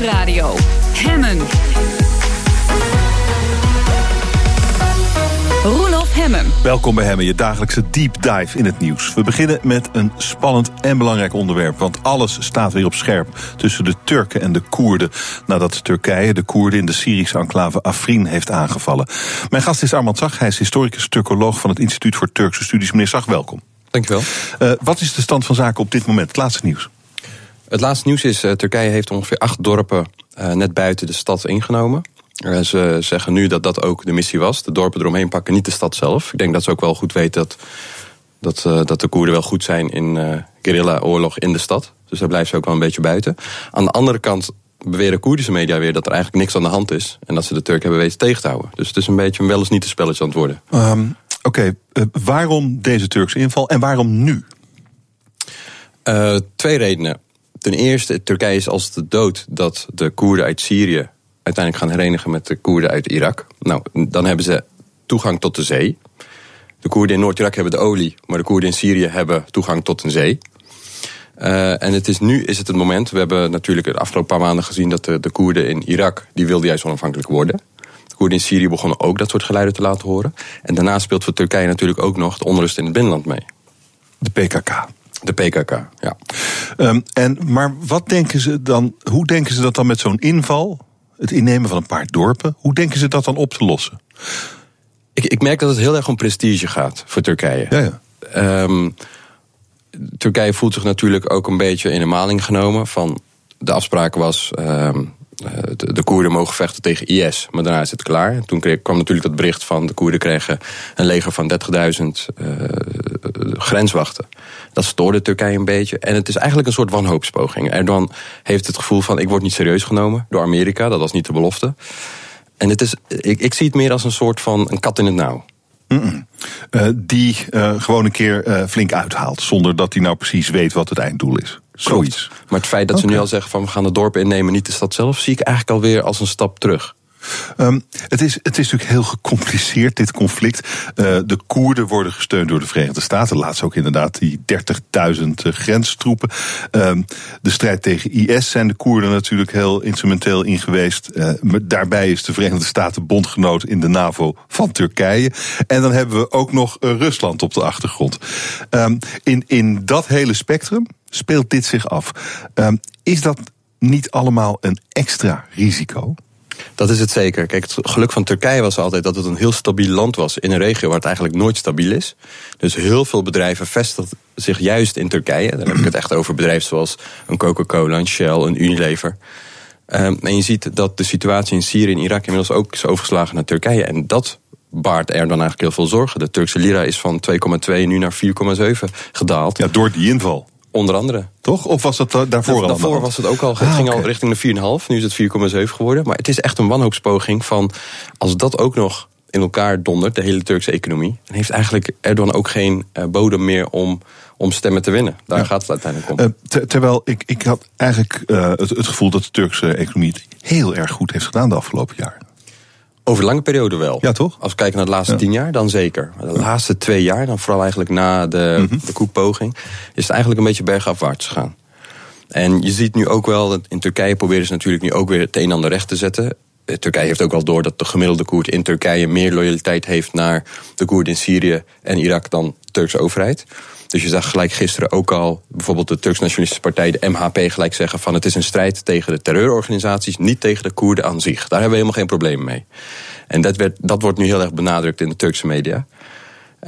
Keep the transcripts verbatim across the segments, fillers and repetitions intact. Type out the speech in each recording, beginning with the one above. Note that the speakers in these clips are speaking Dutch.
Nieuwsradio. Hemmen. Roelof Hemmen. Welkom bij Hemmen, je dagelijkse deep dive in het nieuws. We beginnen met een spannend en belangrijk onderwerp, want alles staat weer op scherp tussen de Turken en de Koerden, nadat Turkije de Koerden in de Syrische enclave Afrin heeft aangevallen. Mijn gast is Armand Sağ, hij is historicus, Turkoloog van het Instituut voor Turkse Studies. Meneer Sağ, welkom. Dank je wel. Uh, wat is de stand van zaken op dit moment? Het laatste nieuws. Het laatste nieuws is, uh, Turkije heeft ongeveer acht dorpen uh, net buiten de stad ingenomen. Uh, ze zeggen nu dat dat ook de missie was. De dorpen eromheen pakken, niet de stad zelf. Ik denk dat ze ook wel goed weten dat, dat, uh, dat de Koerden wel goed zijn in uh, guerrilla-oorlog in de stad. Dus daar blijven ze ook wel een beetje buiten. Aan de andere kant beweren Koerdische media weer dat er eigenlijk niks aan de hand is. En dat ze de Turken hebben weten tegen te houden. Dus het is een beetje een wel eens niet een spelletje aan het worden. Um, Oké, okay. uh, waarom deze Turkse inval en waarom nu? Uh, twee redenen. Ten eerste, Turkije is als de dood dat de Koerden uit Syrië uiteindelijk gaan herenigen met de Koerden uit Irak. Nou, dan hebben ze toegang tot de zee. De Koerden in Noord-Irak hebben de olie, maar de Koerden in Syrië hebben toegang tot een zee. Uh, en het is, nu is het het moment, we hebben natuurlijk de afgelopen paar maanden gezien dat de, de Koerden in Irak, die wilden juist onafhankelijk worden. De Koerden in Syrië begonnen ook dat soort geluiden te laten horen. En daarna speelt voor Turkije natuurlijk ook nog de onrust in het binnenland mee. De P K K. De P K K, ja. Um, en, maar wat denken ze dan, hoe denken ze dat dan met zo'n inval, het innemen van een paar dorpen, hoe denken ze dat dan op te lossen? Ik, ik merk dat het heel erg om prestige gaat voor Turkije. Ja, ja. Um, Turkije voelt zich natuurlijk ook een beetje in de maling genomen. Van de afspraak was, um, de, de Koerden mogen vechten tegen I S, maar daarna is het klaar. En toen kreeg, kwam natuurlijk dat bericht van de Koerden kregen een leger van dertigduizend uh, grenswachten. Dat stoorde Turkije een beetje. En het is eigenlijk een soort wanhoopspoging. Erdogan heeft het gevoel van, ik word niet serieus genomen door Amerika. Dat was niet de belofte. En het is, ik, ik zie het meer als een soort van een kat in het nauw. Uh, die uh, gewoon een keer uh, flink uithaalt, zonder dat hij nou precies weet wat het einddoel is. Zoiets. Klopt. Maar het feit dat okay. ze nu al zeggen van we gaan de dorpen innemen, niet de stad zelf, zie ik eigenlijk alweer als een stap terug. Um, het, is, het is natuurlijk heel gecompliceerd, dit conflict. Uh, de Koerden worden gesteund door de Verenigde Staten. Laatst ook inderdaad die dertigduizend uh, grenstroepen. Um, de strijd tegen I S zijn de Koerden natuurlijk heel instrumenteel in geweest. Uh, daarbij is de Verenigde Staten bondgenoot in de NAVO van Turkije. En dan hebben we ook nog uh, Rusland op de achtergrond. Um, in, in dat hele spectrum speelt dit zich af. Um, is dat niet allemaal een extra risico? Dat is het zeker. Kijk, het geluk van Turkije was altijd dat het een heel stabiel land was in een regio waar het eigenlijk nooit stabiel is. Dus heel veel bedrijven vestigen zich juist in Turkije. Dan heb ik het echt over bedrijven zoals een Coca-Cola, een Shell, een Unilever. Um, en je ziet dat de situatie in Syrië en Irak inmiddels ook is overgeslagen naar Turkije. En dat baart Erdogan eigenlijk heel veel zorgen. De Turkse lira is van twee komma twee nu naar vier komma zeven gedaald. Ja, door die inval. Onder andere. Toch? Of was dat daarvoor dat, al? Daarvoor was het ook al. Het ah, ging okay. al richting de vier komma vijf. Nu is het vier komma zeven geworden. Maar het is echt een wanhoopspoging van, als dat ook nog in elkaar dondert, de hele Turkse economie, dan heeft eigenlijk Erdogan ook geen bodem meer om, om stemmen te winnen. Daar ja. gaat het uiteindelijk om. Uh, ter, terwijl ik, ik had eigenlijk uh, het, het gevoel dat de Turkse economie het heel erg goed heeft gedaan de afgelopen jaren. Over lange periode wel. Ja, toch? Als we kijken naar de laatste ja. tien jaar, dan zeker. De laatste twee jaar, dan vooral eigenlijk na de, mm-hmm. de koepoging, is het eigenlijk een beetje bergafwaarts gegaan. En je ziet nu ook wel, dat in Turkije proberen ze natuurlijk nu ook weer het een en ander recht te zetten. Turkije heeft ook wel door dat de gemiddelde Koerd in Turkije meer loyaliteit heeft naar de Koerden in Syrië en Irak dan de Turkse overheid. Dus je zag gelijk gisteren ook al bijvoorbeeld de Turks Nationalistische Partij, de M H P, gelijk zeggen van het is een strijd tegen de terreurorganisaties, niet tegen de Koerden aan zich. Daar hebben we helemaal geen probleem mee. En dat, werd, dat wordt nu heel erg benadrukt in de Turkse media.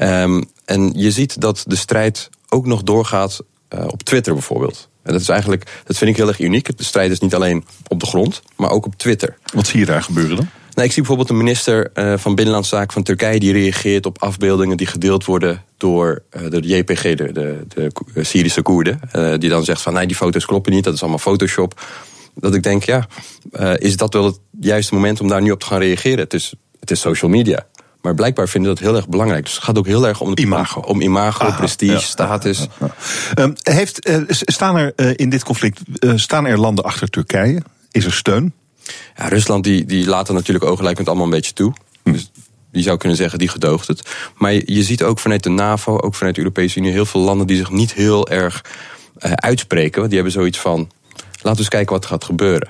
Um, en je ziet dat de strijd ook nog doorgaat uh, op Twitter bijvoorbeeld. En dat is eigenlijk, dat vind ik heel erg uniek. De strijd is niet alleen op de grond, maar ook op Twitter. Wat zie je daar gebeuren dan? Nou, ik zie bijvoorbeeld de minister uh, van Binnenlandse Zaken van Turkije, die reageert op afbeeldingen die gedeeld worden door uh, de J P G, de, de, de Syrische Koerden. Uh, die dan zegt van nee, die foto's kloppen niet, dat is allemaal Photoshop. Dat ik denk, ja, uh, is dat wel het juiste moment om daar nu op te gaan reageren? Het is, het is social media. Maar blijkbaar vinden dat heel erg belangrijk. Dus het gaat ook heel erg om de imago, om imago, Aha, prestige, ja, status. Ja, ja. Um, heeft, uh, staan er uh, in dit conflict uh, staan er landen achter Turkije? Is er steun? Ja, Rusland die, die laat het natuurlijk oogluikend allemaal een beetje toe. Hm. Dus die zou kunnen zeggen, die gedoogt het. Maar je, je ziet ook vanuit de NAVO, ook vanuit de Europese Unie, heel veel landen die zich niet heel erg uh, uitspreken. Want die hebben zoiets van, laten we eens kijken wat gaat gebeuren.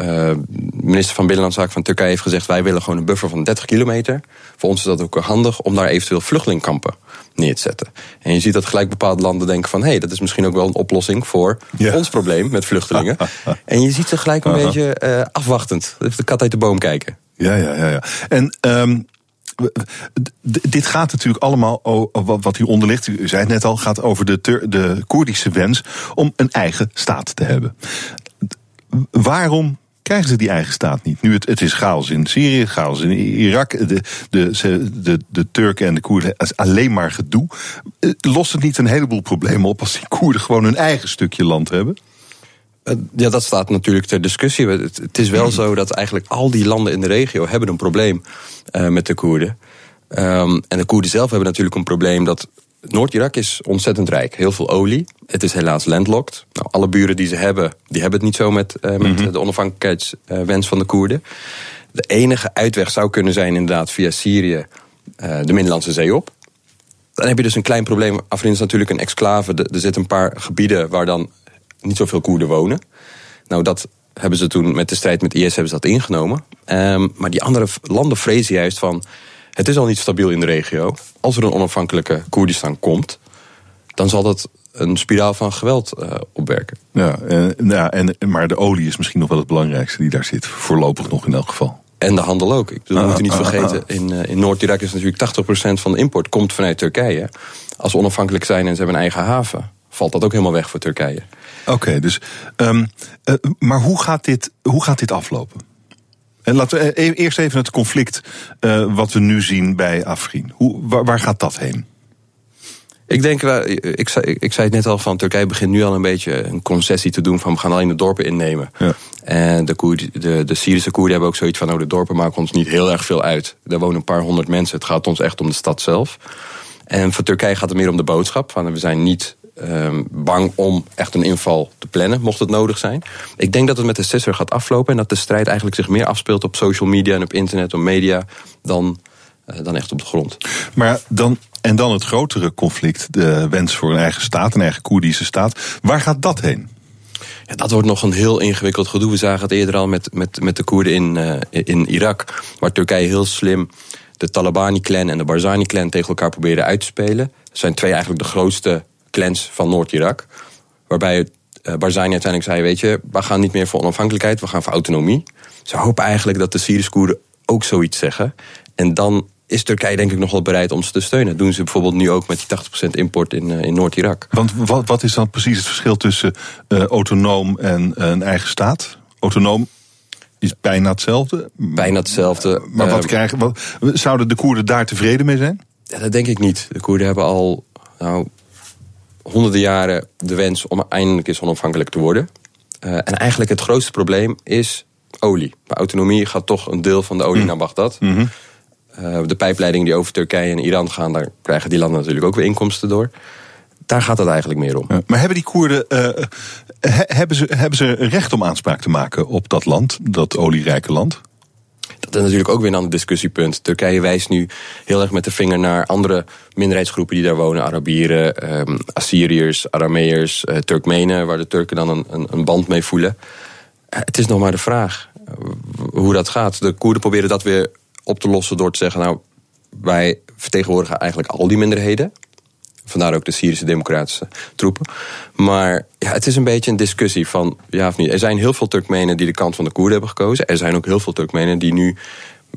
Uh, minister van Binnenlandse Zaken van Turkije heeft gezegd, wij willen gewoon een buffer van dertig kilometer. Voor ons is dat ook handig om daar eventueel vluchtelingkampen neer te zetten. En je ziet dat gelijk bepaalde landen denken van, hé, hey, dat is misschien ook wel een oplossing voor yeah. ons probleem met vluchtelingen. En je ziet ze gelijk een uh-huh. beetje uh, afwachtend. De kat uit de boom kijken. Ja, ja, ja. ja. En... Um... dit gaat natuurlijk allemaal, wat hieronder ligt, u zei het net al, gaat over de, Tur- de Koerdische wens om een eigen staat te hebben. Waarom krijgen ze die eigen staat niet? Nu, het, het is chaos in Syrië, chaos in Irak, de, de, de, de Turken en de Koerden is alleen maar gedoe. Lost het niet een heleboel problemen op als die Koerden gewoon hun eigen stukje land hebben? Ja, dat staat natuurlijk ter discussie. Het is wel zo dat eigenlijk al die landen in de regio hebben een probleem uh, met de Koerden. Um, en de Koerden zelf hebben natuurlijk een probleem dat Noord-Irak is ontzettend rijk. Heel veel olie. Het is helaas landlocked. Nou, alle buren die ze hebben, die hebben het niet zo met, uh, met mm-hmm. de onafhankelijkheidswens van de Koerden. De enige uitweg zou kunnen zijn inderdaad via Syrië uh, de Middellandse Zee op. Dan heb je dus een klein probleem. Afrin is natuurlijk een exclave. Er zitten een paar gebieden waar dan niet zoveel Koerden wonen. Nou, dat hebben ze toen met de strijd met I S hebben ze dat ingenomen. Um, maar die andere landen vrezen juist van, het is al niet stabiel in de regio. Als er een onafhankelijke Koerdistan komt, dan zal dat een spiraal van geweld uh, opwerken. Ja, en, ja en, maar de olie is misschien nog wel het belangrijkste die daar zit. Voorlopig nog in elk geval. En de handel ook. Ik bedoel, we ah, moeten niet ah, vergeten, ah. in, in Noord-Irak is natuurlijk tachtig procent van de import komt vanuit Turkije. Als ze onafhankelijk zijn en ze hebben een eigen haven, valt dat ook helemaal weg voor Turkije. Oké, okay, dus, um, uh, maar hoe gaat dit, hoe gaat dit aflopen? En laten we e- eerst even het conflict uh, wat we nu zien bij Afrin. Hoe, waar, waar gaat dat heen? Ik denk, uh, ik, zei, ik zei het net al, van Turkije begint nu al een beetje een concessie te doen van we gaan alleen de dorpen innemen. Ja. En de, Koerd, de, de Syrische Koerden hebben ook zoiets van, oh, de dorpen maken ons niet heel erg veel uit. Daar wonen een paar honderd mensen, het gaat ons echt om de stad zelf. En voor Turkije gaat het meer om de boodschap van we zijn niet Um, bang om echt een inval te plannen, mocht het nodig zijn. Ik denk dat het met de sisser gaat aflopen en dat de strijd eigenlijk zich meer afspeelt op social media en op internet, op media, dan, uh, dan echt op de grond. Maar dan, en dan het grotere conflict, de wens voor een eigen staat, een eigen Koerdische staat. Waar gaat dat heen? Ja, dat wordt nog een heel ingewikkeld gedoe. We zagen het eerder al met, met, met de Koerden in, uh, in Irak, waar Turkije heel slim de Talabani-clan en de Barzani-clan tegen elkaar proberen uit te spelen. Dat zijn twee eigenlijk de grootste clans van Noord-Irak, waarbij Barzani uiteindelijk zei, weet je, we gaan niet meer voor onafhankelijkheid, we gaan voor autonomie. Ze hopen eigenlijk dat de Syrische Koerden ook zoiets zeggen. En dan is Turkije denk ik nog wel bereid om ze te steunen. Dat doen ze bijvoorbeeld nu ook met die tachtig procent import in, in Noord-Irak. Want wat, wat is dan precies het verschil tussen uh, autonoom en uh, een eigen staat? Autonoom is bijna hetzelfde. Bijna hetzelfde. Uh, maar wat uh, krijgen, wat, zouden de Koerden daar tevreden mee zijn? Ja, dat denk ik niet. De Koerden hebben al nou honderden jaren de wens om eindelijk eens onafhankelijk te worden. Uh, en eigenlijk het grootste probleem is olie. Bij autonomie gaat toch een deel van de olie mm. naar Bagdad. Mm-hmm. Uh, de pijpleidingen die over Turkije en Iran gaan, daar krijgen die landen natuurlijk ook weer inkomsten door. Daar gaat het eigenlijk meer om. Ja. Maar hebben die Koerden uh, he, hebben ze, hebben ze recht om aanspraak te maken op dat land, dat olierijke land? Dat is natuurlijk ook weer een ander discussiepunt. Turkije wijst nu heel erg met de vinger naar andere minderheidsgroepen die daar wonen. Arabieren, eh, Assyriërs, Arameërs, eh, Turkmenen, waar de Turken dan een, een band mee voelen. Het is nog maar de vraag hoe dat gaat. De Koerden proberen dat weer op te lossen door te zeggen, nou, wij vertegenwoordigen eigenlijk al die minderheden. Vandaar ook de Syrische democratische troepen. Maar ja, het is een beetje een discussie van ja of niet. Er zijn heel veel Turkmenen die de kant van de Koerden hebben gekozen. Er zijn ook heel veel Turkmenen die nu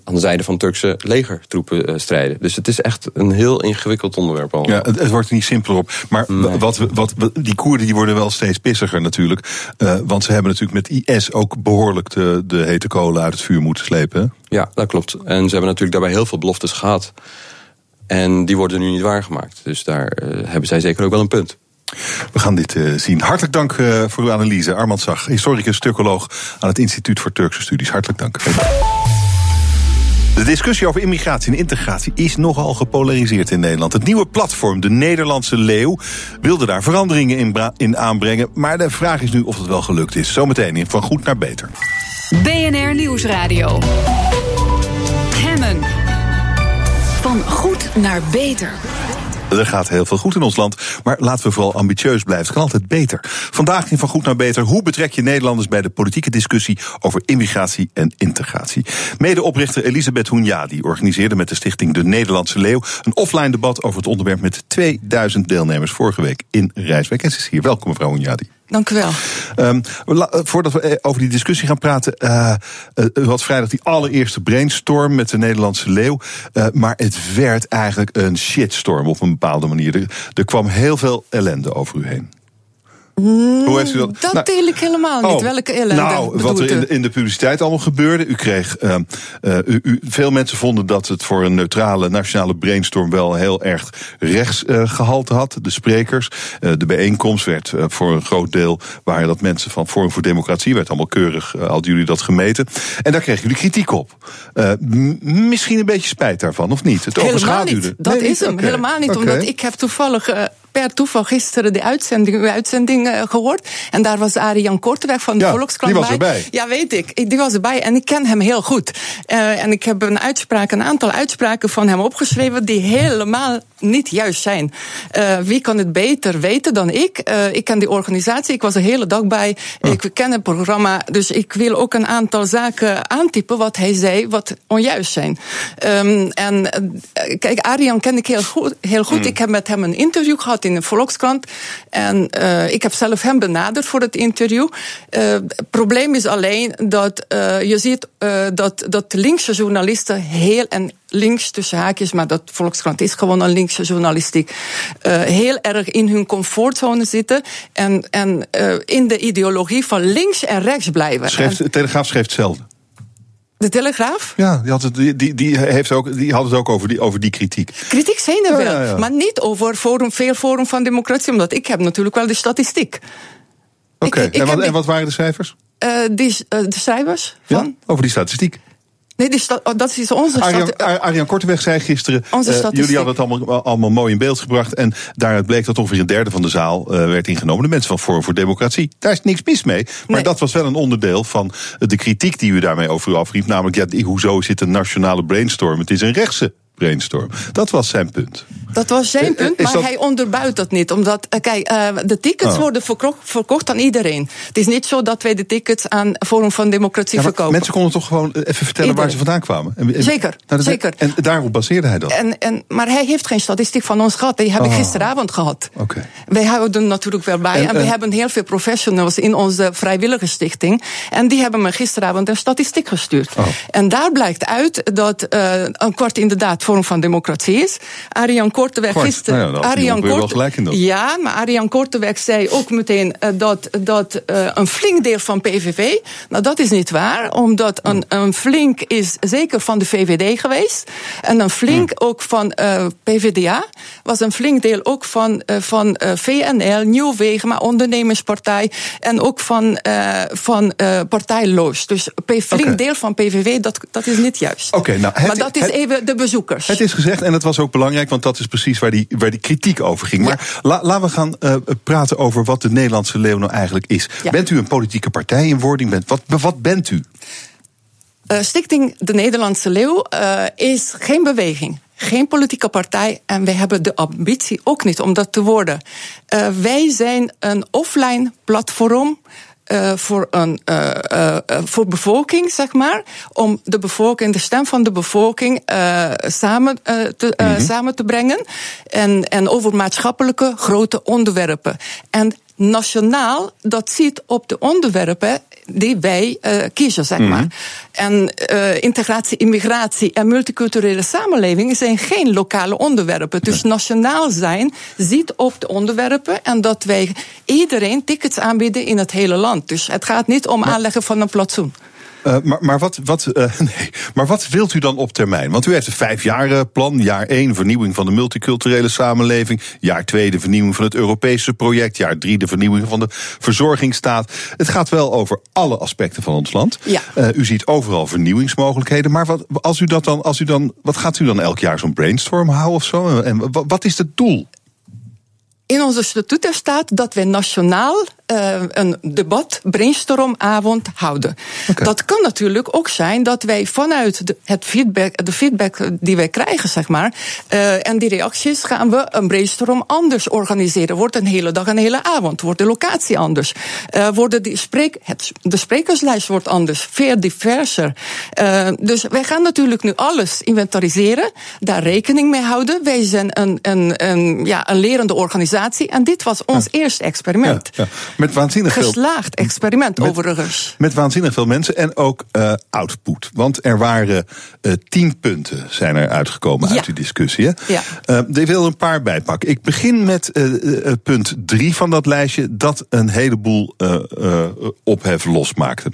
aan de zijde van Turkse legertroepen strijden. Dus het is echt een heel ingewikkeld onderwerp al. Ja, het, het wordt er niet simpeler op. Maar nee. wat, wat, wat, die Koerden die worden wel steeds pissiger natuurlijk. Uh, want ze hebben natuurlijk met I S ook behoorlijk de, de hete kolen uit het vuur moeten slepen. Hè? Ja, dat klopt. En ze hebben natuurlijk daarbij heel veel beloftes gehad. En die worden nu niet waargemaakt. Dus daar uh, hebben zij zeker ook wel een punt. We gaan dit uh, zien. Hartelijk dank uh, voor uw analyse. Armand Sağ, historicus, Turkoloog aan het Instituut voor Turkse Studies. Hartelijk dank. De discussie over immigratie en integratie is nogal gepolariseerd in Nederland. Het nieuwe platform, de Nederlandse Leeuw, wilde daar veranderingen in, bra- in aanbrengen. Maar de vraag is nu of het wel gelukt is. Zometeen in Van Goed naar Beter. B N R Nieuwsradio. Hemmen. Van goed naar beter. Er gaat heel veel goed in ons land, maar laten we vooral ambitieus blijven. Het kan altijd beter. Vandaag in Van Goed naar Beter. Hoe betrek je Nederlanders bij de politieke discussie over immigratie en integratie? Medeoprichter Elisabeth Hoenjadi organiseerde met de stichting De Nederlandse Leeuw een offline debat over het onderwerp met tweeduizend deelnemers vorige week in Rijswijk. En ze is hier. Welkom, mevrouw Hoenjadi. Dank u wel. Um, voordat we over die discussie gaan praten. Uh, uh, u had vrijdag die allereerste brainstorm met De Nederlandse Leeuw. Uh, maar het werd eigenlijk een shitstorm op een bepaalde manier. Er, er kwam heel veel ellende over u heen. Mm, Hoe heeft u dat? Dat nou, deel ik helemaal niet. Oh, Welke ellende? Nou, wat er in de, in de publiciteit allemaal gebeurde. U kreeg. Uh, uh, u, u, veel mensen vonden dat het voor een neutrale nationale brainstorm wel heel erg rechts uh, gehalte had. De sprekers. Uh, de bijeenkomst werd uh, voor een groot deel. Waren dat mensen van Forum voor Democratie. Werd allemaal keurig. Uh, hadden jullie dat gemeten. En daar kregen jullie kritiek op. Uh, m- misschien een beetje spijt daarvan, of niet? Het overschaduwde. Dat nee, is hem. Okay. Helemaal niet. Okay. Omdat ik heb toevallig. Uh, Per toeval gisteren de uitzending, uw uitzending uh, gehoord. En daar was Ariane Korteweg van de ja, Volkskrant bij. Die was erbij. Ja, weet ik. Die was erbij en ik ken hem heel goed. Uh, en ik heb een uitspraak, een aantal uitspraken van hem opgeschreven die helemaal niet juist zijn. Uh, wie kan het beter weten dan ik? Uh, ik ken die organisatie, ik was de hele dag bij. Oh. Ik ken het programma, dus ik wil ook een aantal zaken aantypen wat hij zei, wat onjuist zijn. Um, en uh, kijk, Ariane ken ik heel goed. Heel goed. Mm. Ik heb met hem een interview gehad in de Volkskrant. En uh, ik heb zelf hem benaderd voor het interview. Uh, het probleem is alleen dat uh, je ziet uh, dat, dat linkse journalisten heel en links tussen haakjes, maar dat Volkskrant is gewoon een linkse journalistiek, uh, heel erg in hun comfortzone zitten en, en uh, in de ideologie van links en rechts blijven. Schreef, de Telegraaf schreef hetzelfde. De Telegraaf? Ja, die had het, die, die heeft ook, die had het ook over die, over die kritiek. Kritiek zijn er wel, ja, ja, ja. Maar niet over forum, veel Forum van Democratie, omdat ik heb natuurlijk wel de statistiek. Oké, okay. en, en wat waren de cijfers? Uh, die, uh, de cijfers? Van? Ja, over die statistiek. Nee, die sta- oh, dat is onze statistiek. Ariane Korteweg zei gisteren, uh, jullie hadden het allemaal, allemaal mooi in beeld gebracht. En daaruit bleek dat ongeveer een derde van de zaal uh, werd ingenomen. De mensen van Forum voor Democratie. Daar is niks mis mee. Maar nee. Dat was wel een onderdeel van de kritiek die u daarmee over u afriep. Namelijk, ja, die, hoezo zit een nationale brainstorm? Het is een rechtse brainstorm. Dat was zijn punt. Dat was zijn punt, maar dat... hij onderbouwt dat niet. Omdat, kijk, uh, de tickets oh. worden verkocht, verkocht aan iedereen. Het is niet zo dat wij de tickets aan Forum van Democratie ja, verkopen. Mensen konden toch gewoon even vertellen iedereen. Waar ze vandaan kwamen? En, zeker, nou, dat, zeker. En daarop baseerde hij dat. En, en, maar hij heeft geen statistiek van ons gehad. Die heb oh. ik gisteravond gehad. Okay. Wij houden natuurlijk wel bij. En, en we uh, hebben heel veel professionals in onze vrijwillige stichting. En die hebben me gisteravond een statistiek gestuurd. Oh. En daar blijkt uit dat uh, een kwart inderdaad Vorm van Democratie is. Ariane Korteweg gisteren... Nou ja, Ariane Korteweg, ja, maar Ariane Korteweg zei ook meteen uh, dat, dat uh, een flink deel van P V V... Nou, dat is niet waar, omdat een, een flink is zeker van de V V D geweest. En een flink hmm. ook van uh, P V D A. Was een flink deel ook van, uh, van uh, V N L, Nieuw Wegema, Ondernemerspartij. En ook van, uh, van uh, partijloos. Dus een flink okay. deel van P V V, dat, dat is niet juist. Okay, nou, het, maar dat is even de bezoeker. Het is gezegd en het was ook belangrijk, want dat is precies waar die, waar die kritiek over ging. Maar ja. la, laten we gaan uh, praten over wat de Nederlandse Leeuw nou eigenlijk is. Ja. Bent u een politieke partij in wording? Bent, wat, wat bent u? Uh, Stichting De Nederlandse Leeuw uh, is geen beweging. Geen politieke partij en we hebben de ambitie ook niet om dat te worden. Uh, wij zijn een offline platform. Uh, voor een uh, uh, uh, voor bevolking, zeg maar, om de bevolking, de stem van de bevolking uh, samen, uh, te, uh, mm-hmm. samen te brengen en, en over maatschappelijke grote onderwerpen. En nationaal, dat ziet op de onderwerpen die wij uh, kiezen, zeg mm-hmm. maar. En uh, integratie, immigratie en multiculturele samenleving zijn geen lokale onderwerpen. Dus nationaal zijn ziet op de onderwerpen en dat wij iedereen tickets aanbieden in het hele land. Dus het gaat niet om aanleggen van een plantsoen. Uh, maar, maar, wat, wat, uh, nee. maar wat wilt u dan op termijn? Want u heeft een vijfjarenplan. Jaar één, vernieuwing van de multiculturele samenleving. Jaar twee, de vernieuwing van het Europese project. Jaar drie, de vernieuwing van de verzorgingsstaat. Het gaat wel over alle aspecten van ons land. Ja. Uh, u ziet overal vernieuwingsmogelijkheden. Maar wat, als u dat dan, als u dan, wat gaat u dan elk jaar zo'n brainstorm houden of zo? En wat, wat is het doel? In onze statuten staat dat wij nationaal uh, een debat, brainstormavond houden. Okay. Dat kan natuurlijk ook zijn dat wij vanuit de, het feedback, de feedback die wij krijgen, zeg maar, uh, en die reacties, gaan we een brainstorm anders organiseren. Wordt een hele dag, een hele avond. Wordt de locatie anders. Uh, worden die spreek, het, de sprekerslijst wordt anders, veel diverser. Uh, dus wij gaan natuurlijk nu alles inventariseren, daar rekening mee houden. Wij zijn een, een, een, ja, een lerende organisatie en dit was ons ja. eerste experiment. Ja, ja. Met waanzinnig veel... Geslaagd experiment, met, overigens. Met waanzinnig veel mensen en ook uh, output. Want er waren uh, tien punten zijn er uitgekomen ja. uit die discussie. Hè? Ja. Uh, ik wil er een paar bijpakken. Ik begin met uh, punt drie van dat lijstje, dat een heleboel uh, uh, ophef losmaakte.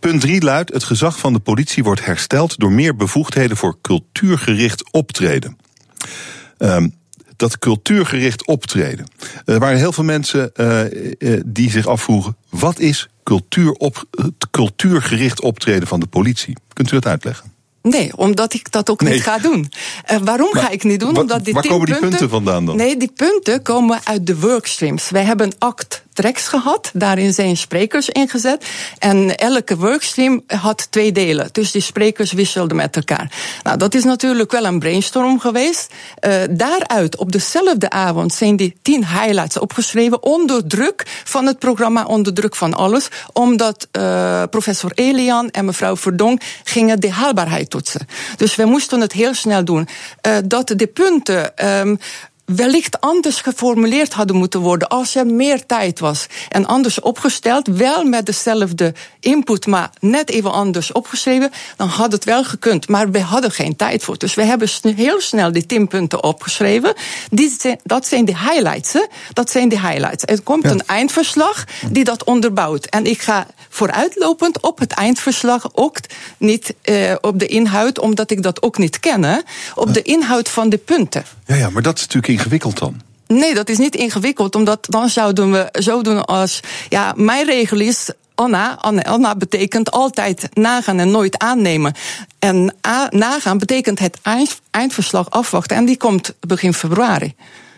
Punt drie luidt, het gezag van de politie wordt hersteld door meer bevoegdheden voor cultuurgericht optreden. Um, dat cultuurgericht optreden. Er waren heel veel mensen uh, uh, die zich afvroegen, wat is cultuur op, uh, cultuurgericht optreden van de politie? Kunt u dat uitleggen? Nee, omdat ik dat ook nee. niet ga doen. Uh, waarom maar, ga ik niet doen? Wat, omdat die waar komen die punten, punten vandaan dan? Nee, die punten komen uit de workstreams. Wij hebben een act tracks gehad, daarin zijn sprekers ingezet. En elke workstream had twee delen. Dus die sprekers wisselden met elkaar. Nou, dat is natuurlijk wel een brainstorm geweest. Uh, daaruit, op dezelfde avond, zijn die tien highlights opgeschreven, onder druk van het programma, onder druk van alles, omdat uh, professor Elian en mevrouw Verdonk gingen de haalbaarheid toetsen. Dus we moesten het heel snel doen. Uh, dat de punten... Um, wellicht anders geformuleerd hadden moeten worden als er meer tijd was. En anders opgesteld, wel met dezelfde input, maar net even anders opgeschreven, dan had het wel gekund. Maar we hadden geen tijd voor. Dus we hebben heel snel die tien punten opgeschreven. Die zijn, dat zijn de highlights. Hè? Dat zijn de highlights. Er komt ja. een eindverslag die dat onderbouwt. En ik ga vooruitlopend op het eindverslag ook niet eh, op de inhoud, omdat ik dat ook niet ken, hè? Op de inhoud van de punten. Ja, ja, maar dat is natuurlijk ingewikkeld dan. Nee, dat is niet ingewikkeld, omdat dan zouden we zo doen als... Ja, mijn regel is... Anna, Anna, Anna betekent altijd nagaan en nooit aannemen. En a, nagaan betekent het eind, eindverslag afwachten. En die komt begin februari.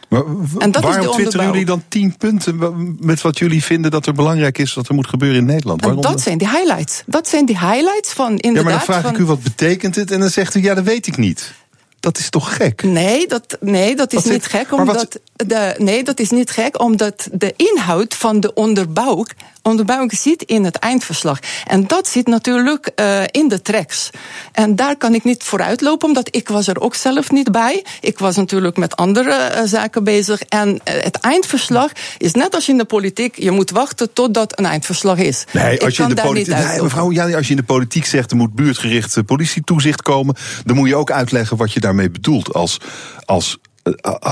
Maar, en dat waarom twitteren jullie dan tien punten met wat jullie vinden dat er belangrijk is dat er moet gebeuren in Nederland? En dat zijn die highlights. Dat zijn die highlights van inderdaad... Ja, maar dan vraag van, ik u wat betekent het en dan zegt u ja, dat weet ik niet. Dat is toch gek? Nee, dat, nee, dat is wat niet zit, gek. Omdat wat... de, nee, dat is niet gek, omdat de inhoud van de onderbouw, onderbouw zit in het eindverslag. En dat zit natuurlijk uh, in de tracks. En daar kan ik niet vooruitlopen, omdat ik was er ook zelf niet bij. Ik was natuurlijk met andere uh, zaken bezig. En uh, het eindverslag is net als in de politiek, je moet wachten totdat een eindverslag is. Nee, als je, in de politie- nee mevrouw, ja, als je in de politiek zegt, er moet buurtgericht politietoezicht komen, dan moet je ook uitleggen wat je daarmee bedoelt als, als,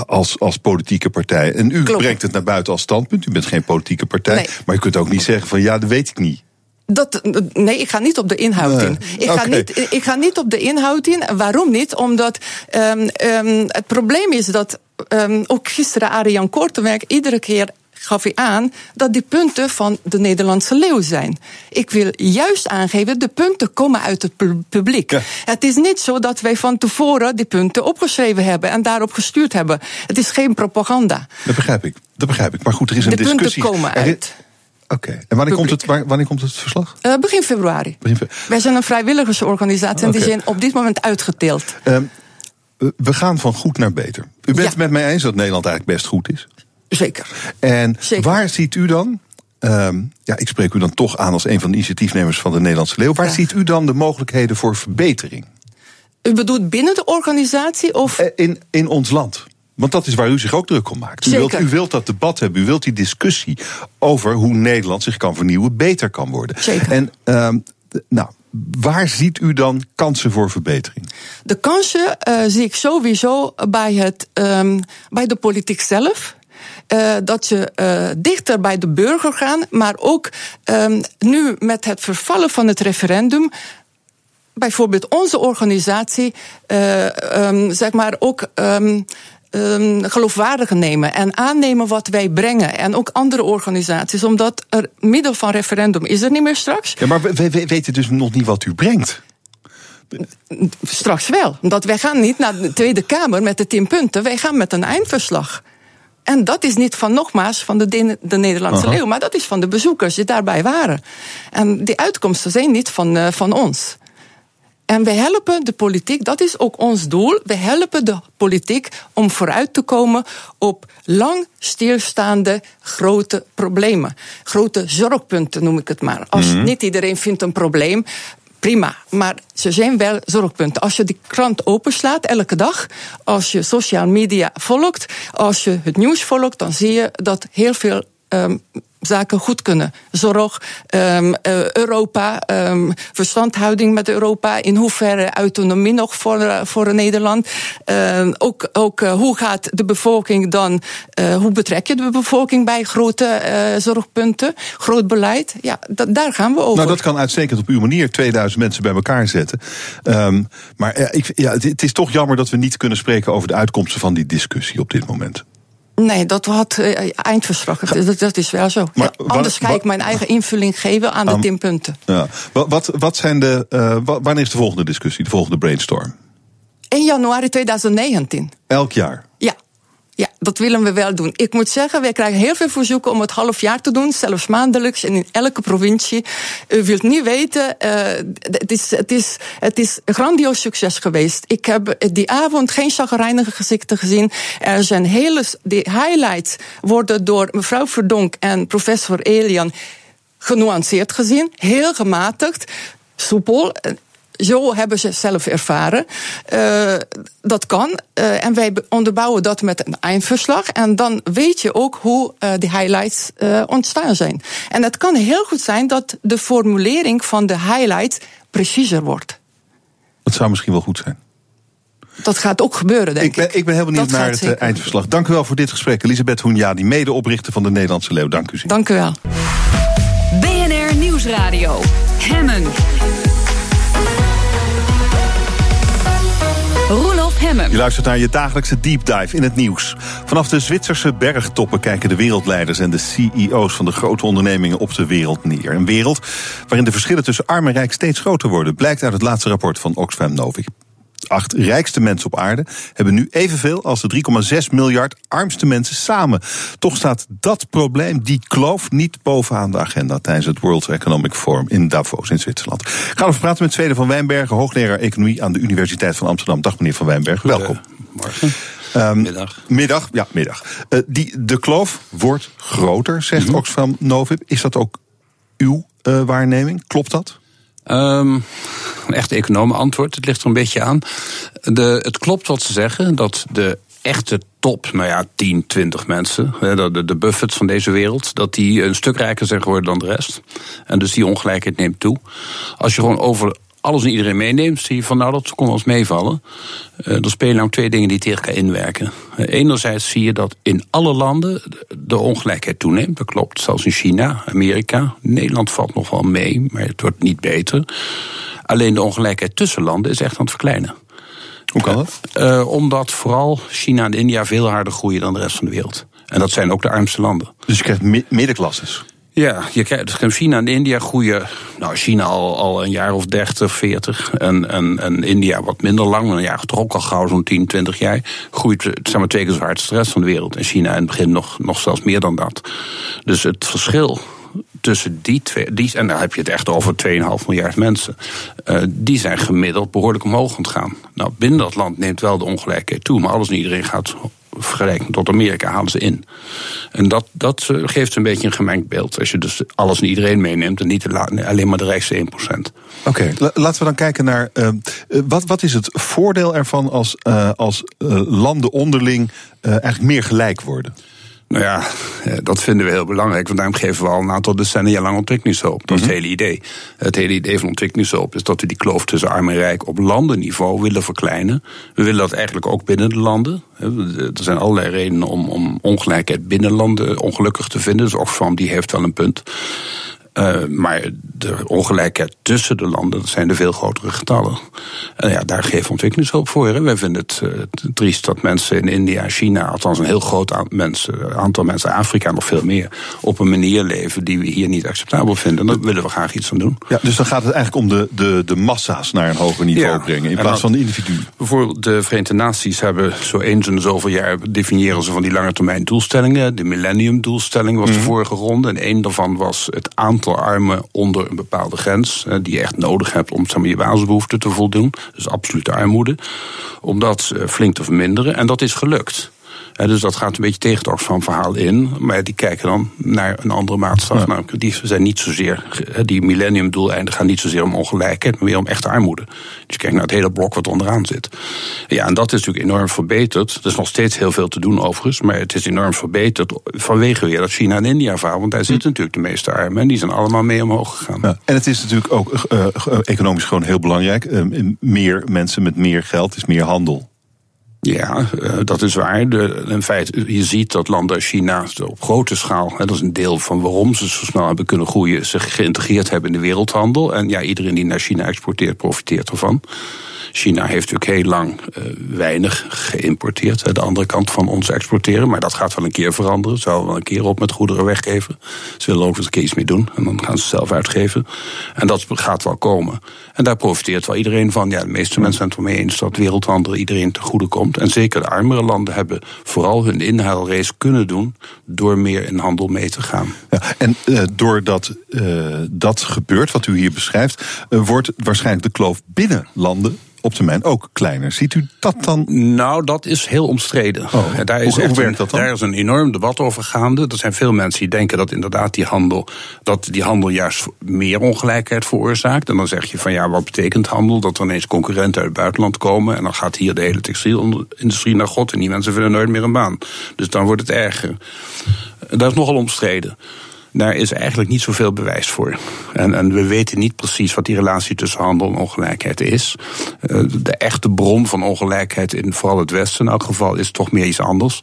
als, als politieke partij. En u Klopt. Brengt het naar buiten als standpunt. U bent geen politieke partij. Nee. Maar u kunt ook niet zeggen van ja, dat weet ik niet. Dat, nee, ik ga niet op de inhoud in. Ik, okay. ga niet, ik ga niet op de inhoud in. Waarom niet? Omdat um, um, het probleem is dat um, ook gisteren Ariane Korteweg iedere keer gaf hij aan dat die punten van de Nederlandse Leeuw zijn. Ik wil juist aangeven, de punten komen uit het publiek. Ja. Het is niet zo dat wij van tevoren die punten opgeschreven hebben en daarop gestuurd hebben. Het is geen propaganda. Dat begrijp ik, dat begrijp ik. Maar goed, er is een de discussie. De punten komen uit. Oké, okay. En wanneer komt, het, wanneer komt het verslag? Uh, begin februari. Begin fe- wij zijn een vrijwilligersorganisatie en okay. die zijn op dit moment uitgedeeld. Um, we gaan van goed naar beter. U bent ja. het met mij eens dat Nederland eigenlijk best goed is? Zeker. En Zeker. Waar ziet u dan, um, ja, ik spreek u dan toch aan als een van de initiatiefnemers van de Nederlandse Leeuw, waar ja. ziet u dan de mogelijkheden voor verbetering? U bedoelt binnen de organisatie? Of? In, in ons land. Want dat is waar u zich ook druk om maakt. U wilt, u wilt dat debat hebben, u wilt die discussie over hoe Nederland zich kan vernieuwen, beter kan worden. Zeker. En, um, nou... Waar ziet u dan kansen voor verbetering? De kansen uh, zie ik sowieso bij, het, um, bij de politiek zelf. Uh, dat ze uh, dichter bij de burger gaan, maar ook um, nu met het vervallen van het referendum... bijvoorbeeld onze organisatie, uh, um, zeg maar ook... Um, Um, geloofwaardigen nemen en aannemen wat wij brengen. En ook andere organisaties, omdat er middel van referendum is er niet meer straks. Ja, maar we, we weten dus nog niet wat u brengt. Straks wel, omdat wij gaan niet naar de Tweede Kamer met de tien punten. Wij gaan met een eindverslag. En dat is niet van, nogmaals, van de, de, de Nederlandse Leeuw, maar dat is van de bezoekers die daarbij waren. En die uitkomsten zijn niet van, uh, van ons. En wij helpen de politiek, dat is ook ons doel, we helpen de politiek om vooruit te komen op lang stilstaande grote problemen. Grote zorgpunten noem ik het maar. Als mm-hmm. niet iedereen vindt een probleem, prima. Maar ze zijn wel zorgpunten. Als je die krant openslaat elke dag, als je social media volgt, als je het nieuws volgt, dan zie je dat heel veel um, zaken goed kunnen. Zorg, um, uh, Europa, um, verstandhouding met Europa, in hoeverre autonomie nog voor, uh, voor Nederland. Uh, ook ook uh, hoe gaat de bevolking dan, uh, hoe betrek je de bevolking bij grote uh, zorgpunten, groot beleid? Ja, dat, daar gaan we over. Nou, dat kan uitstekend op uw manier, tweeduizend mensen bij elkaar zetten. Um, maar uh, ik, ja, het, het is toch jammer dat we niet kunnen spreken over de uitkomsten van die discussie op dit moment. Nee, dat had uh, eindverslag. Dat, dat is wel zo. Maar, ja, anders wat, ga ik mijn eigen invulling geven aan um, de tien punten. Ja. Wat, wat, wat zijn de, uh, wanneer is de volgende discussie, de volgende brainstorm? één januari tweeduizend negentien. Elk jaar? Ja. Ja, dat willen we wel doen. Ik moet zeggen, wij krijgen heel veel verzoeken om het half jaar te doen, zelfs maandelijks en in elke provincie. U wilt niet weten, uh, het, is, het, is, het is een grandioos succes geweest. Ik heb die avond geen chagrijnige gezichten gezien. Er zijn hele, die highlights worden door mevrouw Verdonk en professor Elian genuanceerd gezien, heel gematigd, soepel. Zo hebben ze zelf ervaren. Uh, dat kan. Uh, en wij onderbouwen dat met een eindverslag. En dan weet je ook hoe uh, die highlights uh, ontstaan zijn. En het kan heel goed zijn dat de formulering van de highlights preciezer wordt. Dat zou misschien wel goed zijn. Dat gaat ook gebeuren, denk ik. Ben, ik. ik ben heel benieuwd dat naar het zeker. eindverslag. Dank u wel voor dit gesprek. Elisabeth Hoenjadi, medeoprichter van de Nederlandse Leeuw. Dank u zeer. Dank u wel. B N R Nieuwsradio. Hemmen. Je luistert naar je dagelijkse deep dive in het nieuws. Vanaf de Zwitserse bergtoppen kijken de wereldleiders en de C E O's van de grote ondernemingen op de wereld neer. Een wereld waarin de verschillen tussen arm en rijk steeds groter worden, blijkt uit het laatste rapport van Oxfam Novib. De acht rijkste mensen op aarde hebben nu evenveel als de drie komma zes miljard armste mensen samen. Toch staat dat probleem, die kloof, niet bovenaan de agenda tijdens het World Economic Forum in Davos in Zwitserland. We gaan over praten met Sweder van Wijnbergen, hoogleraar economie aan de Universiteit van Amsterdam. Dag meneer Van Wijnbergen, welkom. Morgen. Um, middag. Middag, ja, middag. Uh, die, de kloof wordt groter, zegt mm-hmm. Oxfam Novib. Is dat ook uw uh, waarneming? Klopt dat? Um, een echt economen antwoord, het ligt er een beetje aan. De, het klopt wat ze zeggen, dat de echte top, nou ja, tien, twintig mensen, de, de Buffets van deze wereld, dat die een stuk rijker zijn geworden dan de rest. En dus die ongelijkheid neemt toe. Als je gewoon over alles en iedereen meeneemt, zie je van nou, dat kon ons meevallen. Uh, dan spelen nou twee dingen die tegen elkaar inwerken. Uh, enerzijds zie je dat in alle landen de ongelijkheid toeneemt. Dat klopt, zelfs in China, Amerika. Nederland valt nog wel mee, maar het wordt niet beter. Alleen de ongelijkheid tussen landen is echt aan het verkleinen. Hoe kan dat? Uh, uh, omdat vooral China en India veel harder groeien dan de rest van de wereld. En dat zijn ook de armste landen. Dus je krijgt mi- middenklasses? Ja, je krijgt China en India groeien. Nou, China al, al een jaar of dertig, veertig. En, en, en India wat minder lang. Een jaar toch ook al gauw zo'n tien, twintig jaar. Groeit, zeg maar, twee keer zo hard als de rest van de wereld. En China in het begin nog, nog zelfs meer dan dat. Dus het verschil tussen die twee, die, en daar heb je het echt over twee komma vijf miljard mensen, uh, die zijn gemiddeld behoorlijk omhoog aan het gaan. Nou, binnen dat land neemt wel de ongelijkheid toe, maar alles en iedereen gaat vergelijkend tot Amerika halen ze in. En dat, dat geeft een beetje een gemengd beeld. Als je dus alles en iedereen meeneemt en niet de la, alleen maar de rijkste één procent. Oké, okay, la, laten we dan kijken naar Uh, wat, wat is het voordeel ervan als, uh, als uh, landen onderling uh, eigenlijk meer gelijk worden? Nou ja, dat vinden we heel belangrijk. Want daarom geven we al een aantal decennia lang ontwikkelingshulp. Dat is het hele idee. Het hele idee van ontwikkelingshulp is dat we die kloof tussen arm en rijk op landenniveau willen verkleinen. We willen dat eigenlijk ook binnen de landen. Er zijn allerlei redenen om, om ongelijkheid binnen landen ongelukkig te vinden. Dus Oxfam die heeft wel een punt. Uh, maar de ongelijkheid tussen de landen, dat zijn de veel grotere getallen. En ja, daar geeft ontwikkelingshulp voor. Hè. Wij vinden het uh, triest dat mensen in India, China, althans een heel groot aantal mensen, aantal mensen in Afrika nog veel meer, op een manier leven die we hier niet acceptabel vinden. En daar willen we graag iets aan doen. Ja, dus dan gaat het eigenlijk om de, de, de massa's naar een hoger niveau ja, brengen, in plaats dan, van de individuen. Bijvoorbeeld de Verenigde Naties hebben zo eens en zoveel jaar, definiëren ze van die lange termijn doelstellingen. De millennium doelstelling was mm-hmm. de vorige ronde. En één daarvan was het aantal armen onder een bepaalde grens, die je echt nodig hebt om zeg maar, je basisbehoeften te voldoen. Dus absolute armoede. Om dat flink te verminderen. En dat is gelukt. He, dus dat gaat een beetje tegen het Oxfam-verhaal in. Maar die kijken dan naar een andere maatstaf. Ja. Nou, die, zijn niet zozeer, die millennium-doeleinden gaan niet zozeer om ongelijkheid, maar meer om echte armoede. Dus kijk naar het hele blok wat onderaan zit. Ja, en dat is natuurlijk enorm verbeterd. Er is nog steeds heel veel te doen overigens. Maar het is enorm verbeterd vanwege weer dat China en India verhaal. Want daar zitten natuurlijk de meeste armen. En die zijn allemaal mee omhoog gegaan. Ja. En het is natuurlijk ook uh, economisch gewoon heel belangrijk. Uh, meer mensen met meer geld is meer handel. Ja, dat is waar. De, in feite, je ziet dat landen als China op grote schaal, hè, dat is een deel van waarom ze zo snel hebben kunnen groeien, zich geïntegreerd hebben in de wereldhandel. En ja, iedereen die naar China exporteert, profiteert ervan. China heeft natuurlijk heel lang uh, weinig geïmporteerd. Hè, de andere kant van ons exporteren. Maar dat gaat wel een keer veranderen. Ze houden wel een keer op met goederen weggeven. Ze willen ook eens een keer iets mee doen. En dan gaan ze zelf uitgeven. En dat gaat wel komen. En daar profiteert wel iedereen van. Ja, de meeste mensen zijn het ermee eens dat wereldhandel iedereen ten goede komt. En zeker de armere landen hebben vooral hun inhaalrace kunnen doen door meer in handel mee te gaan. Ja, en uh, doordat uh, dat gebeurt, wat u hier beschrijft, uh, wordt waarschijnlijk de kloof binnen landen op termijn ook kleiner. Ziet u dat dan? Nou, dat is heel omstreden. Oh, daar is hoe, hoe werkt dat dan? Daar is een enorm debat over gaande. Er zijn veel mensen die denken dat inderdaad die handel, dat die handel juist meer ongelijkheid veroorzaakt. En dan zeg je van ja, wat betekent handel? Dat er ineens concurrenten uit het buitenland komen en dan gaat hier de hele textielindustrie naar God en die mensen vinden nooit meer een baan. Dus dan wordt het erger. Dat is nogal omstreden. Daar is eigenlijk niet zoveel bewijs voor. En, en we weten niet precies wat die relatie tussen handel en ongelijkheid is. De echte bron van ongelijkheid in vooral het Westen in elk geval is toch meer iets anders.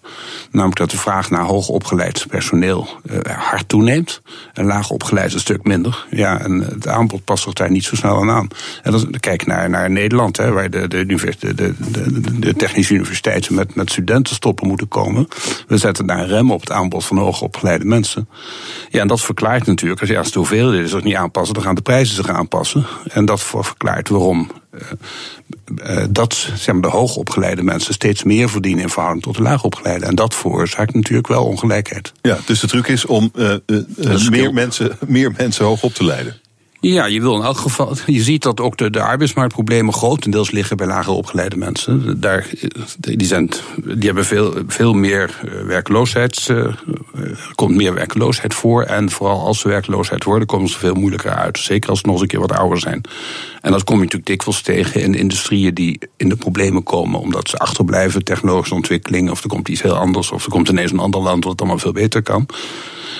Namelijk dat de vraag naar hoogopgeleid personeel uh, hard toeneemt. En laagopgeleid een stuk minder. Ja, en het aanbod past zich daar niet zo snel aan aan. En dan kijk naar, naar Nederland, hè, waar de, de, de, de, de, de technische universiteiten met, met studenten stoppen moeten komen. We zetten daar een rem op het aanbod van hoogopgeleide mensen. Ja, en dat verklaart natuurlijk, als je als hoeveel is dat niet aanpassen, dan gaan de prijzen zich aanpassen. En dat verklaart waarom uh, uh, dat, zeg maar, de hoogopgeleide mensen steeds meer verdienen in verhouding tot de laagopgeleide. En dat veroorzaakt natuurlijk wel ongelijkheid. Ja, dus de truc is om uh, uh, uh, meer mensen, meer mensen hoog op te leiden. Ja, je wil in elk geval. Je ziet dat ook de, de arbeidsmarktproblemen grotendeels liggen bij lager opgeleide mensen. Daar, die, zijn, die hebben veel, veel meer werkloosheid. Er komt meer werkloosheid voor. En vooral als ze werkloosheid worden, komen ze veel moeilijker uit. Zeker als ze nog eens een keer wat ouder zijn. En dat kom je natuurlijk dikwijls tegen in industrieën die in de problemen komen. Omdat ze achterblijven, technologische ontwikkeling. Of er komt iets heel anders. Of er komt ineens een ander land wat allemaal veel beter kan.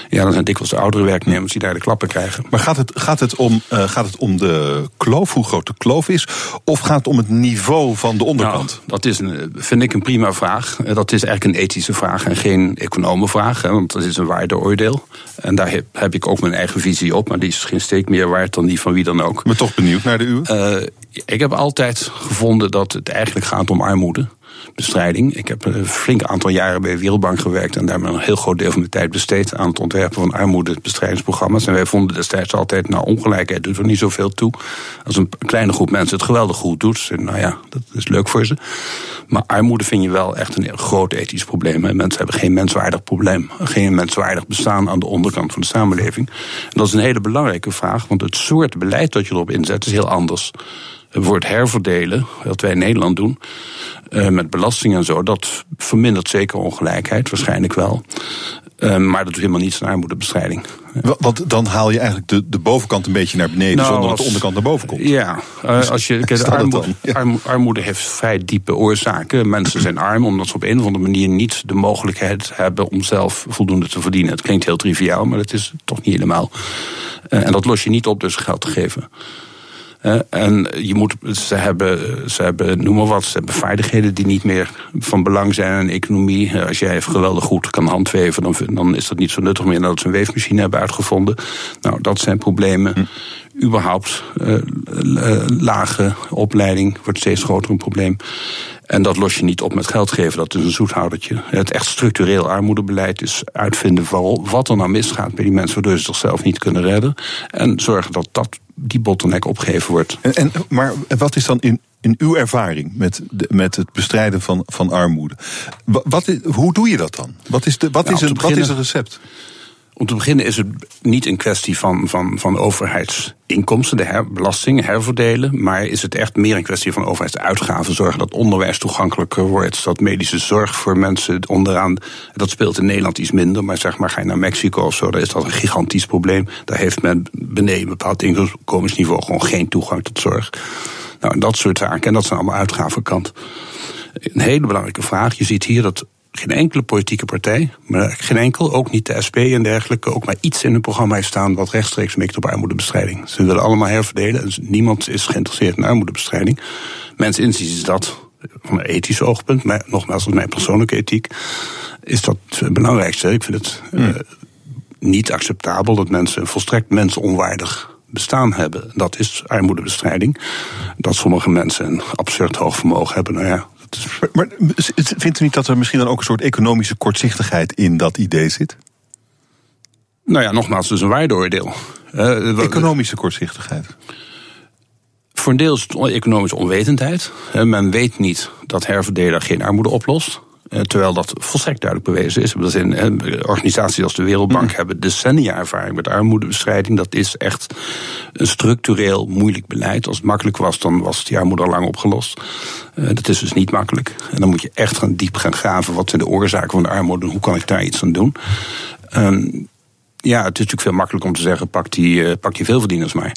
Ja, dat zijn dikwijls de oudere werknemers die daar de klappen krijgen. Maar gaat het, gaat het, om, uh, gaat het om de kloof, hoe groot de kloof is? Of gaat het om het niveau van de onderkant? Nou, dat is een, vind ik een prima vraag. Dat is eigenlijk een ethische vraag en geen economenvraag. Hè, want dat is een waardeoordeel. En daar heb, heb ik ook mijn eigen visie op. Maar die is geen steek meer waard dan die van wie dan ook. Maar toch benieuwd naar de uwe? Uh, ik heb altijd gevonden dat het eigenlijk gaat om armoede. Bestrijding. Ik heb een flink aantal jaren bij de Wereldbank gewerkt en daar heb ik een heel groot deel van mijn tijd besteed aan het ontwerpen van armoedebestrijdingsprogramma's. En wij vonden destijds altijd, nou, ongelijkheid doet er niet zoveel toe. Als een kleine groep mensen het geweldig goed doet, nou ja, dat is leuk voor ze. Maar armoede vind je wel echt een groot ethisch probleem. Hè. Mensen hebben geen menswaardig probleem, geen menswaardig bestaan aan de onderkant van de samenleving. En dat is een hele belangrijke vraag, want het soort beleid dat je erop inzet is heel anders. Voor het herverdelen, wat wij in Nederland doen, uh, met belasting en zo, dat vermindert zeker ongelijkheid, waarschijnlijk wel. Uh, maar dat doet helemaal niets aan armoedebestrijding. Want dan haal je eigenlijk de, de bovenkant een beetje naar beneden, nou, zonder als, dat de onderkant naar boven komt. Ja, uh, als je, kijk, armoede, ja. Arm, armoede heeft vrij diepe oorzaken. Mensen zijn arm omdat ze op een of andere manier niet de mogelijkheid hebben om zelf voldoende te verdienen. Het klinkt heel triviaal, maar dat is toch niet helemaal. Uh, en dat los je niet op dus geld te geven. Uh, en je moet, ze, hebben, ze hebben, noem maar wat, ze hebben vaardigheden die niet meer van belang zijn aan de economie. Uh, als jij geweldig goed kan handweven, dan, dan is dat niet zo nuttig meer nadat ze een weefmachine hebben uitgevonden. Nou, dat zijn problemen. Hm. überhaupt uh, uh, lage opleiding wordt steeds groter een probleem. En dat los je niet op met geld geven, dat is een zoethoudertje. Het echt structureel armoedebeleid is uitvinden vooral wat er nou misgaat bij die mensen, waardoor ze zichzelf niet kunnen redden. En zorgen dat dat die bottleneck opgegeven wordt. En, en, maar wat is dan in, in uw ervaring met, de, met het bestrijden van, van armoede? Wat, wat is, hoe doe je dat dan? Wat is, de, wat nou, is, het, beginnen, wat is het recept? Om te beginnen is het niet een kwestie van, van, van overheidsinkomsten, de her, belasting, herverdelen. Maar is het echt meer een kwestie van overheidsuitgaven. Zorgen dat onderwijs toegankelijker wordt. Dat medische zorg voor mensen onderaan. Dat speelt in Nederland iets minder. Maar zeg maar, ga je naar Mexico of zo, dan is dat een gigantisch probleem. Daar heeft men beneden een bepaald inkomensniveau gewoon geen toegang tot zorg. Nou, dat soort zaken. En dat zijn allemaal uitgavenkant. Een hele belangrijke vraag. Je ziet hier dat geen enkele politieke partij, maar geen enkel, ook niet de S P en dergelijke, ook maar iets in hun programma heeft staan wat rechtstreeks mikt op armoedebestrijding. Ze willen allemaal herverdelen en niemand is geïnteresseerd in armoedebestrijding. Mijn inziens is dat, van een ethisch oogpunt, maar nogmaals, mijn persoonlijke ethiek, is dat het belangrijkste. Ik vind het hmm. uh, niet acceptabel dat mensen volstrekt mensenonwaardig bestaan hebben. Dat is armoedebestrijding. Dat sommige mensen een absurd hoog vermogen hebben, nou ja. Maar, maar vindt u niet dat er misschien dan ook een soort economische kortzichtigheid in dat idee zit? Nou ja, nogmaals, dus een waardeoordeel. Uh, economische kortzichtigheid? Voor een deel is het economische onwetendheid. Uh, men weet niet dat herverdelen geen armoede oplost. Uh, terwijl dat volstrekt duidelijk bewezen is. Dat in, uh, organisaties als de Wereldbank hmm. hebben decennia ervaring met armoedebestrijding. Dat is echt een structureel moeilijk beleid. Als het makkelijk was, dan was die armoede al lang opgelost. Uh, dat is dus niet makkelijk. En dan moet je echt gaan diep gaan graven. Wat zijn de oorzaken van de armoede en hoe kan ik daar iets aan doen? Um, ja, het is natuurlijk veel makkelijker om te zeggen, pak die, uh, pak die veelverdieners maar.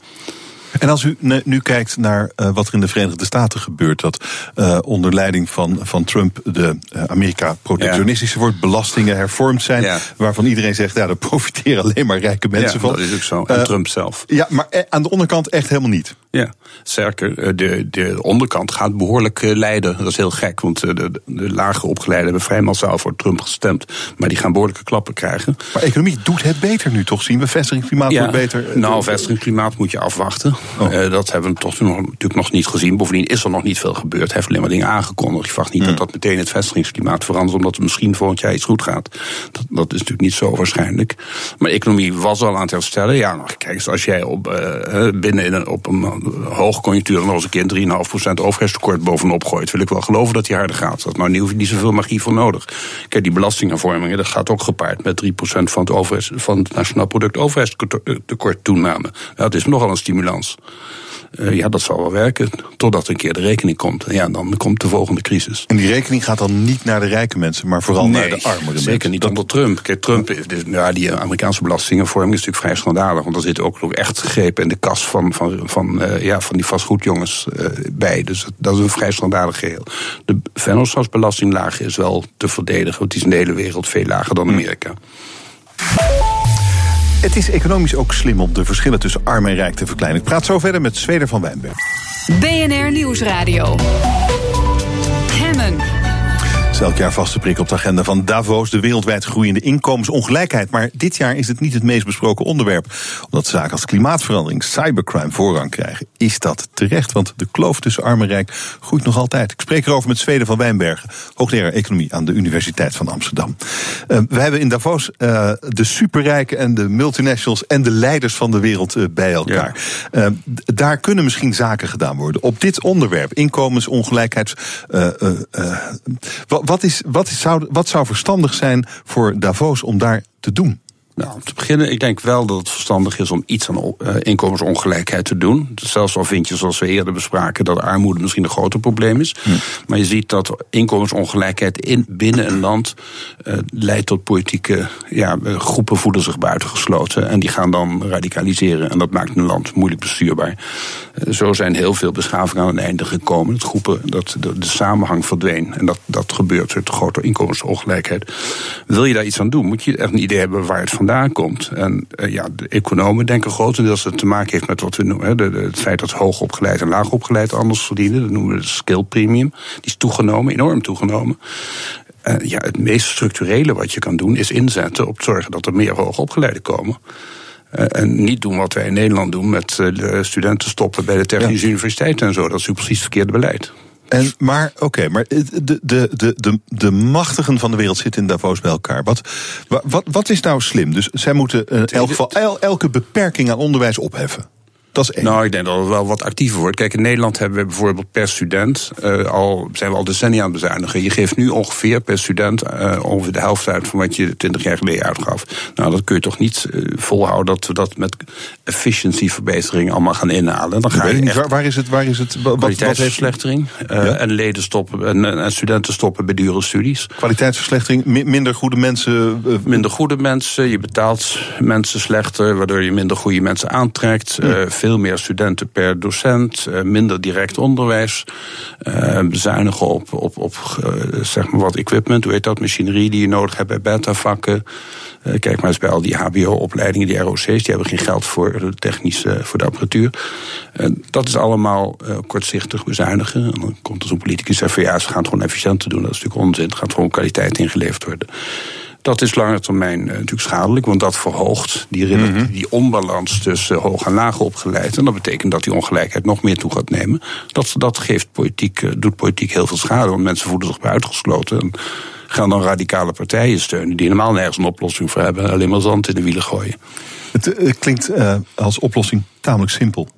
En als u nu kijkt naar uh, wat er in de Verenigde Staten gebeurt, dat uh, onder leiding van, van Trump de uh, Amerika protectionistische ja. wordt, belastingen hervormd zijn, ja. waarvan iedereen zegt, ja, daar profiteren alleen maar rijke mensen ja, van. Dat is ook zo, en uh, Trump zelf. Ja, maar aan de onderkant echt helemaal niet. Ja, zeker. De, de onderkant gaat behoorlijk lijden. Dat is heel gek, want de, de, de lager opgeleiden hebben vrij massaal voor Trump gestemd. Maar die gaan behoorlijke klappen krijgen. Maar economie doet het beter nu, toch? Zien we vestigingsklimaat ja, wordt beter? Nou, vestigingsklimaat moet je afwachten. Oh. Uh, dat hebben we tot nu toe natuurlijk nog niet gezien. Bovendien is er nog niet veel gebeurd. Hij heeft alleen maar dingen aangekondigd. Je verwacht niet mm. dat dat meteen het vestigingsklimaat verandert, omdat het misschien volgend jaar iets goed gaat. Dat, dat is natuurlijk niet zo waarschijnlijk. Maar economie was al aan het herstellen. Ja, nou, kijk eens, als jij op, uh, binnen in een, op een hoogconjunctuur dan als een keer drie komma vijf procent overheidstekort bovenop gooit, wil ik wel geloven dat die harder gaat. Dat is nou niet, niet zoveel magie voor nodig. Kijk, die belastinghervormingen, dat gaat ook gepaard met drie procent van het, overheids, van het nationaal product overheidstekort toename. Dat is nogal een stimulans. Uh, ja, dat zal wel werken, totdat een keer de rekening komt. En ja, dan komt de volgende crisis. En die rekening gaat dan niet naar de rijke mensen, maar vooral nee, naar de armere mensen? Zeker niet dat onder Trump. Kijk, Trump, ja, die Amerikaanse belastingenvorming is natuurlijk vrij schandalig, want er zitten ook nog echt grepen in de kas van, van, van, uh, ja, van die vastgoedjongens uh, bij. Dus dat is een vrij schandalig geheel. De vennootschapsbelastinglage is wel te verdedigen, want die is in de hele wereld veel lager dan Amerika. Het is economisch ook slim om de verschillen tussen arm en rijk te verkleinen. Ik praat zo verder met Sweder van Wijnbergen. B N R Nieuwsradio. Hemmen. Elk jaar vaste prik op de agenda van Davos, de wereldwijd groeiende inkomensongelijkheid. Maar dit jaar is het niet het meest besproken onderwerp, omdat zaken als klimaatverandering, cybercrime voorrang krijgen. Is dat terecht? Want de kloof tussen arm en rijk groeit nog altijd. Ik spreek erover met Sweder van Wijnbergen, hoogleraar economie aan de Universiteit van Amsterdam. Uh, we hebben in Davos uh, de superrijken en de multinationals en de leiders van de wereld uh, bij elkaar. Ja. Uh, daar kunnen misschien zaken gedaan worden. Op dit onderwerp, inkomensongelijkheid. Uh, uh, uh, wat Wat, is, wat, is, zou, wat zou verstandig zijn voor Davos om daar te doen? Nou, om te beginnen, ik denk wel dat het verstandig is om iets aan uh, inkomensongelijkheid te doen. Zelfs al vind je, zoals we eerder bespraken, dat armoede misschien een groter probleem is. Hmm. Maar je ziet dat inkomensongelijkheid in, binnen een land uh, leidt tot politieke ja, groepen voelen zich buitengesloten. En die gaan dan radicaliseren. En dat maakt een land moeilijk bestuurbaar. Uh, zo zijn heel veel beschavingen aan een einde gekomen. Het groepen, dat de, de samenhang verdween. En dat, dat gebeurt uit grote inkomensongelijkheid. Wil je daar iets aan doen, moet je echt een idee hebben waar het van vandaan komt. En uh, ja, de economen denken grotendeels dat het te maken heeft met wat we noemen. Hè, de, de, het feit dat hoogopgeleid en laagopgeleid anders verdienen. Dat noemen we de skill premium. Die is toegenomen, enorm toegenomen. Uh, ja, het meest structurele wat je kan doen is inzetten op zorgen dat er meer hoogopgeleiden komen. Uh, en niet doen wat wij in Nederland doen met uh, studenten stoppen bij de Technische ja. Universiteit en zo. Dat is precies het verkeerde beleid. En, maar oké, okay, maar de, de, de, de machtigen van de wereld zitten in Davos bij elkaar. Wat, wat, wat is nou slim? Dus zij moeten in elk geval el, elke beperking aan onderwijs opheffen. Dat is één. Nou, ik denk dat het wel wat actiever wordt. Kijk, in Nederland hebben we bijvoorbeeld per student, uh, al zijn we al decennia aan het bezuinigen. Je geeft nu ongeveer per student uh, ongeveer de helft uit van wat je twintig jaar geleden uitgaf. Nou, dat kun je toch niet uh, volhouden dat we dat met efficiëntieverbetering allemaal gaan inhalen. Dan ga je echt... waar, waar is het? Waar is het? Wat, kwaliteitsverslechtering uh, ja. en leden stoppen en, en studenten stoppen bij dure studies. Kwaliteitsverslechtering, mi- minder goede mensen. Uh, minder goede mensen. Je betaalt mensen slechter, waardoor je minder goede mensen aantrekt. Uh, ja. Veel meer studenten per docent, minder direct onderwijs, eh, bezuinigen op, op, op zeg maar wat equipment, hoe heet dat, machinerie die je nodig hebt bij beta-vakken. Eh, kijk maar eens bij al die hbo-opleidingen, die R O C's, die hebben geen geld voor de technische, voor de apparatuur. Eh, dat is allemaal eh, kortzichtig bezuinigen. En dan komt er zo'n politicus en zegt van ja, ze gaan het gewoon efficiënter doen. Dat is natuurlijk onzin, er gaat gewoon kwaliteit ingeleverd worden. Dat is lange termijn uh, natuurlijk schadelijk, want dat verhoogt die, rel- mm-hmm. die onbalans tussen hoog en laag opgeleid. En dat betekent dat die ongelijkheid nog meer toe gaat nemen. Dat, dat geeft politiek, uh, doet politiek heel veel schade, want mensen voelen zich bij uitgesloten. En gaan dan radicale partijen steunen die helemaal nergens een oplossing voor hebben. Alleen maar zand in de wielen gooien. Het uh, klinkt uh, als oplossing tamelijk simpel.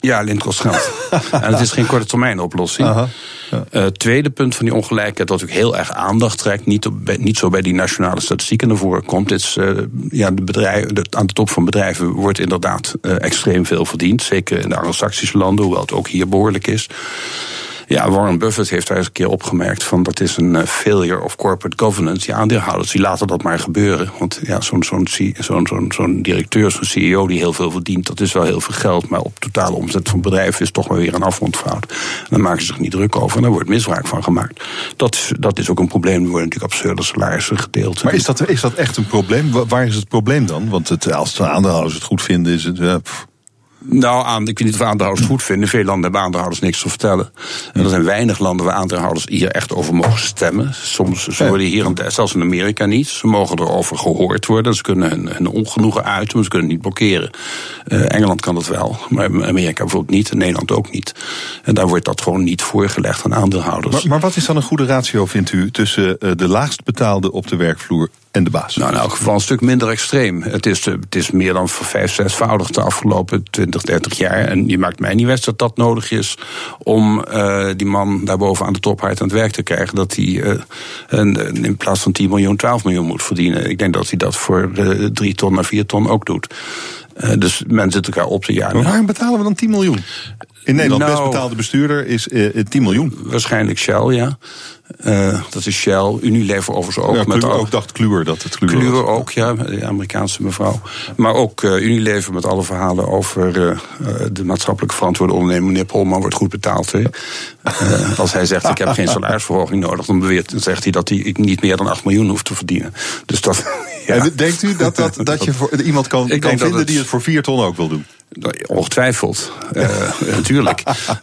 Ja, Lindros geld. En het is geen korte termijn oplossing. Aha, ja. uh, tweede punt van die ongelijkheid, dat ook heel erg aandacht trekt. Niet, op, niet zo bij die nationale statistieken naar voren komt. Is, uh, ja, de bedrijf, de, aan de top van bedrijven wordt inderdaad uh, extreem veel verdiend. Zeker in de Anglo-Saxische landen, hoewel het ook hier behoorlijk is. Ja, Warren Buffett heeft daar eens een keer opgemerkt van dat is een failure of corporate governance. Die aandeelhouders die laten dat maar gebeuren. Want ja, zo'n, zo'n, zo'n, zo'n, zo'n directeur, zo'n C E O die heel veel verdient, dat is wel heel veel geld. Maar op totale omzet van bedrijven is toch wel weer een afrondfout. En daar maken ze zich niet druk over en daar wordt misbruik van gemaakt. Dat, dat is ook een probleem. Er worden natuurlijk absurde salarissen gedeeld. Maar is dat, is dat echt een probleem? Waar is het probleem dan? Want het, als de aandeelhouders het goed vinden, is het... Ja, Nou, aan, ik weet niet of aandeelhouders het goed vinden. Veel landen hebben aandeelhouders niks te vertellen. En er zijn weinig landen waar aandeelhouders hier echt over mogen stemmen. Soms ze worden hier en daar, zelfs in Amerika niet. Ze mogen erover gehoord worden. Ze kunnen hun, hun ongenoegen uiten, maar ze kunnen het niet blokkeren. Uh, Engeland kan dat wel, maar Amerika bijvoorbeeld niet. En Nederland ook niet. En daar wordt dat gewoon niet voorgelegd aan aandeelhouders. Maar, maar wat is dan een goede ratio, vindt u, tussen de laagst betaalde op de werkvloer en de baas? Nou, in elk geval een stuk minder extreem. Het is, het is meer dan vijf, zesvoudig de afgelopen twintig, dertig jaar. En je maakt mij niet wijs dat dat nodig is om uh, die man daarboven aan de top hard aan het werk te krijgen. Dat hij uh, een, in plaats van tien miljoen, twaalf miljoen moet verdienen. Ik denk dat hij dat voor uh, drie ton naar vier ton ook doet. Uh, dus men zit elkaar op te jagen. Maar waarom betalen we dan tien miljoen? In Nederland, nou, best betaalde bestuurder is uh, tien miljoen. Waarschijnlijk Shell, ja. Uh, dat is Shell, Unilever overigens ook. Ja, met Kluwer ook, dacht Kluwer dat het Kluwer Kluwer ook, ja, de Amerikaanse mevrouw. Maar ook uh, Unilever met alle verhalen over uh, de maatschappelijke verantwoorde ondernemer. Meneer Polman wordt goed betaald. He. Uh, als hij zegt, ik heb geen salarisverhoging nodig, dan beweert, dan zegt hij dat hij niet meer dan acht miljoen hoeft te verdienen. Dus dat... Ja. En denkt u dat, dat, dat je voor, iemand kan, kan vinden dat het... die het voor vier ton ook wil doen? Ongetwijfeld, uh, natuurlijk. Uh,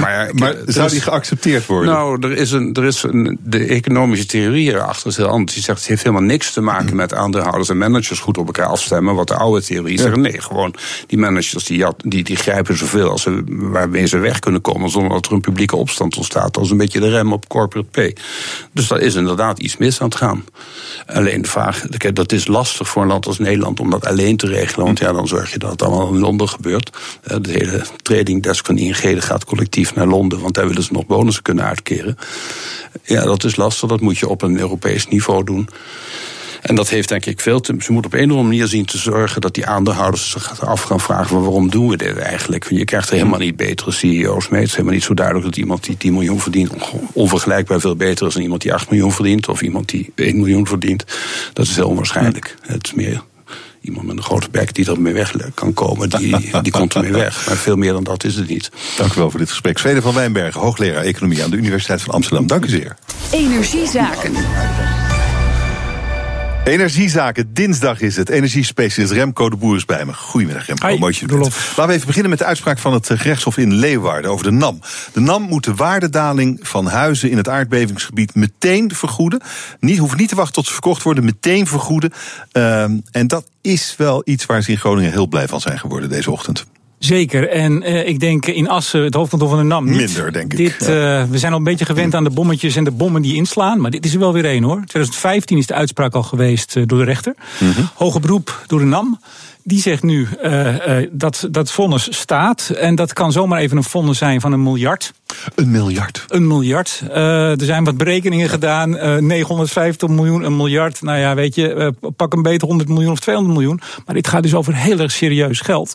maar maar ik, zou is, die geaccepteerd worden? Nou, er is een, er is een, de economische theorie erachter is heel anders. Die zegt, het heeft helemaal niks te maken met aandeelhouders en managers goed op elkaar afstemmen. Wat de oude theorie zegt, ja. Nee, gewoon die managers die, die, die grijpen zoveel als ze, waarmee ze weg kunnen komen zonder dat er een publieke opstand ontstaat. Dat is een beetje de rem op corporate P. Dus daar is inderdaad iets mis aan het gaan. Alleen de vraag, dat is lastig voor een land als Nederland om dat alleen te regelen. Want ja, dan zorg je dat het allemaal in Londen gebeurt. De hele trading desk van I N G gaat collectief naar Londen, want daar willen ze nog bonussen kunnen uitkeren. Ja, dat is lastig. Dat moet je op een Europees niveau doen. En dat heeft denk ik veel te... Ze moet op een of andere manier zien te zorgen dat die aandeelhouders zich af gaan vragen van waarom doen we dit eigenlijk? Want je krijgt er helemaal niet betere C E O's mee. Het is helemaal niet zo duidelijk dat iemand die tien miljoen verdient onvergelijkbaar veel beter is dan iemand die acht miljoen verdient of iemand die één miljoen verdient. Dat is heel onwaarschijnlijk. Het is meer... Iemand met een grote bek die er mee weg kan komen, die, die komt er mee weg. Maar veel meer dan dat is het niet. Dank u wel voor dit gesprek. Sweder van Wijnbergen, hoogleraar economie aan de Universiteit van Amsterdam. Dank u zeer. Energiezaken. Energiezaken, dinsdag is het. Energiespecialist Remco de Boer is bij me. Goedemiddag Remco, Hi, mooi dat je er bent. Laten we even beginnen met de uitspraak van het gerechtshof in Leeuwarden over de NAM. De NAM moet de waardedaling van huizen in het aardbevingsgebied meteen vergoeden. Niet, hoeft niet te wachten tot ze verkocht worden, meteen vergoeden. Uh, en dat is wel iets waar ze in Groningen heel blij van zijn geworden deze ochtend. Zeker, en uh, ik denk in Assen, het hoofdkantoor van de NAM, niet. Minder, denk ik. Dit, ja. uh, we zijn al een beetje gewend aan de bommetjes en de bommen die inslaan, maar dit is er wel weer één, hoor. twintig vijftien is de uitspraak al geweest uh, door de rechter. Mm-hmm. Hoger beroep door de NAM. Die zegt nu uh, uh, dat dat vonnis staat. En dat kan zomaar even een vonnis zijn van een miljard. Een miljard? Een miljard. Uh, er zijn wat berekeningen gedaan. Uh, negenhonderdvijftig miljoen, een miljard. Nou ja, weet je, uh, pak een beetje honderd miljoen of tweehonderd miljoen. Maar dit gaat dus over heel erg serieus geld.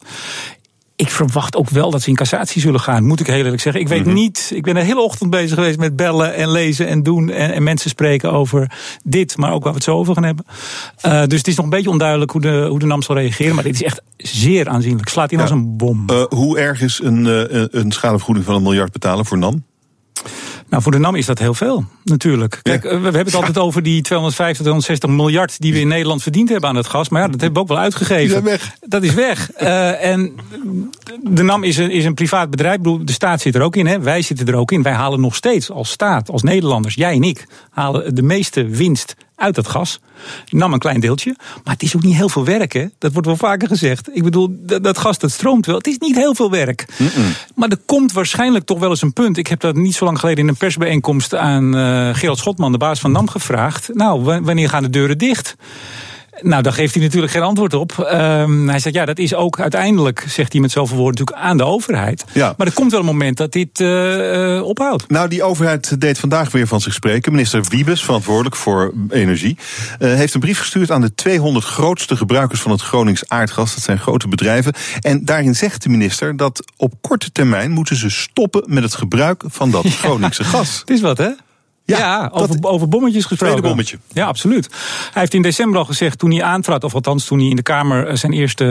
Ik verwacht ook wel dat ze in cassatie zullen gaan, moet ik heel eerlijk zeggen. Ik weet mm-hmm. niet, ik ben de hele ochtend bezig geweest met bellen en lezen en doen. En, en mensen spreken over dit, maar ook waar we het zo over gaan hebben. Uh, dus het is nog een beetje onduidelijk hoe de, hoe de NAM zal reageren. Maar dit is echt zeer aanzienlijk. Slaat in ja, als een bom. Uh, hoe erg is een, uh, een schadevergoeding van een miljard betalen voor NAM? Nou, voor de NAM is dat heel veel, natuurlijk. Kijk, ja. we hebben het altijd over die tweehonderdvijftig, tweehonderdzestig miljard... die we in Nederland verdiend hebben aan het gas. Maar ja, dat hebben we ook wel uitgegeven. Ja, dat is weg. Uh, en de NAM is een, is een privaat bedrijf. Ik bedoel, de staat zit er ook in, hè? Wij zitten er ook in. Wij halen nog steeds als staat, als Nederlanders, jij en ik... halen de meeste winst uit dat gas. NAM een klein deeltje. Maar het is ook niet heel veel werk, hè. Dat wordt wel vaker gezegd. Ik bedoel, dat, dat gas dat stroomt wel. Het is niet heel veel werk. Mm-mm. Maar er komt waarschijnlijk toch wel eens een punt. Ik heb dat niet zo lang geleden in een persbijeenkomst aan uh, Gerald Schotman, de baas van NAM, gevraagd. Nou, w- wanneer gaan de deuren dicht? Nou, daar geeft hij natuurlijk geen antwoord op. Um, hij zegt, ja, dat is ook uiteindelijk, zegt hij met zoveel woorden, natuurlijk aan de overheid. Ja. Maar er komt wel een moment dat dit uh, uh, ophoudt. Nou, die overheid deed vandaag weer van zich spreken. Minister Wiebes, verantwoordelijk voor energie, uh, heeft een brief gestuurd aan de tweehonderd grootste gebruikers van het Gronings aardgas. Dat zijn grote bedrijven. En daarin zegt de minister dat op korte termijn moeten ze stoppen met het gebruik van dat Groningse ja, gas. Het is wat, hè? Ja, ja over, over bommetjes gesproken. Tweede bommetje. Ja, absoluut. Hij heeft in december al gezegd, toen hij aantrad... of althans toen hij in de Kamer zijn eerste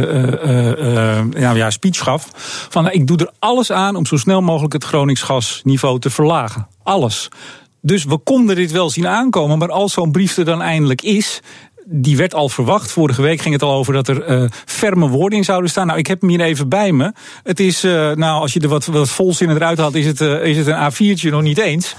uh, uh, nou ja, speech gaf... van ik doe er alles aan om zo snel mogelijk het Groningsgasniveau te verlagen. Alles. Dus we konden dit wel zien aankomen... maar als zo'n brief er dan eindelijk is... die werd al verwacht. Vorige week ging het al over dat er uh, ferme woorden in zouden staan. Nou, ik heb hem hier even bij me. Het is, uh, nou, als je er wat, wat volzinnen eruit haalt, is het, uh, is het een A viertje nog niet eens.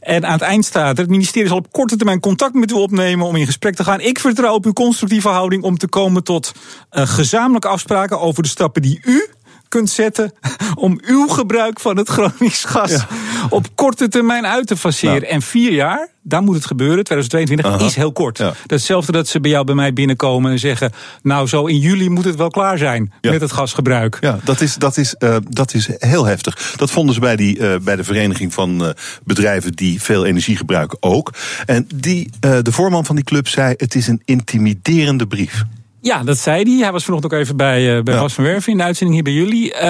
En aan het eind staat er, het ministerie zal op korte termijn contact met u opnemen om in gesprek te gaan. Ik vertrouw op uw constructieve houding om te komen tot uh, gezamenlijke afspraken over de stappen die u kunt zetten om uw gebruik van het Groningsgas ja. op korte termijn uit te faceren. Nou. En vier jaar, daar moet het gebeuren. tweeduizend tweeëntwintig Aha. is heel kort. Ja. Datzelfde dat ze bij jou bij mij binnenkomen en zeggen... nou, zo in juli moet het wel klaar zijn ja. met het gasgebruik. Ja, dat is, dat, is, uh, dat is heel heftig. Dat vonden ze bij, die, uh, bij de vereniging van uh, bedrijven die veel energie gebruiken ook. En die, uh, de voorman van die club zei, het is een intimiderende brief. Ja, dat zei hij. Hij was vanochtend ook even bij, uh, bij ja. Bas van Werven in de uitzending hier bij jullie. Uh,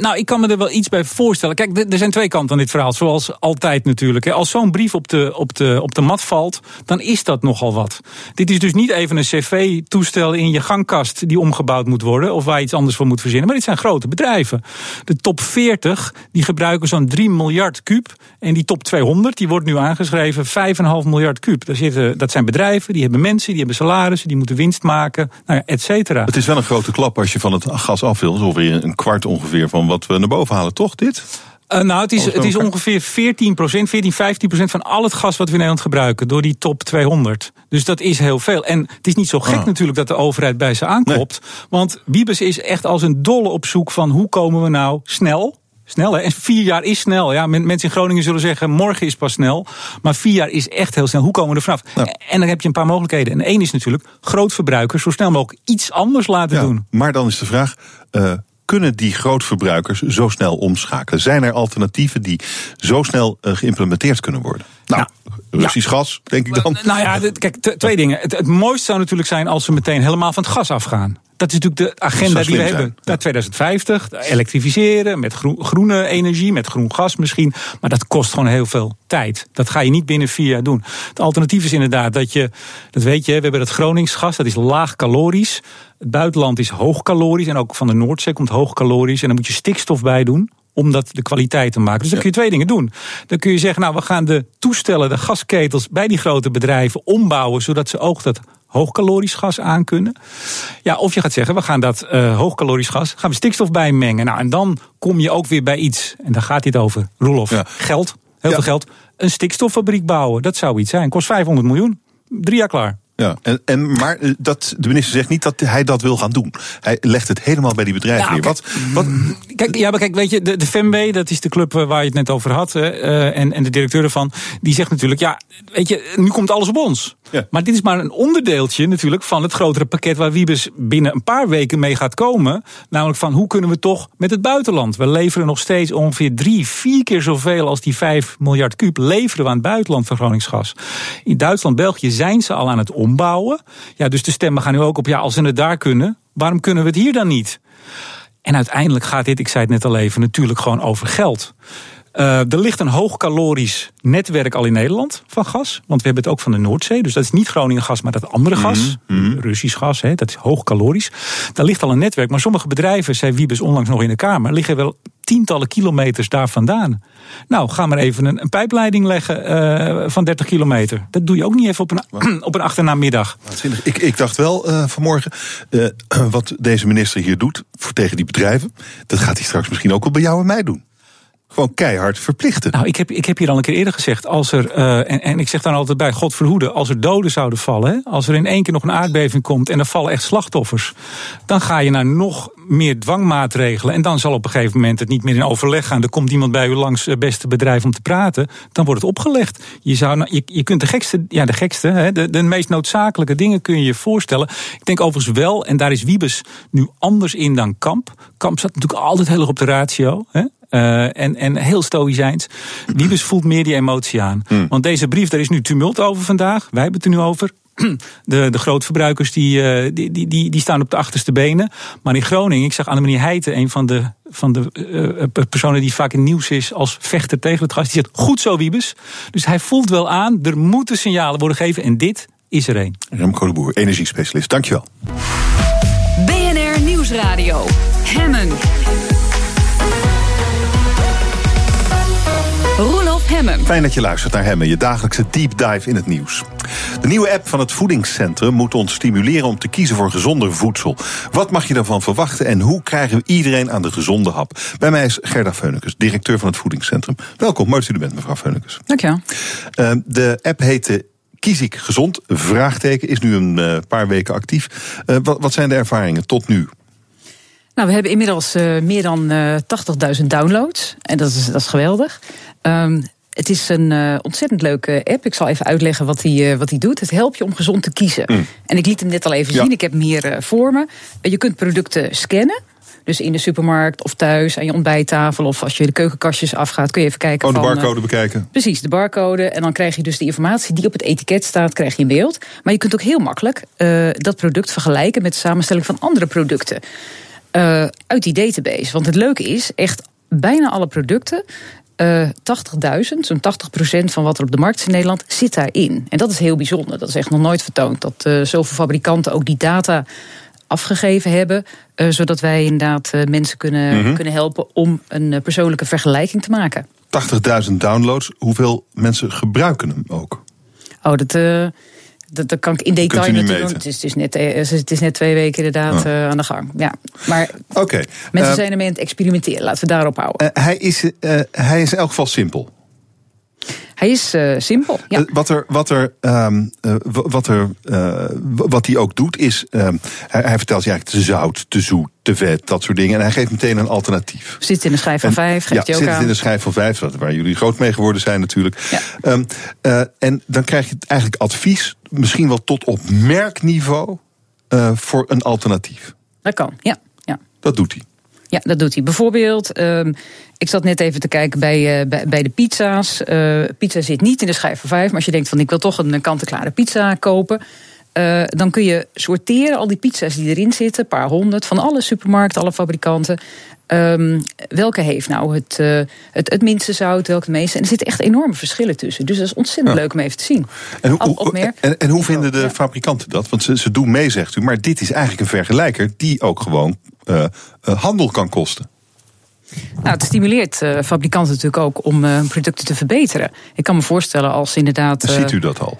nou, ik kan me er wel iets bij voorstellen. Kijk, d- er zijn twee kanten aan dit verhaal, zoals altijd natuurlijk. Hè. Als zo'n brief op de, op, de, op de mat valt, dan is dat nogal wat. Dit is dus niet even een cv-toestel in je gangkast die omgebouwd moet worden, of waar je iets anders voor moet verzinnen. Maar dit zijn grote bedrijven. De top veertig, die gebruiken zo'n drie miljard kuub. En die top tweehonderd, die wordt nu aangeschreven, vijf komma vijf miljard kuub. Daar zitten, dat zijn bedrijven, die hebben mensen, die hebben salarissen, die moeten winst maken... Nou ja, et cetera. Het is wel een grote klap als je van het gas af wil. Dat is ongeveer een kwart ongeveer van wat we naar boven halen, toch dit? Uh, nou, het is, het is ongeveer veertien procent, veertien, vijftien procent van al het gas wat we in Nederland gebruiken door die top tweehonderd. Dus dat is heel veel. En het is niet zo gek ah. natuurlijk dat de overheid bij ze aanklopt. Nee. Want Wiebes is echt als een dolle op zoek van hoe komen we nou snel... Snel, hè? En vier jaar is snel. Ja, mensen in Groningen zullen zeggen, morgen is pas snel. Maar vier jaar is echt heel snel. Hoe komen we er vanaf? Nou. En dan heb je een paar mogelijkheden. En één is natuurlijk, grootverbruikers zo snel mogelijk iets anders laten ja, doen. Maar dan is de vraag, uh, kunnen die grootverbruikers zo snel omschakelen? Zijn er alternatieven die zo snel uh, geïmplementeerd kunnen worden? Nou, nou Russisch ja. gas, denk ik dan. Nou ja, kijk, t- twee dingen. Het, het mooiste zou natuurlijk zijn als ze meteen helemaal van het gas afgaan. Dat is natuurlijk de agenda die we hebben naar ja. tweeduizend vijftig. Elektrificeren, met groen, groene energie, met groen gas misschien. Maar dat kost gewoon heel veel tijd. Dat ga je niet binnen vier jaar doen. Het alternatief is inderdaad dat je, dat weet je, we hebben dat Groningsgas, dat is laag calorisch. Het buitenland is hoog calorisch en ook van de Noordzee komt hoog calorisch. En dan moet je stikstof bij doen om dat de kwaliteit te maken. Dus dan kun je twee dingen doen. Dan kun je zeggen, nou, we gaan de toestellen, de gasketels bij die grote bedrijven ombouwen, zodat ze ook dat hoogkalorisch gas aankunnen. Ja, of je gaat zeggen, we gaan dat uh, hoogkalorisch gas, gaan we stikstof bij mengen. Nou, en dan kom je ook weer bij iets. En daar gaat dit over, Roelof. Ja. Geld, heel ja. veel geld. Een stikstoffabriek bouwen, dat zou iets zijn. Kost vijfhonderd miljoen. Drie jaar klaar. Ja, en, en, maar dat, de minister zegt niet dat hij dat wil gaan doen. Hij legt het helemaal bij die bedrijven neer. Nou, kijk, wat, wat? Kijk, ja, maar kijk, weet je, de, de V E M W, dat is de club waar je het net over had. Uh, en, en de directeur ervan, die zegt natuurlijk, ja, weet je, nu komt alles op ons. Ja. Maar dit is maar een onderdeeltje natuurlijk van het grotere pakket waar Wiebes binnen een paar weken mee gaat komen. Namelijk van, hoe kunnen we toch met het buitenland? We leveren nog steeds ongeveer drie, vier keer zoveel als die vijf miljard kuub leveren we aan het buitenland van Groningsgas. In Duitsland, België zijn ze al aan het ombouwen. Ja, dus de stemmen gaan nu ook op, ja, als ze het daar kunnen, waarom kunnen we het hier dan niet? En uiteindelijk gaat dit, ik zei het net al even, natuurlijk gewoon over geld. Uh, er ligt een hoogkalorisch netwerk al in Nederland van gas. Want we hebben het ook van de Noordzee. Dus dat is niet Groningen gas, maar dat andere gas. Mm-hmm. Russisch gas, he, dat is hoogkalorisch. Daar ligt al een netwerk. Maar sommige bedrijven, zei Wiebes onlangs nog in de Kamer, liggen wel tientallen kilometers daar vandaan. Nou, ga maar even een, een pijpleiding leggen uh, van dertig kilometer. Dat doe je ook niet even op een, op een achternamiddag. Ik, ik dacht wel uh, vanmorgen, uh, wat deze minister hier doet voor tegen die bedrijven, dat gaat hij straks misschien ook wel bij jou en mij doen. Gewoon keihard verplichten. Nou, ik heb, ik heb hier al een keer eerder gezegd, als er, uh, en, en ik zeg dan altijd bij, God verhoede, als er doden zouden vallen, hè, als er in één keer nog een aardbeving komt en er vallen echt slachtoffers, dan ga je naar nog meer dwangmaatregelen en dan zal op een gegeven moment het niet meer in overleg gaan. Er komt iemand bij u langs, beste bedrijf, om te praten, dan wordt het opgelegd. Je, zou, je, je kunt de gekste, ja, de gekste, hè, de, de meest noodzakelijke dingen kun je je voorstellen. Ik denk overigens wel, en daar is Wiebes nu anders in dan Kamp. Kamp zat natuurlijk altijd heel erg op de ratio, hè. Uh, en, en heel stoïcijns. Wiebes voelt meer die emotie aan. Mm. Want deze brief, daar is nu tumult over vandaag. Wij hebben het er nu over. De, de grootverbruikers die, die, die, die staan op de achterste benen. Maar in Groningen, ik zag Annemanie Heijten, een van de, van de uh, personen die vaak in nieuws is als vechter tegen het gas. Die zegt, goed zo Wiebes. Dus hij voelt wel aan, er moeten signalen worden gegeven. En dit is er een. Remco de Boer, energiespecialist. Dankjewel. B N R Nieuwsradio. Hemmen. Roelof Hemmen. Fijn dat je luistert naar Hemmen, je dagelijkse deep dive in het nieuws. De nieuwe app van het Voedingscentrum moet ons stimuleren om te kiezen voor gezonder voedsel. Wat mag je daarvan verwachten en hoe krijgen we iedereen aan de gezonde hap? Bij mij is Gerda Feunekes, directeur van het Voedingscentrum. Welkom, mooi dat u er bent, mevrouw Feunekes. Dank je wel. Uh, de app heette Kies ik gezond? Vraagteken, is nu een uh, paar weken actief. Uh, wat, wat zijn de ervaringen tot nu? Nou, we hebben inmiddels uh, meer dan uh, tachtigduizend downloads. En dat is, dat is geweldig. Um, het is een uh, ontzettend leuke app. Ik zal even uitleggen wat die, uh, wat die doet. Het helpt je om gezond te kiezen. Mm. En ik liet hem net al even ja. zien. Ik heb hem hier uh, voor me. Uh, je kunt producten scannen. Dus in de supermarkt of thuis aan je ontbijttafel. Of als je de keukenkastjes afgaat, kun je even kijken. Oh, de van, barcode uh, bekijken. Precies, de barcode. En dan krijg je dus de informatie die op het etiket staat, krijg je in beeld. Maar je kunt ook heel makkelijk uh, dat product vergelijken met de samenstelling van andere producten. Uh, uit die database. Want het leuke is, echt bijna alle producten, uh, tachtigduizend, zo'n tachtig procent van wat er op de markt is in Nederland, zit daarin. En dat is heel bijzonder. Dat is echt nog nooit vertoond. Dat uh, zoveel fabrikanten ook die data afgegeven hebben, uh, zodat wij inderdaad uh, mensen kunnen, mm-hmm. kunnen helpen om een uh, persoonlijke vergelijking te maken. tachtigduizend downloads, hoeveel mensen gebruiken hem ook? Oh, dat... Uh, Dat, dat kan ik in detail natuurlijk. Het is, het, is net, het is net twee weken inderdaad oh. uh, aan de gang. Ja. Maar okay. mensen uh, zijn ermee aan het experimenteren. Laten we daarop houden. Uh, hij, is, uh, hij is in elk geval simpel. Hij is uh, simpel, ja. Uh, wat, er, wat, er, um, uh, wat, er, uh, wat hij ook doet is, um, hij, hij vertelt je eigenlijk te zout, te zoet, te vet, dat soort dingen. En hij geeft meteen een alternatief. Zit in de schijf van en, vijf, geeft ja, je ook aan. Zit in de schijf van vijf, waar jullie groot mee geworden zijn natuurlijk. Ja. Um, uh, en dan krijg je eigenlijk advies, misschien wel tot op merkniveau, uh, voor een alternatief. Dat kan, ja. ja. Dat doet hij. Ja, dat doet hij. Bijvoorbeeld, um, ik zat net even te kijken bij, uh, bij, bij de pizza's. Uh, pizza zit niet in de schijf van vijf, maar als je denkt van ik wil toch een kant-en-klare pizza kopen, Uh, dan kun je sorteren al die pizza's die erin zitten, een paar honderd, van alle supermarkten, alle fabrikanten. Um, welke heeft nou het, uh, het, het minste zout, welke het meeste? En er zitten echt enorme verschillen tussen. Dus dat is ontzettend ja. leuk om even te zien. En hoe, hoe, en, en, en hoe vinden de ja. fabrikanten dat? Want ze, ze doen mee, zegt u. Maar dit is eigenlijk een vergelijker die ook gewoon uh, uh, handel kan kosten. Nou, het stimuleert uh, fabrikanten natuurlijk ook om uh, hun producten te verbeteren. Ik kan me voorstellen als inderdaad... Uh, Ziet u dat al?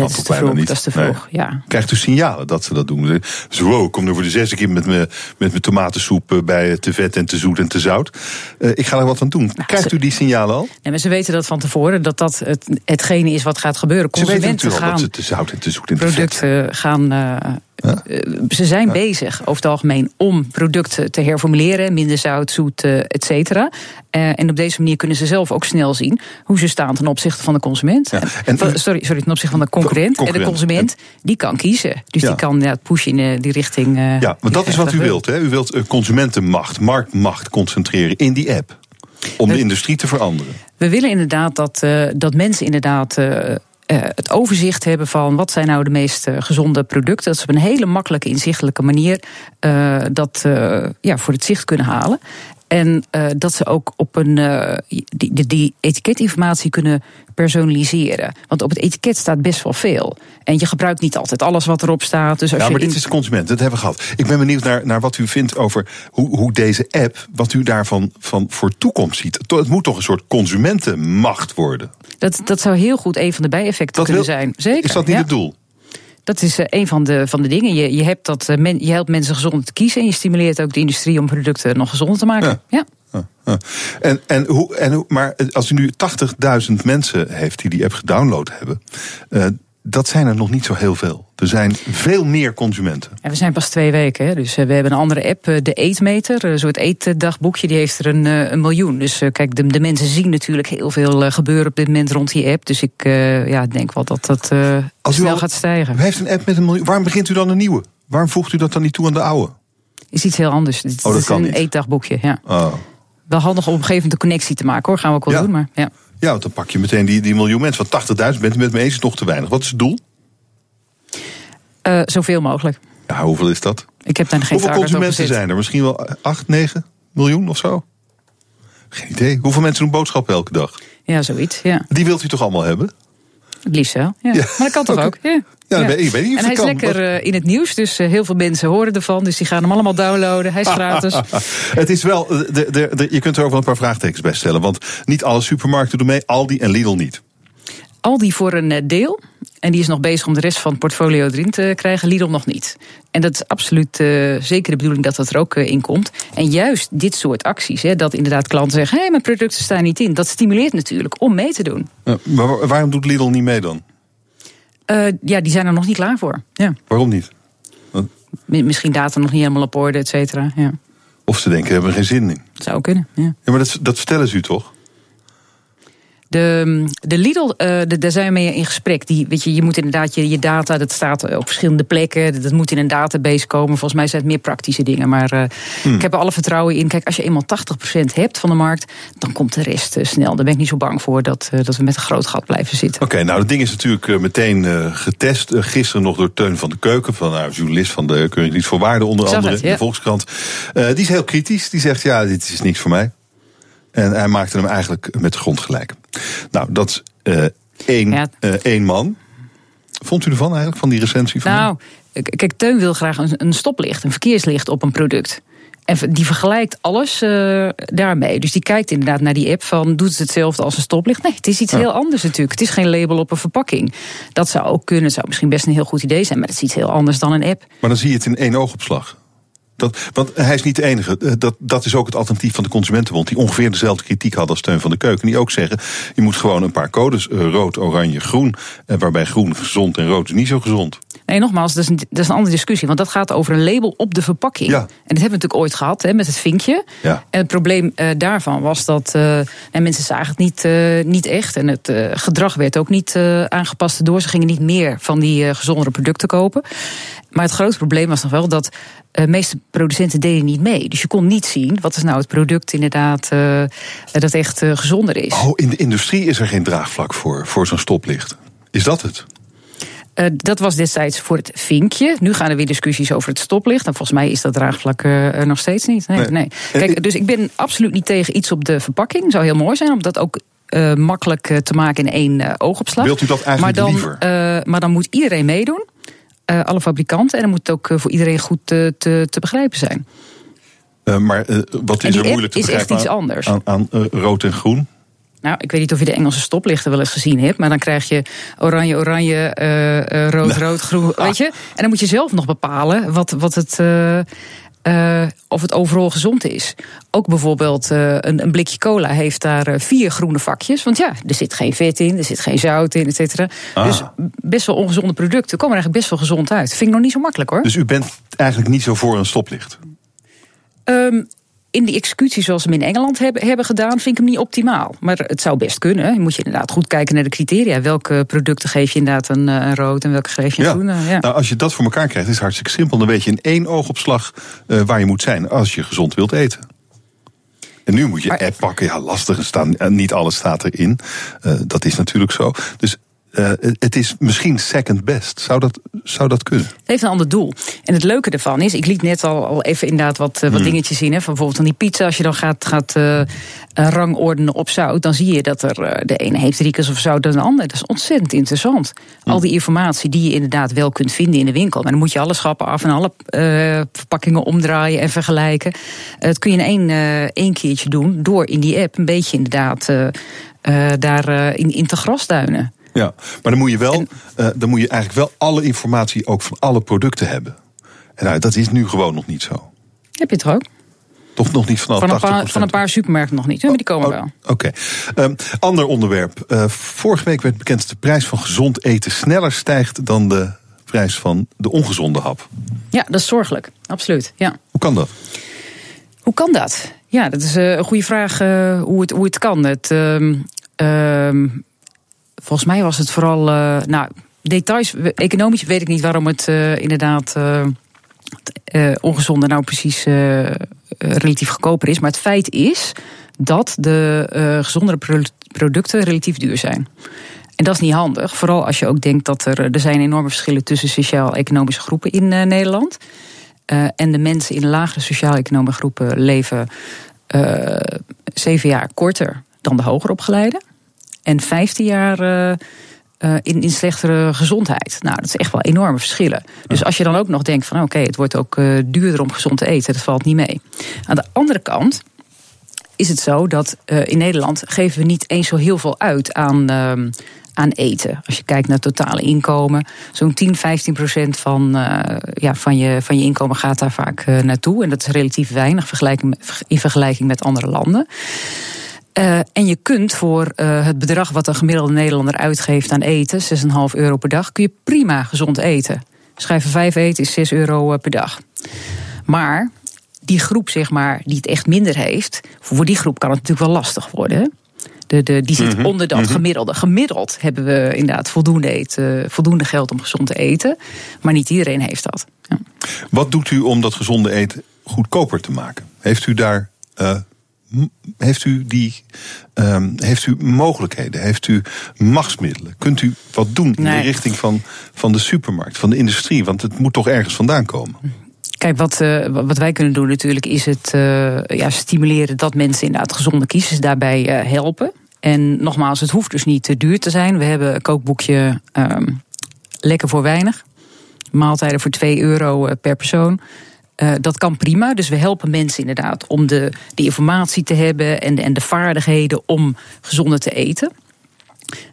Dat is te vroeg, niet. dat is te vroeg, nee. ja. Krijgt dus signalen dat ze dat doen. Zo, wow, ik kom nu voor de zesde keer met mijn met tomatensoep bij te vet en te zoet en te zout. Uh, ik ga er wat aan doen. Nou, Krijgt ze, u die signalen al? Nee, maar ze weten dat van tevoren, dat dat het, hetgene is wat gaat gebeuren. Consumenten ze gaan al dat ze te zout en te zoet en te vet. Producten gaan... Uh, Ja? Ze zijn ja. bezig over het algemeen om producten te herformuleren. Minder zout, zoet, et cetera. Uh, en op deze manier kunnen ze zelf ook snel zien hoe ze staan ten opzichte van de consument. Ja. En, sorry, sorry, ten opzichte van de concurrent. concurrent. En de consument, die kan kiezen. Dus ja. die kan ja, pushen in die richting. Uh, ja, want dat is wat u wilt. Hè? U wilt consumentenmacht, marktmacht concentreren in die app. Om we, de industrie te veranderen. We willen inderdaad dat, uh, dat mensen inderdaad... Uh, Uh, het overzicht hebben van wat zijn nou de meest uh, gezonde producten. Dat ze op een hele makkelijke, inzichtelijke manier uh, dat uh, ja, voor het zicht kunnen halen. En uh, dat ze ook op een, uh, die, die etiketinformatie kunnen personaliseren. Want op het etiket staat best wel veel. En je gebruikt niet altijd alles wat erop staat. Dus als ja, maar je in... dit is de consument, dat hebben we gehad. Ik ben benieuwd naar, naar wat u vindt over hoe, hoe deze app... wat u daarvan van voor toekomst ziet. Het moet toch een soort consumentenmacht worden? Dat, dat zou heel goed een van de bijeffecten dat kunnen wil... zijn. Zeker. Is dat niet ja. het doel? Dat is een van de, van de dingen. Je, je, hebt dat, men, je helpt mensen gezond te kiezen... en je stimuleert ook de industrie om producten nog gezonder te maken. Ja. ja. ja, ja. En, en hoe, en hoe, maar als u nu tachtigduizend mensen heeft die die app gedownload hebben... Uh, dat zijn er nog niet zo heel veel. Er zijn veel meer consumenten. Ja, we zijn pas twee weken, dus we hebben een andere app, de Eetmeter. Een soort eetdagboekje, die heeft er een, een miljoen. Dus kijk, de, de mensen zien natuurlijk heel veel gebeuren op dit moment rond die app. Dus ik uh, ja, denk wel dat dat uh, snel al, gaat stijgen. U heeft een app met een miljoen. Waarom begint u dan een nieuwe? Waarom voegt u dat dan niet toe aan de oude? Is iets heel anders. Het oh, is een niet. eetdagboekje, ja. Oh. Wel handig om op een gegeven moment de connectie te maken, hoor. Gaan we ook wel ja. doen, maar ja. Ja, want dan pak je meteen die, die miljoen mensen. Want tachtigduizend bent het met me eens, is nog te weinig. Wat is het doel? Uh, zoveel mogelijk. Ja, hoeveel is dat? Ik heb daar geen hoeveel consumenten zijn er? Misschien wel acht, negen miljoen of zo? Geen idee. Hoeveel mensen doen boodschappen elke dag? Ja, zoiets, ja. Die wilt u toch allemaal hebben? Het liefst wel, ja. ja. Maar dat kan toch okay. ook? Ja. Ja, ja. Ik weet niet of en hij kan, is lekker maar... in het nieuws, dus heel veel mensen horen ervan. Dus die gaan hem allemaal downloaden, hij is gratis. Het is wel, de, de, de, je kunt er ook wel een paar vraagtekens bij stellen. Want niet alle supermarkten doen mee, Aldi en Lidl niet. Aldi voor een deel. En die is nog bezig om de rest van het portfolio erin te krijgen. Lidl nog niet. En dat is absoluut uh, zeker de bedoeling dat dat er ook uh, in komt. En juist dit soort acties, hè, dat inderdaad klanten zeggen... hé, hey, mijn producten staan niet in. Dat stimuleert natuurlijk om mee te doen. Ja, maar waarom doet Lidl niet mee dan? Uh, ja, die zijn er nog niet klaar voor. Ja. Waarom niet? Want... Misschien data nog niet helemaal op orde, et cetera. Ja. Of ze denken, we hebben er geen zin in. Dat zou kunnen, ja. ja maar dat, dat vertellen ze u toch? De, de Lidl, uh, de, daar zijn we mee in gesprek. Die, weet je, je moet inderdaad je, je data, dat staat op verschillende plekken. Dat moet in een database komen. Volgens mij zijn het meer praktische dingen. Maar uh, hmm. ik heb er alle vertrouwen in. Kijk, als je eenmaal tachtig procent hebt van de markt, dan komt de rest uh, snel. Daar ben ik niet zo bang voor dat, uh, dat we met een groot gat blijven zitten. Oké, okay, nou, dat ding is natuurlijk uh, meteen uh, getest. Uh, gisteren nog door Teun van de Keuken, van, uh, journalist van de Keuringsdienst voor Waarde, onder andere het, ja. in de Volkskrant. Uh, die is heel kritisch. Die zegt, ja, dit is niks voor mij. En hij maakte hem eigenlijk met de grond gelijk. Nou, dat is uh, één, ja. uh, één man. Vond u ervan eigenlijk, van die recensie? Van nou, kijk, Teun wil graag een, een stoplicht, een verkeerslicht op een product. En die vergelijkt alles uh, daarmee. Dus die kijkt inderdaad naar die app van, doet het hetzelfde als een stoplicht? Nee, het is iets ja. heel anders natuurlijk. Het is geen label op een verpakking. Dat zou ook kunnen, het zou misschien best een heel goed idee zijn... maar het is iets heel anders dan een app. Maar dan zie je het in één oogopslag. Dat, want hij is niet de enige. Dat, dat is ook het alternatief van de Consumentenbond... die ongeveer dezelfde kritiek had als Teun van de Keuken. Die ook zeggen, je moet gewoon een paar codes... rood, oranje, groen, waarbij groen gezond en rood is niet zo gezond. Nee, nogmaals, dat is een, dat is een andere discussie. Want dat gaat over een label op de verpakking. Ja. En dat hebben we natuurlijk ooit gehad, hè, met het vinkje. Ja. En het probleem uh, daarvan was dat uh, en mensen zagen het niet, uh, niet echt. En het uh, gedrag werd ook niet uh, aangepast door. Ze gingen niet meer van die uh, gezondere producten kopen. Maar het grote probleem was nog wel dat... de uh, meeste producenten deden niet mee. Dus je kon niet zien wat is nou het product inderdaad uh, dat echt uh, gezonder is. Oh, in de industrie is er geen draagvlak voor, voor zo'n stoplicht. Is dat het? Uh, dat was destijds voor het vinkje. Nu gaan er weer discussies over het stoplicht. En volgens mij is dat draagvlak uh, er nog steeds niet. Nee, nee. nee. Kijk, dus ik ben absoluut niet tegen iets op de verpakking. Zou heel mooi zijn, omdat ook... Uh, makkelijk te maken in één uh, oogopslag. Wilt u dat eigenlijk maar dan, liever? Uh, maar dan moet iedereen meedoen. Uh, alle fabrikanten. En dan moet het ook uh, voor iedereen goed uh, te, te begrijpen zijn. Uh, maar uh, wat is er moeilijk te begrijpen is echt iets anders. Aan, aan uh, rood en groen? Nou, ik weet niet of je de Engelse stoplichten wel eens gezien hebt, maar dan krijg je oranje, oranje, uh, uh, rood, rood, groen, weet je. En dan moet je zelf nog bepalen wat, wat het... Uh, Uh, of het overal gezond is. Ook bijvoorbeeld uh, een, een blikje cola heeft daar uh, vier groene vakjes. Want ja, er zit geen vet in, er zit geen zout in, et cetera. Ah. Dus best wel ongezonde producten komen er eigenlijk best wel gezond uit. Vind ik nog niet zo makkelijk, hoor. Dus u bent eigenlijk niet zo voor een stoplicht? Um, in die executie zoals we hem in Engeland hebben, hebben gedaan, vind ik hem niet optimaal. Maar het zou best kunnen. Je moet je inderdaad goed kijken naar de criteria. Welke producten geef je inderdaad een, een rood en welke geef je een ja. groen? Ja. Nou, als je dat voor elkaar krijgt, is het hartstikke simpel. Dan weet je in één oogopslag uh, waar je moet zijn als je gezond wilt eten. En nu moet je maar, app pakken. Ja, lastig. Er staan, niet alles staat erin. Uh, dat is natuurlijk zo. Dus... Uh, het is misschien second best. Zou dat, zou dat kunnen? Het heeft een ander doel. En het leuke ervan is, ik liet net al, al even inderdaad wat, uh, wat mm. dingetjes zien. Hè, van bijvoorbeeld aan die pizza, als je dan gaat, gaat uh, rangordenen op zout, dan zie je dat er uh, de ene heeft drie keer zoveel zout dan de ander. Dat is ontzettend interessant. Mm. Al die informatie die je inderdaad wel kunt vinden in de winkel. Maar dan moet je alle schappen af en alle uh, verpakkingen omdraaien en vergelijken. Uh, dat kun je in één, uh, één keertje doen door in die app een beetje inderdaad uh, uh, daar uh, in, in te grasduinen. Ja, maar dan moet je wel, en, uh, dan moet je eigenlijk wel alle informatie ook van alle producten hebben. En nou, dat is nu gewoon nog niet zo. Heb je het er ook? Toch nog niet van alle tachtig procent? Van een paar supermarkten nog niet, maar die komen oh, wel. Oké. Okay. Um, ander onderwerp. Uh, vorige week werd bekend dat de prijs van gezond eten sneller stijgt dan de prijs van de ongezonde hap. Ja, dat is zorgelijk. Absoluut. Ja. Hoe kan dat? Hoe kan dat? Ja, dat is uh, een goede vraag uh, hoe, het, hoe het kan. Het... Uh, uh, Volgens mij was het vooral... Uh, nou, details, economisch weet ik niet waarom het uh, inderdaad... Uh, uh, ongezonde nou precies uh, relatief goedkoper is. Maar het feit is dat de uh, gezondere pro- producten relatief duur zijn. En dat is niet handig. Vooral als je ook denkt dat er, er zijn enorme verschillen... tussen sociaal-economische groepen in uh, Nederland. Uh, en de mensen in de lagere sociaal-economische groepen... leven uh, zeven jaar korter dan de hoger opgeleiden. En vijftien jaar uh, in, in slechtere gezondheid. Nou, dat is echt wel enorme verschillen. Dus als je dan ook nog denkt van oké, okay, het wordt ook uh, duurder om gezond te eten. Dat valt niet mee. Aan de andere kant is het zo dat uh, in Nederland geven we niet eens zo heel veel uit aan, uh, aan eten. Als je kijkt naar het totale inkomen. Zo'n tien, vijftien procent van, uh, ja, van, je, van je inkomen gaat daar vaak uh, naartoe. En dat is relatief weinig vergelijking, in vergelijking met andere landen. Uh, en je kunt voor uh, het bedrag wat een gemiddelde Nederlander uitgeeft aan eten, zes komma vijf euro per dag, kun je prima gezond eten. Schrijven vijf eten is zes euro per dag. Maar die groep, zeg maar, die het echt minder heeft, voor die groep kan het natuurlijk wel lastig worden. Hè? De, de, die zit mm-hmm. onder dat gemiddelde. Gemiddeld hebben we inderdaad voldoende, eten, voldoende geld om gezond te eten. Maar niet iedereen heeft dat. Ja. Wat doet u om dat gezonde eten goedkoper te maken? Heeft u daar... Uh... Heeft u, die, um, heeft u mogelijkheden? Heeft u machtsmiddelen? Kunt u wat doen in nee. de richting van, van de supermarkt, van de industrie? Want het moet toch ergens vandaan komen? Kijk, wat, uh, wat wij kunnen doen natuurlijk is het uh, ja, stimuleren dat mensen inderdaad gezonde kiezers daarbij uh, helpen. En nogmaals, het hoeft dus niet te duur te zijn. We hebben een kookboekje uh, Lekker voor Weinig. Maaltijden voor twee euro per persoon. Uh, dat kan prima, dus we helpen mensen inderdaad om de, de informatie te hebben... En de, en de vaardigheden om gezonder te eten.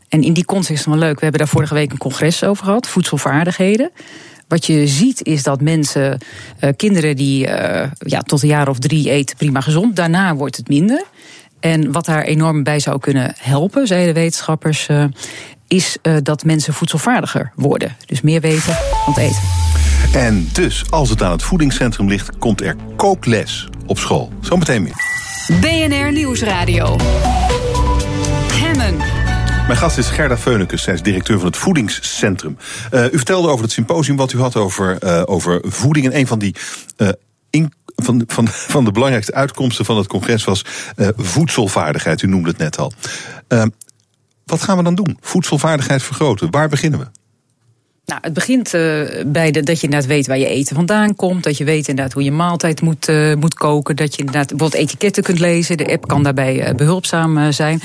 En in die context is het wel leuk. We hebben daar vorige week een congres over gehad, voedselvaardigheden. Wat je ziet is dat mensen, uh, kinderen die uh, ja, tot een jaar of drie eten prima gezond... daarna wordt het minder. En wat daar enorm bij zou kunnen helpen, zeiden wetenschappers... Uh, is uh, dat mensen voedselvaardiger worden. Dus meer weten van het eten. En dus, als het aan het voedingscentrum ligt, komt er kookles op school. Zometeen meer. B N R Nieuwsradio. Hemmen. Mijn gast is Gerda Feunekes, zij is directeur van het Voedingscentrum. Uh, u vertelde over het symposium wat u had over, uh, over voeding. En een van die uh, in, van, van, van de belangrijkste uitkomsten van het congres was uh, voedselvaardigheid. U noemde het net al. Uh, wat gaan we dan doen? Voedselvaardigheid vergroten. Waar beginnen we? Nou, het begint uh, bij de, dat je inderdaad weet waar je eten vandaan komt. Dat je weet inderdaad hoe je maaltijd moet, uh, moet koken. Dat je inderdaad bijvoorbeeld etiketten kunt lezen. De app kan daarbij uh, behulpzaam uh, zijn.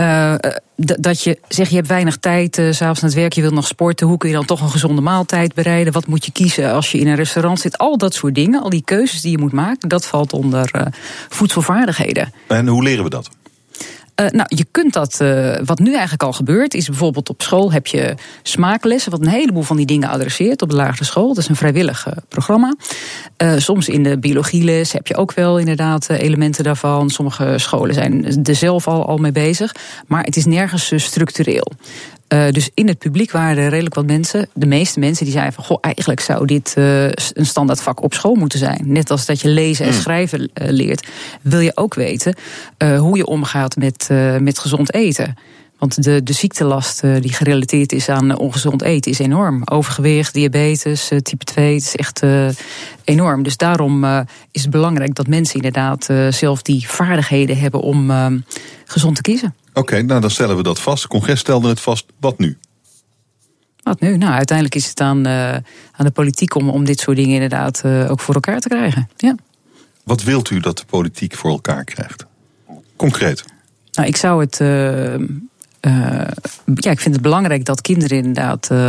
Uh, d- dat je zegt, je hebt weinig tijd, uh, 's avonds naar het werk, je wilt nog sporten. Hoe kun je dan toch een gezonde maaltijd bereiden? Wat moet je kiezen als je in een restaurant zit? Al dat soort dingen, al die keuzes die je moet maken, dat valt onder uh, voedselvaardigheden. En hoe leren we dat? Uh, nou, je kunt dat, uh, wat nu eigenlijk al gebeurt, is bijvoorbeeld op school heb je smaaklessen, wat een heleboel van die dingen adresseert op de lagere school. Dat is een vrijwillig uh, programma. Uh, soms in de biologieles heb je ook wel inderdaad uh, elementen daarvan. Sommige scholen zijn er zelf al, al mee bezig, maar het is nergens uh, structureel. Uh, dus in het publiek waren er redelijk wat mensen. De meeste mensen die zeiden van, goh, eigenlijk zou dit uh, een standaardvak op school moeten zijn. Net als dat je lezen en schrijven uh, leert, wil je ook weten uh, hoe je omgaat met, uh, met gezond eten. Want de, de ziektelast uh, die gerelateerd is aan uh, ongezond eten is enorm. Overgewicht, diabetes, uh, type twee, het is echt uh, enorm. Dus daarom uh, is het belangrijk dat mensen inderdaad uh, zelf die vaardigheden hebben om uh, gezond te kiezen. Oké, okay, nou dan stellen we dat vast. Het congres stelde het vast. Wat nu? Wat nu? Nou, uiteindelijk is het aan, uh, aan de politiek om, om dit soort dingen inderdaad uh, ook voor elkaar te krijgen. Ja. Wat wilt u dat de politiek voor elkaar krijgt? Concreet. Nou, ik zou het... Uh, Uh, ja, ik vind het belangrijk dat kinderen inderdaad, uh,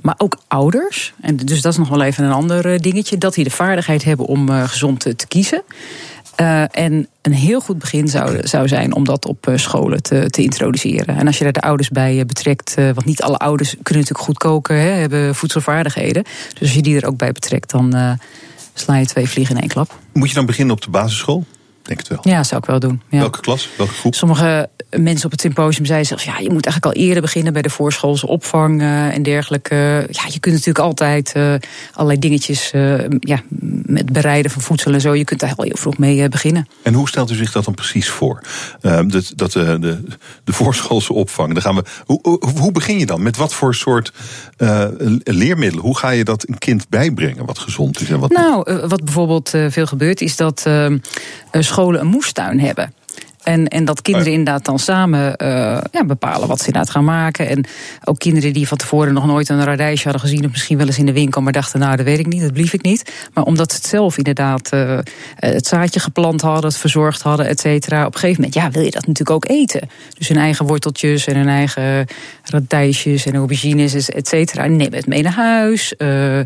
maar ook ouders, en dus dat is nog wel even een ander dingetje, dat die de vaardigheid hebben om uh, gezond te kiezen. Uh, en een heel goed begin zou, zou zijn om dat op uh, scholen te, te introduceren. En als je daar de ouders bij uh, betrekt, uh, want niet alle ouders kunnen natuurlijk goed koken, hè, hebben voedselvaardigheden. Dus als je die er ook bij betrekt, dan uh, sla je twee vliegen in één klap. Moet je dan beginnen op de basisschool? Denk het wel. Ja, zou ik wel doen. Ja. Welke klas? Welke groep? Sommige mensen op het symposium zeiden zelfs, ja, je moet eigenlijk al eerder beginnen bij de voorschoolse opvang uh, en dergelijke. Ja, je kunt natuurlijk altijd uh, allerlei dingetjes uh, ja, met bereiden van voedsel en zo. Je kunt daar heel vroeg mee uh, beginnen. En hoe stelt u zich dat dan precies voor? Uh, dat, dat, uh, de, de voorschoolse opvang, daar gaan we. Hoe, hoe, hoe begin je dan? Met wat voor soort uh, leermiddelen? Hoe ga je dat een kind bijbrengen wat gezond is en wat? Nou, uh, wat bijvoorbeeld uh, veel gebeurt is dat uh, uh, scholen een moestuin hebben. En, en dat kinderen inderdaad dan samen uh, ja, bepalen wat ze inderdaad gaan maken. En ook kinderen die van tevoren nog nooit een radijsje hadden gezien, of misschien wel eens in de winkel, maar dachten, nou, dat weet ik niet, dat blief ik niet. Maar omdat ze het zelf inderdaad uh, het zaadje geplant hadden, het verzorgd hadden, et cetera. Op een gegeven moment, ja, wil je dat natuurlijk ook eten. Dus hun eigen worteltjes en hun eigen radijsjes en aubergines, et cetera. Neem het mee naar huis. Uh,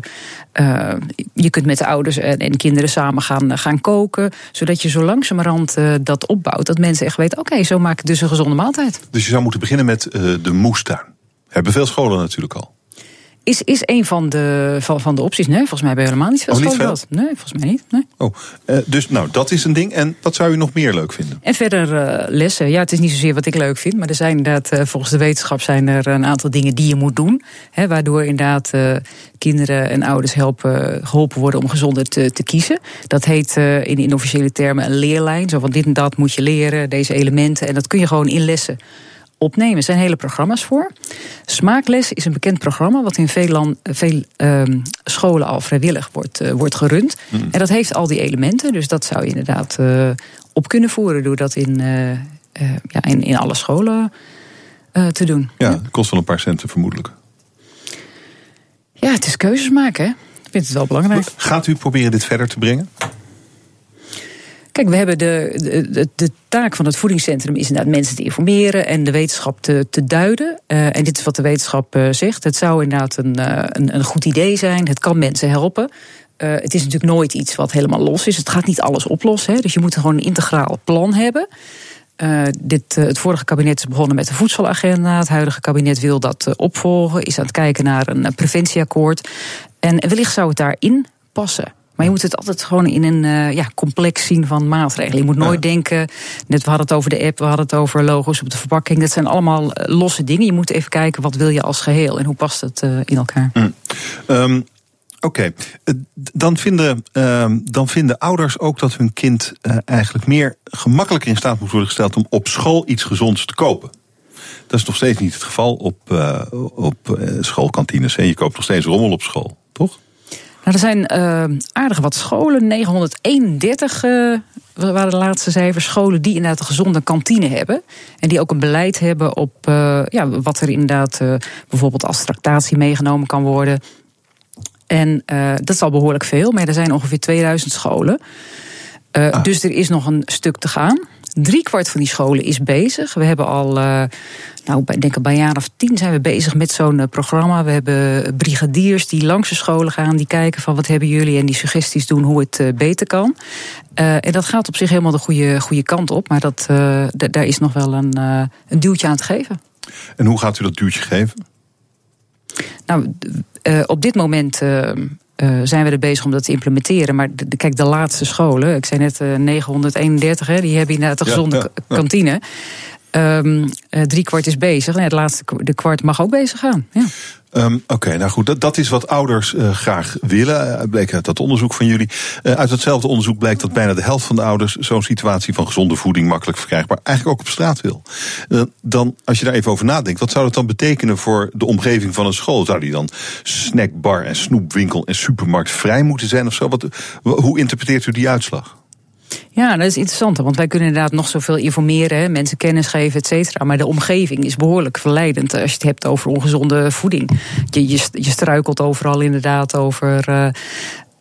uh, je kunt met de ouders en, en kinderen samen gaan, gaan koken. Zodat je zo langzamerhand uh, dat opbouwt, dat mensen echt weten, oké, okay, zo maak ik dus een gezonde maaltijd. Dus je zou moeten beginnen met uh, de moestuin. Hebben veel scholen natuurlijk al. Is, is een van de, van, van de opties. Nee, volgens mij hebben we helemaal niet veel oh, scholen dat. Nee, volgens mij niet. Nee. Oh, uh, dus nou, dat is een ding. En dat zou u nog meer leuk vinden? En verder uh, lessen. Ja, het is niet zozeer wat ik leuk vind. Maar er zijn inderdaad, uh, volgens de wetenschap zijn er een aantal dingen die je moet doen. Hè, waardoor inderdaad uh, kinderen en ouders helpen, geholpen worden om gezonder te, te kiezen. Dat heet uh, in, in officiële termen een leerlijn. Zo van dit en dat moet je leren, deze elementen. En dat kun je gewoon in lessen opnemen. Er zijn hele programma's voor. Smaakles is een bekend programma wat in veel, land, veel um, scholen al vrijwillig wordt, uh, wordt gerund. Mm. En dat heeft al die elementen. Dus dat zou je inderdaad uh, op kunnen voeren door dat in, uh, uh, ja, in, in alle scholen uh, te doen. Ja, ja, het kost wel een paar centen vermoedelijk. Ja, het is keuzes maken. Hè? Ik vind het wel belangrijk. Gaat u proberen dit verder te brengen? Kijk, we hebben de, de, de taak van het voedingscentrum is inderdaad mensen te informeren en de wetenschap te, te duiden. Uh, en dit is wat de wetenschap uh, zegt. Het zou inderdaad een, uh, een, een goed idee zijn. Het kan mensen helpen. Uh, het is natuurlijk nooit iets wat helemaal los is. Het gaat niet alles oplossen. Hè? Dus je moet gewoon een integraal plan hebben. Uh, dit, uh, het vorige kabinet is begonnen met de voedselagenda. Het huidige kabinet wil dat uh, opvolgen. Is aan het kijken naar een uh, preventieakkoord. En, en wellicht zou het daarin passen. Maar je moet het altijd gewoon in een uh, ja, complex zien van maatregelen. Je moet nooit ja. denken, net we hadden het over de app, we hadden het over logo's op de verpakking. Dat zijn allemaal uh, losse dingen. Je moet even kijken, wat wil je als geheel en hoe past het uh, in elkaar. Mm. Um, Oké, okay. dan, vinden, um, dan vinden ouders ook dat hun kind uh, eigenlijk meer gemakkelijker in staat moet worden gesteld om op school iets gezonds te kopen. Dat is nog steeds niet het geval op, uh, op uh, schoolkantines. En je koopt nog steeds rommel op school, toch? Nou, er zijn uh, aardig wat scholen, negenhonderdeenendertig uh, waren de laatste cijfers, scholen die inderdaad een gezonde kantine hebben. En die ook een beleid hebben op uh, ja, wat er inderdaad uh, bijvoorbeeld als tractatie meegenomen kan worden. En uh, dat is al behoorlijk veel, maar er zijn ongeveer tweeduizend scholen. Uh, ah. Dus er is nog een stuk te gaan. Driekwart van die scholen is bezig. We hebben al, uh, nou, ik denk bij een jaar of tien zijn we bezig met zo'n uh, programma. We hebben brigadiers die langs de scholen gaan, die kijken van wat hebben jullie en die suggesties doen hoe het uh, beter kan. Uh, en dat gaat op zich helemaal de goede, goede kant op, maar dat, uh, d- daar is nog wel een, uh, een duwtje aan te geven. En hoe gaat u dat duwtje geven? Nou, uh, op dit moment uh, uh, zijn we er bezig om dat te implementeren. Maar de, de, kijk, de laatste scholen, ik zei net uh, negenhonderdeenendertig, hè, die hebben inderdaad een ja, gezonde ja, ja. kantine. Um, uh, drie kwart is bezig. Nee, het laatste de kwart mag ook bezig gaan. Ja. Um, Oké, okay, nou goed, dat, dat is wat ouders uh, graag willen, uh, bleek uit dat onderzoek van jullie. Uh, uit datzelfde onderzoek blijkt dat bijna de helft van de ouders zo'n situatie van gezonde voeding makkelijk verkrijgbaar eigenlijk ook op straat wil. Uh, dan, als je daar even over nadenkt, wat zou dat dan betekenen voor de omgeving van een school? Zou die dan snackbar en snoepwinkel en supermarkt vrij moeten zijn of zo? Wat, hoe interpreteert u die uitslag? Ja, dat is interessant, want wij kunnen inderdaad nog zoveel informeren, hè, mensen kennis geven, et cetera. Maar de omgeving is behoorlijk verleidend als je het hebt over ongezonde voeding. Je, je, je struikelt overal inderdaad over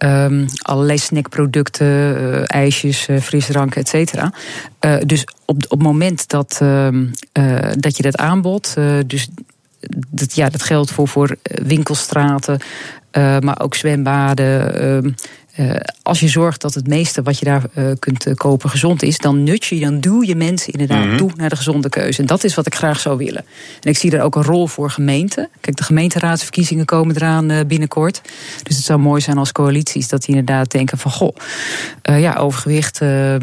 uh, um, allerlei snackproducten, uh, ijsjes, uh, frisdranken, et cetera. Uh, dus op, op het moment dat, uh, uh, dat je dat aanbod, uh, dus dat, ja, dat geldt voor, voor winkelstraten, uh, maar ook zwembaden. Uh, Uh, als je zorgt dat het meeste wat je daar uh, kunt uh, kopen gezond is, dan nut je, dan duw je mensen inderdaad mm-hmm. toe naar de gezonde keuze. En dat is wat ik graag zou willen. En ik zie daar ook een rol voor gemeenten. Kijk, de gemeenteraadsverkiezingen komen eraan uh, binnenkort. Dus het zou mooi zijn als coalities dat die inderdaad denken van goh, uh, ja, overgewicht, uh,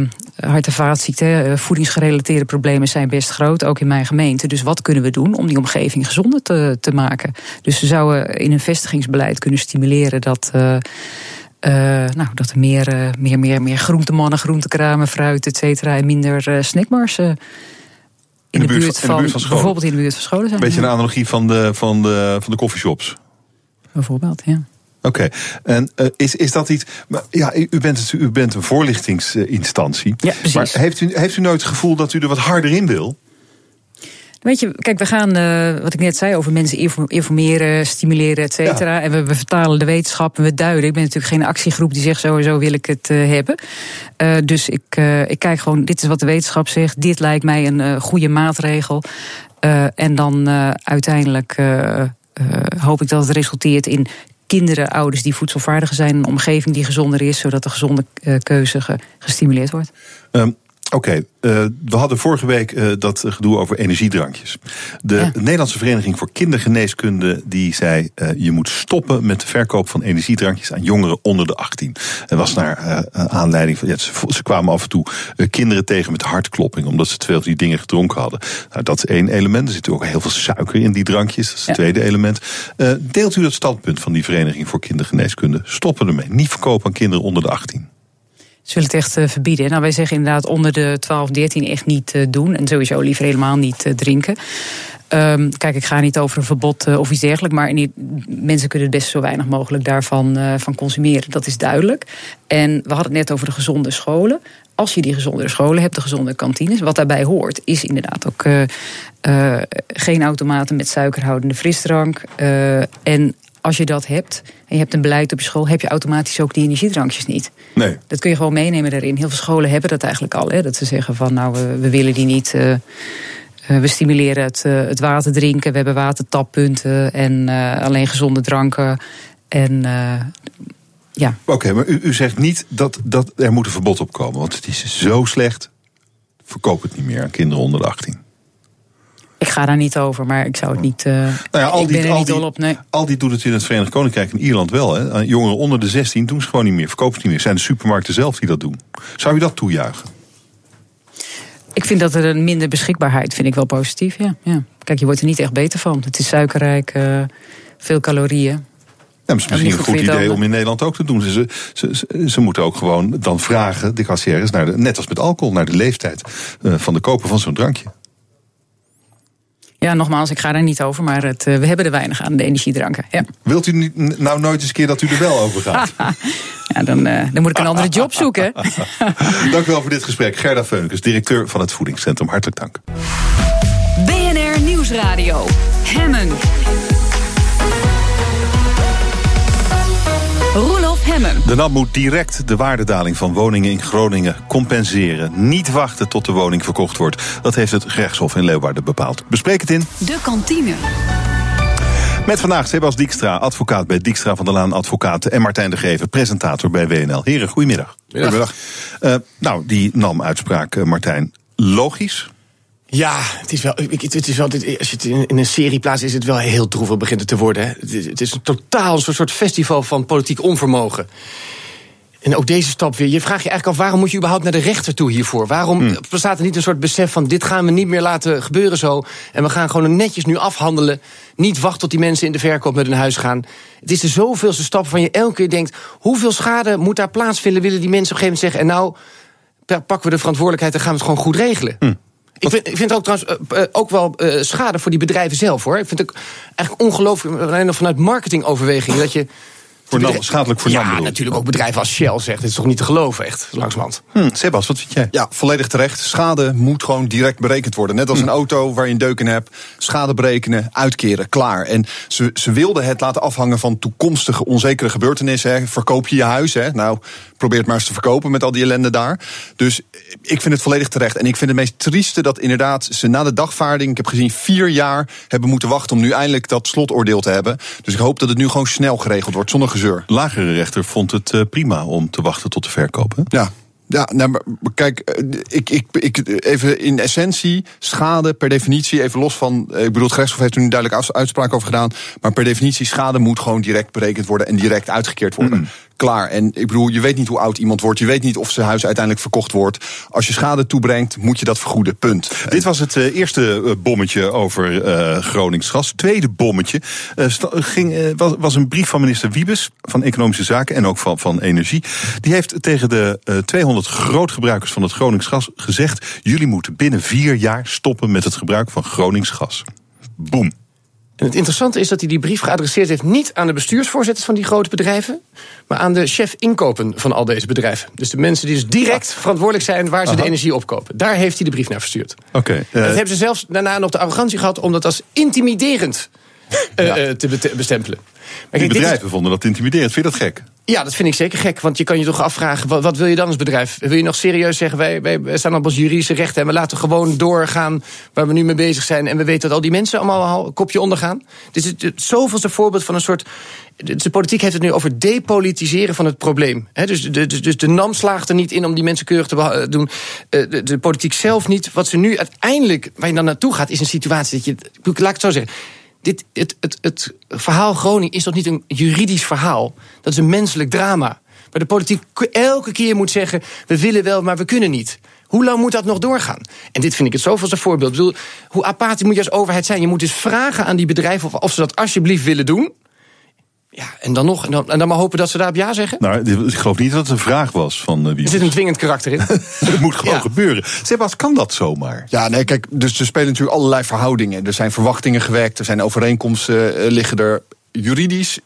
hart- en vaatziekten, uh, voedingsgerelateerde problemen zijn best groot, ook in mijn gemeente. Dus wat kunnen we doen om die omgeving gezonder te, te maken? Dus we zouden in een vestigingsbeleid kunnen stimuleren dat... Uh, Uh, nou, dat er meer, uh, meer, meer, meer groentemannen, groentekramen, fruit, et cetera, en minder uh, snackbars uh, in, in, de buurt, buurt van, in de buurt van scholen. Bijvoorbeeld in de buurt van scholen zijn. Een beetje ja. een analogie van de, van de, van de coffeeshops. Bijvoorbeeld, ja. Oké, okay. en uh, is, is dat iets... Maar, ja, u bent, u bent een voorlichtingsinstantie. Ja, precies. Maar heeft u, heeft u nooit het gevoel dat u er wat harder in wil? Weet je, kijk, we gaan, uh, wat ik net zei, over mensen informeren, stimuleren, et cetera. Ja. En we, we vertalen de wetenschap en we duiden. Ik ben natuurlijk geen actiegroep die zegt, zo en zo wil ik het uh, hebben. Uh, dus ik, uh, ik kijk gewoon, dit is wat de wetenschap zegt. Dit lijkt mij een uh, goede maatregel. Uh, en dan uh, uiteindelijk uh, uh, hoop ik dat het resulteert in kinderen, ouders die voedselvaardiger zijn, een omgeving die gezonder is, zodat de gezonde uh, keuze ge- gestimuleerd wordt. Um. Oké, okay, uh, we hadden vorige week uh, dat gedoe over energiedrankjes. De ja. Nederlandse Vereniging voor Kindergeneeskunde die zei... Uh, je moet stoppen met de verkoop van energiedrankjes aan jongeren onder de achttien. Dat was naar uh, aanleiding van... Ja, ze, ze kwamen af en toe uh, kinderen tegen met hartklopping... omdat ze twee of drie dingen gedronken hadden. Nou, dat is één element. Er zit ook heel veel suiker in die drankjes. Dat is het ja. tweede element. Uh, deelt u dat standpunt van die Vereniging voor Kindergeneeskunde? Stoppen ermee. Niet verkopen aan kinderen onder de achttien. Ze willen het echt uh, verbieden. Nou, wij zeggen inderdaad onder de twaalf, dertien echt niet uh, doen. En sowieso liever helemaal niet uh, drinken. Um, kijk, ik ga niet over een verbod uh, of iets dergelijks. Maar die, mensen kunnen het best zo weinig mogelijk daarvan uh, van consumeren. Dat is duidelijk. En we hadden het net over de gezonde scholen. Als je die gezondere scholen hebt, de gezonde kantines. Wat daarbij hoort, is inderdaad ook uh, uh, geen automaten met suikerhoudende frisdrank. Uh, en... Als je dat hebt en je hebt een beleid op je school... heb je automatisch ook die energiedrankjes niet. Nee. Dat kun je gewoon meenemen daarin. Heel veel scholen hebben dat eigenlijk al. Hè? Dat ze zeggen van, nou, we, we willen die niet. Uh, uh, we stimuleren het, uh, het water drinken. We hebben watertappunten en uh, alleen gezonde dranken. En uh, ja. Oké, okay, maar u, u zegt niet dat, dat er moet een verbod op komen. Want het is zo slecht. Verkoop het niet meer aan kinderen onder de achttien. Ik ga daar niet over, maar ik zou het niet... Uh, nou ja, al ik die, ben er al niet die, dol op, nee. Al die doet het in het Verenigd Koninkrijk en Ierland wel. Hè? Jongeren onder de zestien doen ze gewoon niet meer, verkopen ze niet meer. Zijn de supermarkten zelf die dat doen? Zou je dat toejuichen? Ik vind dat er een minder beschikbaarheid, vind ik wel positief, ja. ja. Kijk, je wordt er niet echt beter van. Het is suikerrijk, uh, veel calorieën. Ja, maar het is misschien een goed idee om in Nederland ook te doen. Ze, ze, ze, ze moeten ook gewoon dan vragen, de kassières, naar de, net als met alcohol... naar de leeftijd uh, van de koper van zo'n drankje. Ja, nogmaals, ik ga daar niet over, maar het, we hebben er weinig aan, de energiedranken. Ja. Wilt u niet, nou nooit eens een keer dat u er wel over gaat? ja, dan, uh, dan moet ik een andere job zoeken. Dank u wel voor dit gesprek. Gerda Feunekes, directeur van het Voedingscentrum. Hartelijk dank. B N R Nieuwsradio. Hemmen. Roelof hemmen. De N A M moet direct de waardedaling van woningen in Groningen compenseren. Niet wachten tot de woning verkocht wordt. Dat heeft het gerechtshof in Leeuwarden bepaald. Bespreek het in De Kantine. Met vandaag Sebas Diekstra, advocaat bij Diekstra van der Laan Advocaten... en Martijn de Geven, presentator bij W N L. Heren, goedemiddag. Goedemiddag. Uh, nou, die N A M-uitspraak, uh, Martijn, logisch... Ja, het is wel, het is wel, als je het in een serie plaatst, is het wel heel droevig beginnen te worden. Hè. Het is een totaal een soort festival van politiek onvermogen. En ook deze stap weer. Je vraagt je eigenlijk af, waarom moet je überhaupt naar de rechter toe hiervoor? Waarom mm. bestaat er niet een soort besef van, dit gaan we niet meer laten gebeuren zo. En we gaan gewoon netjes nu afhandelen. Niet wachten tot die mensen in de verkoop met hun huis gaan. Het is de zoveelste stap van je elke keer denkt, hoeveel schade moet daar plaatsvinden? Willen die mensen op een gegeven moment zeggen, en nou pakken we de verantwoordelijkheid en gaan we het gewoon goed regelen. Mm. Ik vind, ik vind het ook trouwens uh, ook wel uh, schade voor die bedrijven zelf, hoor. Ik vind het ook eigenlijk ongelooflijk, vanuit marketingoverwegingen, dat je... Voor bedrijf... Schadelijk voor N A M. Ja, natuurlijk ook bedrijven als Shell zegt. Dit is toch niet te geloven, echt, langzamerhand. Hmm, Sebas, wat vind jij? Ja, volledig terecht. Schade moet gewoon direct berekend worden. Net als hmm. een auto waar je een deuk in hebt. Schade berekenen, uitkeren, klaar. En ze, ze wilden het laten afhangen van toekomstige onzekere gebeurtenissen. Hè. Verkoop je je huis, hè? Nou, probeer het maar eens te verkopen met al die ellende daar. Dus ik vind het volledig terecht. En ik vind het meest trieste dat inderdaad ze na de dagvaarding... ik heb gezien vier jaar hebben moeten wachten om nu eindelijk dat slotoordeel te hebben. Dus ik hoop dat het nu gewoon snel geregeld wordt, zonder gezeur. Lagere rechter vond het prima om te wachten tot de verkoop, hè? Ja. Ja, nou, maar kijk, ik, ik, ik, even in essentie, schade per definitie, even los van... Ik bedoel, het gerechtshof heeft er nu duidelijk uitspraak over gedaan... maar per definitie, schade moet gewoon direct berekend worden... en direct uitgekeerd worden. Mm. Klaar. En ik bedoel, je weet niet hoe oud iemand wordt... je weet niet of zijn huis uiteindelijk verkocht wordt. Als je schade toebrengt, moet je dat vergoeden. Punt. Uh, Dit was het uh, eerste bommetje over uh, Groningsgas. Tweede bommetje uh, ging, uh, was, was een brief van minister Wiebes... van Economische Zaken en ook van, van Energie. Die heeft tegen de uh, tweehonderd... grootgebruikers van het Groningsgas gezegd... jullie moeten binnen vier jaar stoppen met het gebruik van Groningsgas. Boom. En het interessante is dat hij die brief geadresseerd heeft... niet aan de bestuursvoorzitters van die grote bedrijven... maar aan de chef inkopen van al deze bedrijven. Dus de mensen die dus direct verantwoordelijk zijn... waar ze Aha. de energie opkopen. Daar heeft hij de brief naar verstuurd. Okay, uh... Dat hebben ze zelfs daarna nog de arrogantie gehad... om dat als intimiderend ja. uh, te bestempelen. Maar die kijk, bedrijven is... vonden dat intimiderend. Vind je dat gek? Ja, dat vind ik zeker gek, want je kan je toch afvragen... wat, wat wil je dan als bedrijf? Wil je nog serieus zeggen, wij, wij staan op ons juridische rechten... en we laten gewoon doorgaan waar we nu mee bezig zijn... en we weten dat al die mensen allemaal een kopje ondergaan? Dit is het zoveelste voorbeeld van een soort... De politiek heeft het nu over depolitiseren van het probleem. He, dus, de, dus de N A M slaagt er niet in om die mensen keurig te doen. De, de politiek zelf niet. Wat ze nu uiteindelijk, waar je dan naartoe gaat, is een situatie... dat je, laat ik het zo zeggen... Dit, het, het, het verhaal Groningen is toch niet een juridisch verhaal? Dat is een menselijk drama. Waar de politiek elke keer moet zeggen... we willen wel, maar we kunnen niet. Hoe lang moet dat nog doorgaan? En dit vind ik het zoveelste voorbeeld. Ik bedoel, hoe apathisch moet je als overheid zijn? Je moet dus vragen aan die bedrijven of, of ze dat alsjeblieft willen doen. Ja, en dan nog, en dan, en dan maar hopen dat ze daarop ja zeggen? Nou, ik geloof niet dat het een vraag was van uh, wie. Er zit een dwingend karakter in. Het moet gewoon ja. gebeuren. Sebas, kan dat zomaar? Ja, nee, kijk, dus er spelen natuurlijk allerlei verhoudingen. Er zijn verwachtingen gewekt, er zijn overeenkomsten, uh, liggen er juridisch...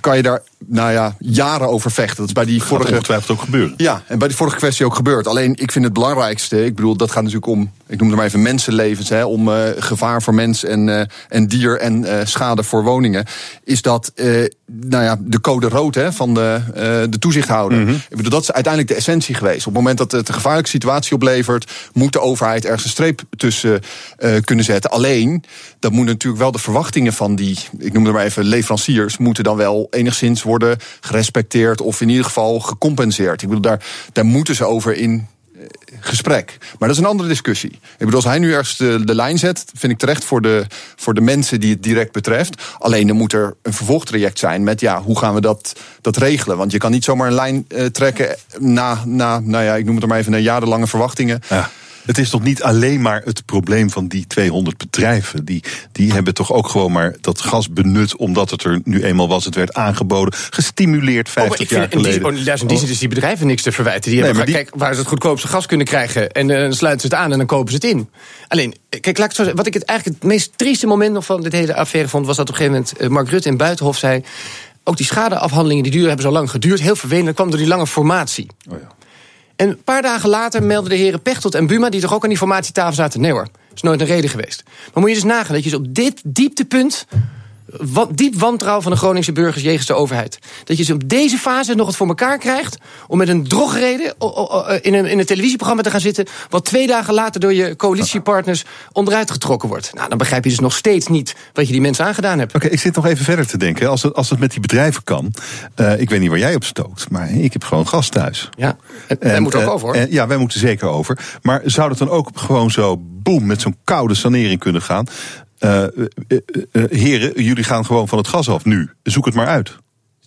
kan je daar, nou ja, jaren over vechten. Dat is bij die gaat vorige... ongetwijfeld ook gebeuren. Ja, en bij die vorige kwestie ook gebeurd. Alleen, ik vind het belangrijkste... ik bedoel, dat gaat natuurlijk om, ik noem het maar even mensenlevens... Hè, om uh, gevaar voor mens en, uh, en dier en uh, schade voor woningen... is dat, uh, nou ja, de code rood hè, van de, uh, de toezichthouder. Mm-hmm. Ik bedoel, dat is uiteindelijk de essentie geweest. Op het moment dat het een gevaarlijke situatie oplevert... moet de overheid ergens een streep tussen uh, kunnen zetten. Alleen, dat moeten natuurlijk wel de verwachtingen van die... ik noem het maar even leveranciers, moeten dan wel enigszins worden gerespecteerd of in ieder geval gecompenseerd. Ik bedoel, daar, daar moeten ze over in gesprek. Maar dat is een andere discussie. Ik bedoel, als hij nu ergens de, de lijn zet, vind ik terecht voor de, voor de mensen die het direct betreft. Alleen dan moet er een vervolgtraject zijn met, ja, hoe gaan we dat, dat regelen? Want je kan niet zomaar een lijn uh, trekken na, na, nou ja, ik noem het maar even, na jarenlange verwachtingen. Ja. Het is toch niet alleen maar het probleem van die tweehonderd bedrijven. Die, die hebben toch ook gewoon maar dat gas benut... omdat het er nu eenmaal was, het werd aangeboden... gestimuleerd vijftig oh, jaar geleden. Die, oh, in die zin is die bedrijven niks te verwijten. Die nee, hebben die... Kijk, waar ze het goedkoopste gas kunnen krijgen... en dan uh, sluiten ze het aan en dan kopen ze het in. Alleen, kijk, laat ik zo zeggen, wat ik het eigenlijk het meest trieste moment... nog van dit hele affaire vond, was dat op een gegeven moment... Mark Rutte in Buitenhof zei... ook die schadeafhandelingen die duren hebben zo lang geduurd. Heel vervelend, dan kwam door die lange formatie. Oh ja. En een paar dagen later melden de heren Pechtold en Buma... die toch ook aan die formatietafel zaten. Nee hoor, dat is nooit een reden geweest. Maar moet je dus nagaan dat je dus op dit dieptepunt... diep wantrouwen van de Groningse burgers jegens de overheid. Dat je ze op deze fase nog het voor elkaar krijgt om met een drogreden in een, in een televisieprogramma te gaan zitten wat twee dagen later door je coalitiepartners onderuit getrokken wordt. Nou, dan begrijp je dus nog steeds niet wat je die mensen aangedaan hebt. Oké, okay, ik zit nog even verder te denken. Als het, als het met die bedrijven kan, uh, ik weet niet waar jij op stookt, maar ik heb gewoon gas thuis. Ja, en, en, wij moeten ook over, hoor. En, ja, wij moeten zeker over. Maar zou dat dan ook gewoon zo, boem, met zo'n koude sanering kunnen gaan? Uh, uh, uh, uh, heren, jullie gaan gewoon van het gas af nu. Zoek het maar uit.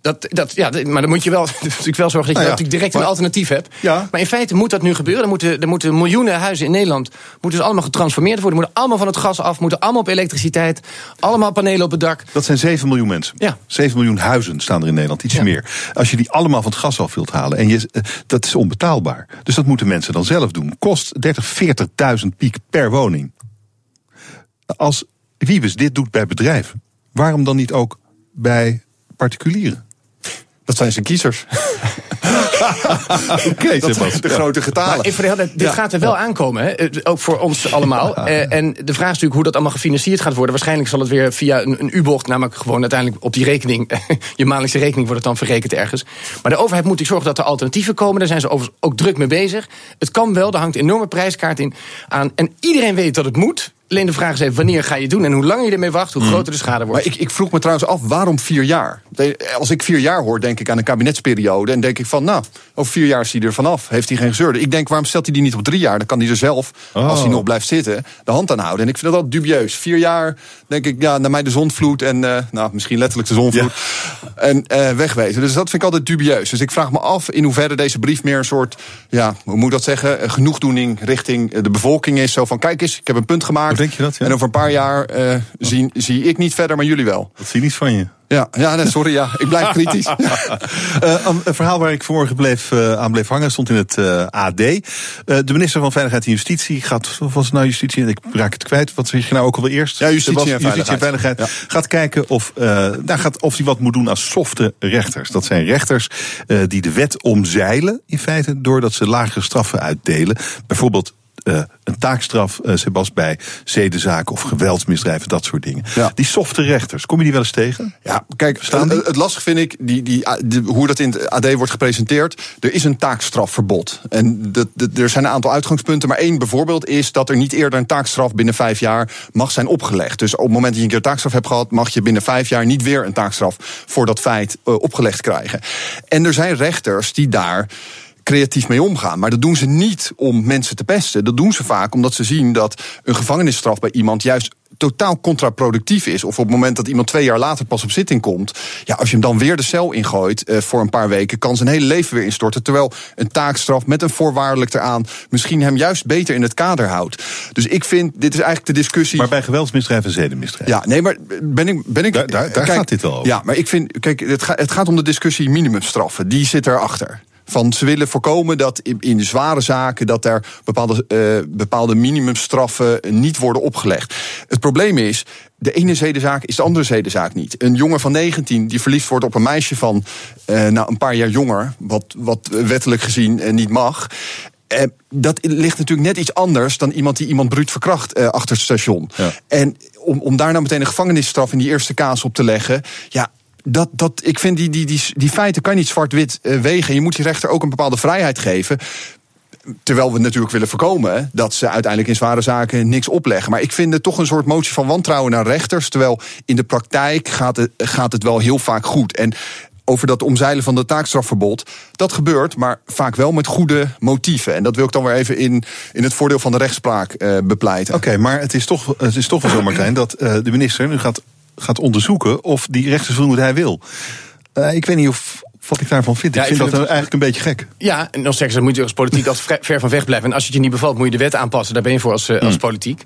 Dat, dat, ja, maar dan moet je wel, natuurlijk wel zorgen dat je nou ja, direct maar, een alternatief hebt. Ja. Maar in feite moet dat nu gebeuren. Er moeten, er moeten miljoenen huizen in Nederland moeten dus allemaal getransformeerd worden. Moeten allemaal van het gas af. Moeten allemaal op elektriciteit. Allemaal panelen op het dak. Dat zijn zeven miljoen mensen. Ja. zeven miljoen huizen staan er in Nederland. Iets ja. meer. Als je die allemaal van het gas af wilt halen. En je, dat is onbetaalbaar. Dus dat moeten mensen dan zelf doen. Kost dertig, veertigduizend piek per woning. Als Wiebes dit doet bij bedrijven, waarom dan niet ook bij particulieren? Dat zijn zijn kiezers. Oké, dat zijn de grote getalen. Maar de, dit ja. gaat er wel aankomen, hè? Ook voor ons allemaal. Ja. Uh, en de vraag is natuurlijk hoe dat allemaal gefinancierd gaat worden. Waarschijnlijk zal het weer via een, een U-bocht, namelijk gewoon uiteindelijk op die rekening, je maandelijkse rekening wordt het dan verrekend ergens. Maar de overheid moet zorgen dat er alternatieven komen. Daar zijn ze overigens ook druk mee bezig. Het kan wel, daar hangt een enorme prijskaart in aan. En iedereen weet dat het moet. Alleen de vraag is even, wanneer ga je het doen? En hoe langer je ermee wacht, hoe groter de schade wordt. Maar ik, ik vroeg me trouwens af, waarom vier jaar? Als ik vier jaar hoor, denk ik aan een kabinetsperiode. En denk ik van, nou, over vier jaar is hij er vanaf. Heeft hij geen gezeur. Ik denk, waarom stelt hij die niet op drie jaar? Dan kan hij er zelf, oh. als hij nog blijft zitten, de hand aan houden. En ik vind dat al dubieus. Vier jaar, denk ik, ja, naar mij de zonvloed. En uh, nou, misschien letterlijk de zonvloed. Ja. En uh, wegwezen. Dus dat vind ik altijd dubieus. Dus ik vraag me af in hoeverre deze brief meer een soort, ja, hoe moet ik dat zeggen? Genoegdoening richting de bevolking is. Zo van, kijk eens, ik heb een punt gemaakt. Denk je dat, ja? En over een paar jaar uh, zie, zie ik niet verder, maar jullie wel. Dat zie ik niet van je. Ja, ja nee, sorry, ja, ik blijf kritisch. uh, een verhaal waar ik vanmorgen bleef, uh, aan bleef hangen stond in het uh, A D. Uh, de minister van Veiligheid en Justitie gaat, of was het nou Justitie? En ik raak het kwijt, wat zeg je nou ook alweer eerst? Ja, Justitie, Sebas, en, Veiligheid. Justitie en Veiligheid. Ja. Gaat kijken of hij uh, nou, of wat moet doen aan softe rechters. Dat zijn rechters uh, die de wet omzeilen, in feite, doordat ze lagere straffen uitdelen. Bijvoorbeeld Uh, een taakstraf, uh, Sebas, bij zedenzaken of geweldsmisdrijven, dat soort dingen. Ja. Die softe rechters, kom je die wel eens tegen? Ja, kijk, Staan uh, het lastig vind ik, die, die, die, hoe dat in het A D wordt gepresenteerd, er is een taakstrafverbod. En dat, dat, er zijn een aantal uitgangspunten, maar één bijvoorbeeld is dat er niet eerder een taakstraf binnen vijf jaar mag zijn opgelegd. Dus op het moment dat je een keer taakstraf hebt gehad, mag je binnen vijf jaar niet weer een taakstraf voor dat feit uh, opgelegd krijgen. En er zijn rechters die daar creatief mee omgaan. Maar dat doen ze niet om mensen te pesten. Dat doen ze vaak omdat ze zien dat een gevangenisstraf bij iemand juist totaal contraproductief is. Of op het moment dat iemand twee jaar later pas op zitting komt, ja, als je hem dan weer de cel ingooit eh, voor een paar weken, kan zijn hele leven weer instorten. Terwijl een taakstraf met een voorwaardelijk eraan misschien hem juist beter in het kader houdt. Dus ik vind, dit is eigenlijk de discussie. Maar bij geweldsmisdrijven en zedenmisdrijven. Ja, nee, maar ben ik... Ben ik daar daar, daar kijk, gaat dit wel over. Ja, maar ik vind, kijk, het, ga, het gaat om de discussie minimumstraffen. Die zit erachter. Van ze willen voorkomen dat in de zware zaken dat er bepaalde, uh, bepaalde minimumstraffen niet worden opgelegd. Het probleem is, de ene zedenzaak is de andere zedenzaak niet. Een jongen van negentien die verliefd wordt op een meisje van uh, nou, een paar jaar jonger, wat, wat wettelijk gezien uh, niet mag. Uh, dat ligt natuurlijk net iets anders dan iemand die iemand bruut verkracht uh, achter het station. Ja. En om, om daar nou meteen een gevangenisstraf in die eerste kaas op te leggen, ja, Dat, dat, ik vind, die, die, die, die feiten kan je niet zwart-wit wegen. Je moet die rechter ook een bepaalde vrijheid geven. Terwijl we natuurlijk willen voorkomen dat ze uiteindelijk in zware zaken niks opleggen. Maar ik vind het toch een soort motie van wantrouwen naar rechters. Terwijl in de praktijk gaat het, gaat het wel heel vaak goed. En over dat omzeilen van het taakstrafverbod, dat gebeurt, maar vaak wel met goede motieven. En dat wil ik dan weer even in, in het voordeel van de rechtspraak uh, bepleiten. Oké, okay, maar het is toch, het is toch wel zo, Martijn, dat uh, de minister nu gaat... gaat onderzoeken of die rechters doen wat hij wil. Uh, ik weet niet of wat ik daarvan vind. Ja, ik vind, vind dat het eigenlijk een beetje gek. Ja, en nog zeggen ze, moet je als politiek als ver van weg blijven. En als het je niet bevalt, moet je de wet aanpassen. Daar ben je voor als, uh, als hmm. politiek.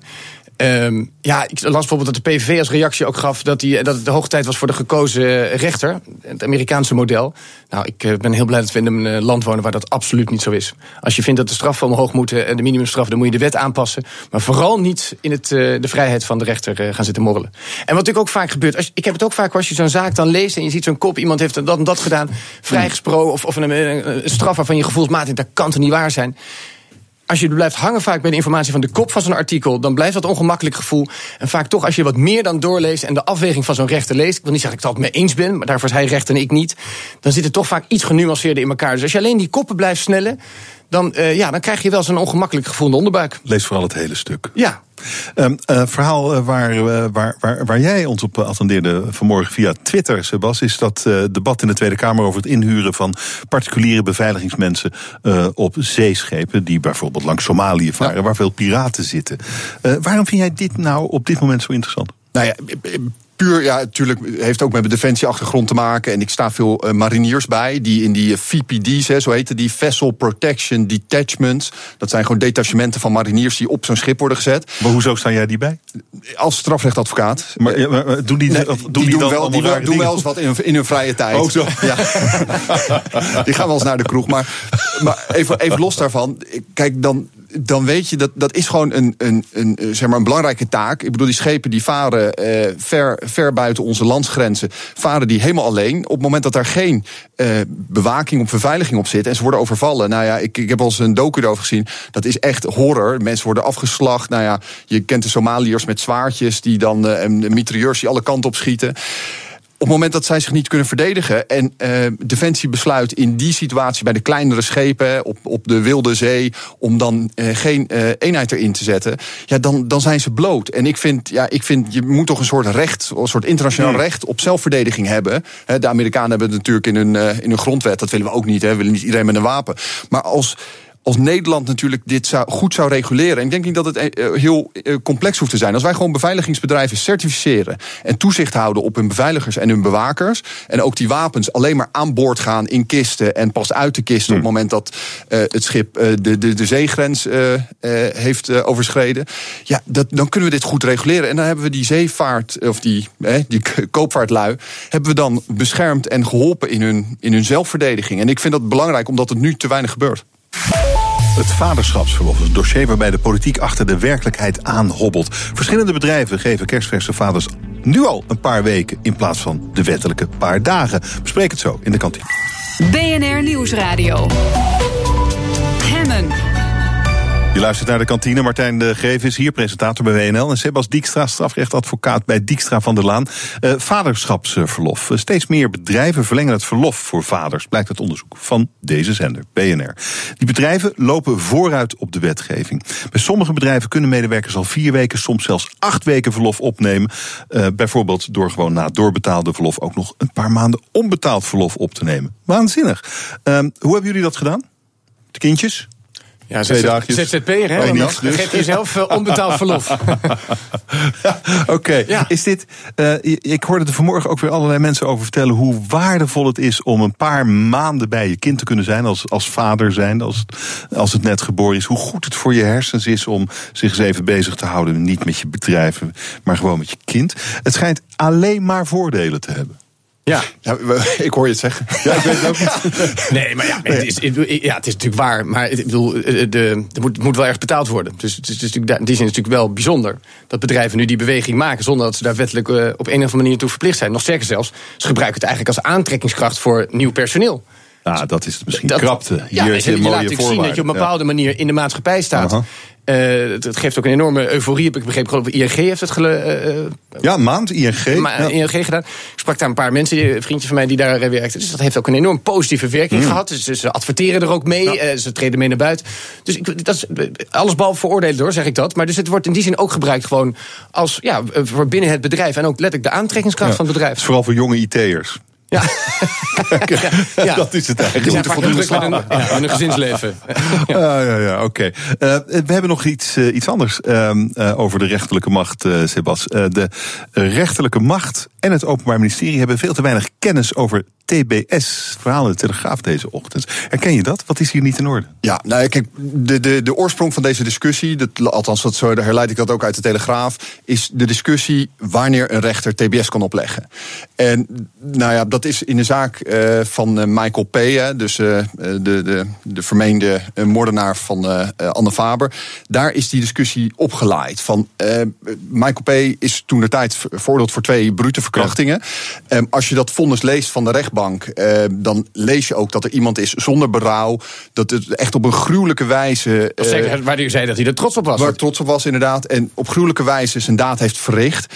Um, ja, ik las bijvoorbeeld dat de P V V als reactie ook gaf dat, die, dat het de hoog tijd was voor de gekozen rechter. Het Amerikaanse model. Nou, ik uh, ben heel blij dat we in een land wonen waar dat absoluut niet zo is. Als je vindt dat de straffen omhoog moeten en de minimumstraf, dan moet je de wet aanpassen. Maar vooral niet in het, uh, de vrijheid van de rechter uh, gaan zitten morrelen. En wat natuurlijk ook vaak gebeurt, als, ik heb het ook vaak als je zo'n zaak dan leest en je ziet zo'n kop, iemand heeft dat en dat gedaan, vrijgesproken of, of een, een, een straf waarvan je gevoelsmatig, dat kan het niet waar zijn. als je blijft hangen vaak bij de informatie van de kop van zo'n artikel, dan blijft dat ongemakkelijk gevoel. En vaak toch, als je wat meer dan doorleest en de afweging van zo'n rechter leest, ik wil niet zeggen dat ik het altijd mee eens ben, maar daarvoor is hij rechter en ik niet, dan zit het toch vaak iets genuanceerder in elkaar. Dus als je alleen die koppen blijft snellen, dan, uh, ja, dan krijg je wel zo'n ongemakkelijk gevoel in de onderbuik. Lees vooral het hele stuk. Ja. Um, uh, verhaal waar, uh, waar, waar, waar jij ons op attendeerde vanmorgen via Twitter, Sebas, is dat uh, debat in de Tweede Kamer over het inhuren van particuliere beveiligingsmensen uh, op zeeschepen, die bijvoorbeeld langs Somalië varen, ja, waar veel piraten zitten. Uh, waarom vind jij dit nou op dit moment zo interessant? Nou ja, puur, ja, natuurlijk heeft ook met mijn defensieachtergrond te maken. En ik sta veel uh, mariniers bij, die in die V P D's, hè, zo heten die, Vessel Protection Detachments. Dat zijn gewoon detachementen van mariniers die op zo'n schip worden gezet. Maar hoezo sta jij die bij? Als strafrechtadvocaat. Maar, ja, maar doen die, nee, of, doen die, die doen wel, die wel, doen wel eens wat in hun, in hun vrije tijd. Oh, zo. Ja. Die gaan wel eens naar de kroeg. Maar, maar even, even los daarvan, kijk, dan... dan weet je, dat, dat is gewoon een, een, een, zeg maar een belangrijke taak. Ik bedoel, die schepen die varen eh, ver, ver buiten onze landsgrenzen, varen die helemaal alleen. Op het moment dat daar geen eh, bewaking of beveiliging op zit en ze worden overvallen. Nou ja, ik, ik heb al eens een docu erover gezien. Dat is echt horror. Mensen worden afgeslacht. Nou ja, je kent de Somaliërs met zwaardjes die dan eh, mitrailleurs die alle kanten op schieten. Op het moment dat zij zich niet kunnen verdedigen en eh, Defensie besluit in die situatie bij de kleinere schepen op, op de Wilde Zee om dan eh, geen eh, eenheid erin te zetten, ja, dan, dan zijn ze bloot. En ik vind, ja, ik vind, je moet toch een soort recht, een soort internationaal recht op zelfverdediging hebben. De Amerikanen hebben het natuurlijk in hun, in hun grondwet, dat willen we ook niet, hè. We willen niet iedereen met een wapen. Maar als... Als Nederland natuurlijk dit zou, goed zou reguleren. En ik denk niet dat het heel complex hoeft te zijn. Als wij gewoon beveiligingsbedrijven certificeren en toezicht houden op hun beveiligers en hun bewakers, en ook die wapens alleen maar aan boord gaan in kisten en pas uit de kisten op het moment dat uh, het schip uh, de, de, de zeegrens uh, uh, heeft uh, overschreden. Ja, dat, dan kunnen we dit goed reguleren. En dan hebben we die zeevaart, of die, eh, die koopvaartlui, hebben we dan beschermd en geholpen in hun, in hun zelfverdediging. En ik vind dat belangrijk, omdat het nu te weinig gebeurt. Het vaderschapsverlof is een dossier waarbij de politiek achter de werkelijkheid aanhobbelt. Verschillende bedrijven geven kerstverse vaders nu al een paar weken in plaats van de wettelijke paar dagen. Bespreek het zo in de kantine. B N R Nieuwsradio. Hemmen. Je luistert naar de kantine. Martijn de Geven is hier, presentator bij W N L. En Sebas Diekstra, strafrechtadvocaat bij Diekstra van der Laan. Uh, vaderschapsverlof. Uh, steeds meer bedrijven verlengen het verlof voor vaders, blijkt uit onderzoek van deze zender, B N R. Die bedrijven lopen vooruit op de wetgeving. Bij sommige bedrijven kunnen medewerkers al vier weken, soms zelfs acht weken verlof opnemen. Uh, bijvoorbeeld door gewoon na doorbetaalde verlof ook nog een paar maanden onbetaald verlof op te nemen. Waanzinnig. Uh, hoe hebben jullie dat gedaan? De kindjes? Ja, Z Z P'er, hè? Oh, dus. Dan geef jezelf uh, onbetaald verlof. Ja, Oké, okay. ja. Is dit? Uh, ik hoorde er vanmorgen ook weer allerlei mensen over vertellen hoe waardevol het is om een paar maanden bij je kind te kunnen zijn, als, als vader zijn, als, als het net geboren is. Hoe goed het voor je hersens is om zich eens even bezig te houden, niet met je bedrijf, maar gewoon met je kind. Het schijnt alleen maar voordelen te hebben. Ja. ja, ik hoor je het zeggen. Ja, ik weet het ook niet. Nee, maar ja, het is, ja, het is natuurlijk waar. Maar ik bedoel, het moet, moet wel ergens betaald worden. Dus het is, het is natuurlijk, in die zin is het natuurlijk wel bijzonder dat bedrijven nu die beweging maken zonder dat ze daar wettelijk uh, op een of andere manier toe verplicht zijn. Nog sterker zelfs, ze gebruiken het eigenlijk als aantrekkingskracht voor nieuw personeel. Nou, dat is het misschien dat, krapte. Hier ja, is een mooie voorwaarde. Je laat natuurlijk zien dat je op een bepaalde manier in de maatschappij staat. Uh-huh. Uh, het, het geeft ook een enorme euforie, heb ik begrepen. Geloof ik, I N G heeft het gele, uh, ja, maand, I N G. Ma- ja. I N G gedaan. Ik sprak daar een paar mensen, een vriendje van mij die daar werkte. Dus dat heeft ook een enorm positieve werking mm. gehad. Dus, dus ze adverteren er ook mee, ja. uh, ze treden mee naar buiten. Dus ik, dat is alles behalve veroordeeld hoor, zeg ik dat. Maar dus het wordt in die zin ook gebruikt gewoon als, ja, voor binnen het bedrijf. En ook letterlijk de aantrekkingskracht ja. van het bedrijf. Het is vooral voor jonge I T'ers. Ja. ja, ja, dat is het eigenlijk. Ja, druk met een, ja, met een gezinsleven. ja, uh, ja, ja oké. Okay. Uh, we hebben nog iets, uh, iets anders uh, uh, over de rechterlijke macht, uh, Sebas. Uh, de rechterlijke macht en het Openbaar Ministerie hebben veel te weinig kennis over T B S. Verhaal in de Telegraaf deze ochtend. Herken je dat? Wat is hier niet in orde? Ja, nou kijk, de, de, de oorsprong van deze discussie, dat, althans, dat zo, daar herleid ik dat ook uit de Telegraaf, is de discussie wanneer een rechter T B S kan opleggen. En nou ja, dat dat is in de zaak uh, van uh, Michael P., hè, dus uh, de, de, de vermeende uh, moordenaar van uh, Anne Faber. Daar is die discussie opgelaaid. Van, uh, Michael P. is toentertijd veroordeeld voor twee brute verkrachtingen. Ja. Um, als je dat vonnis leest van de rechtbank, uh, dan lees je ook dat er iemand is zonder berouw. Dat het echt op een gruwelijke wijze... Uh, zeker, waar u zei dat hij er trots op was. Waar trots op was, inderdaad. En op gruwelijke wijze zijn daad heeft verricht.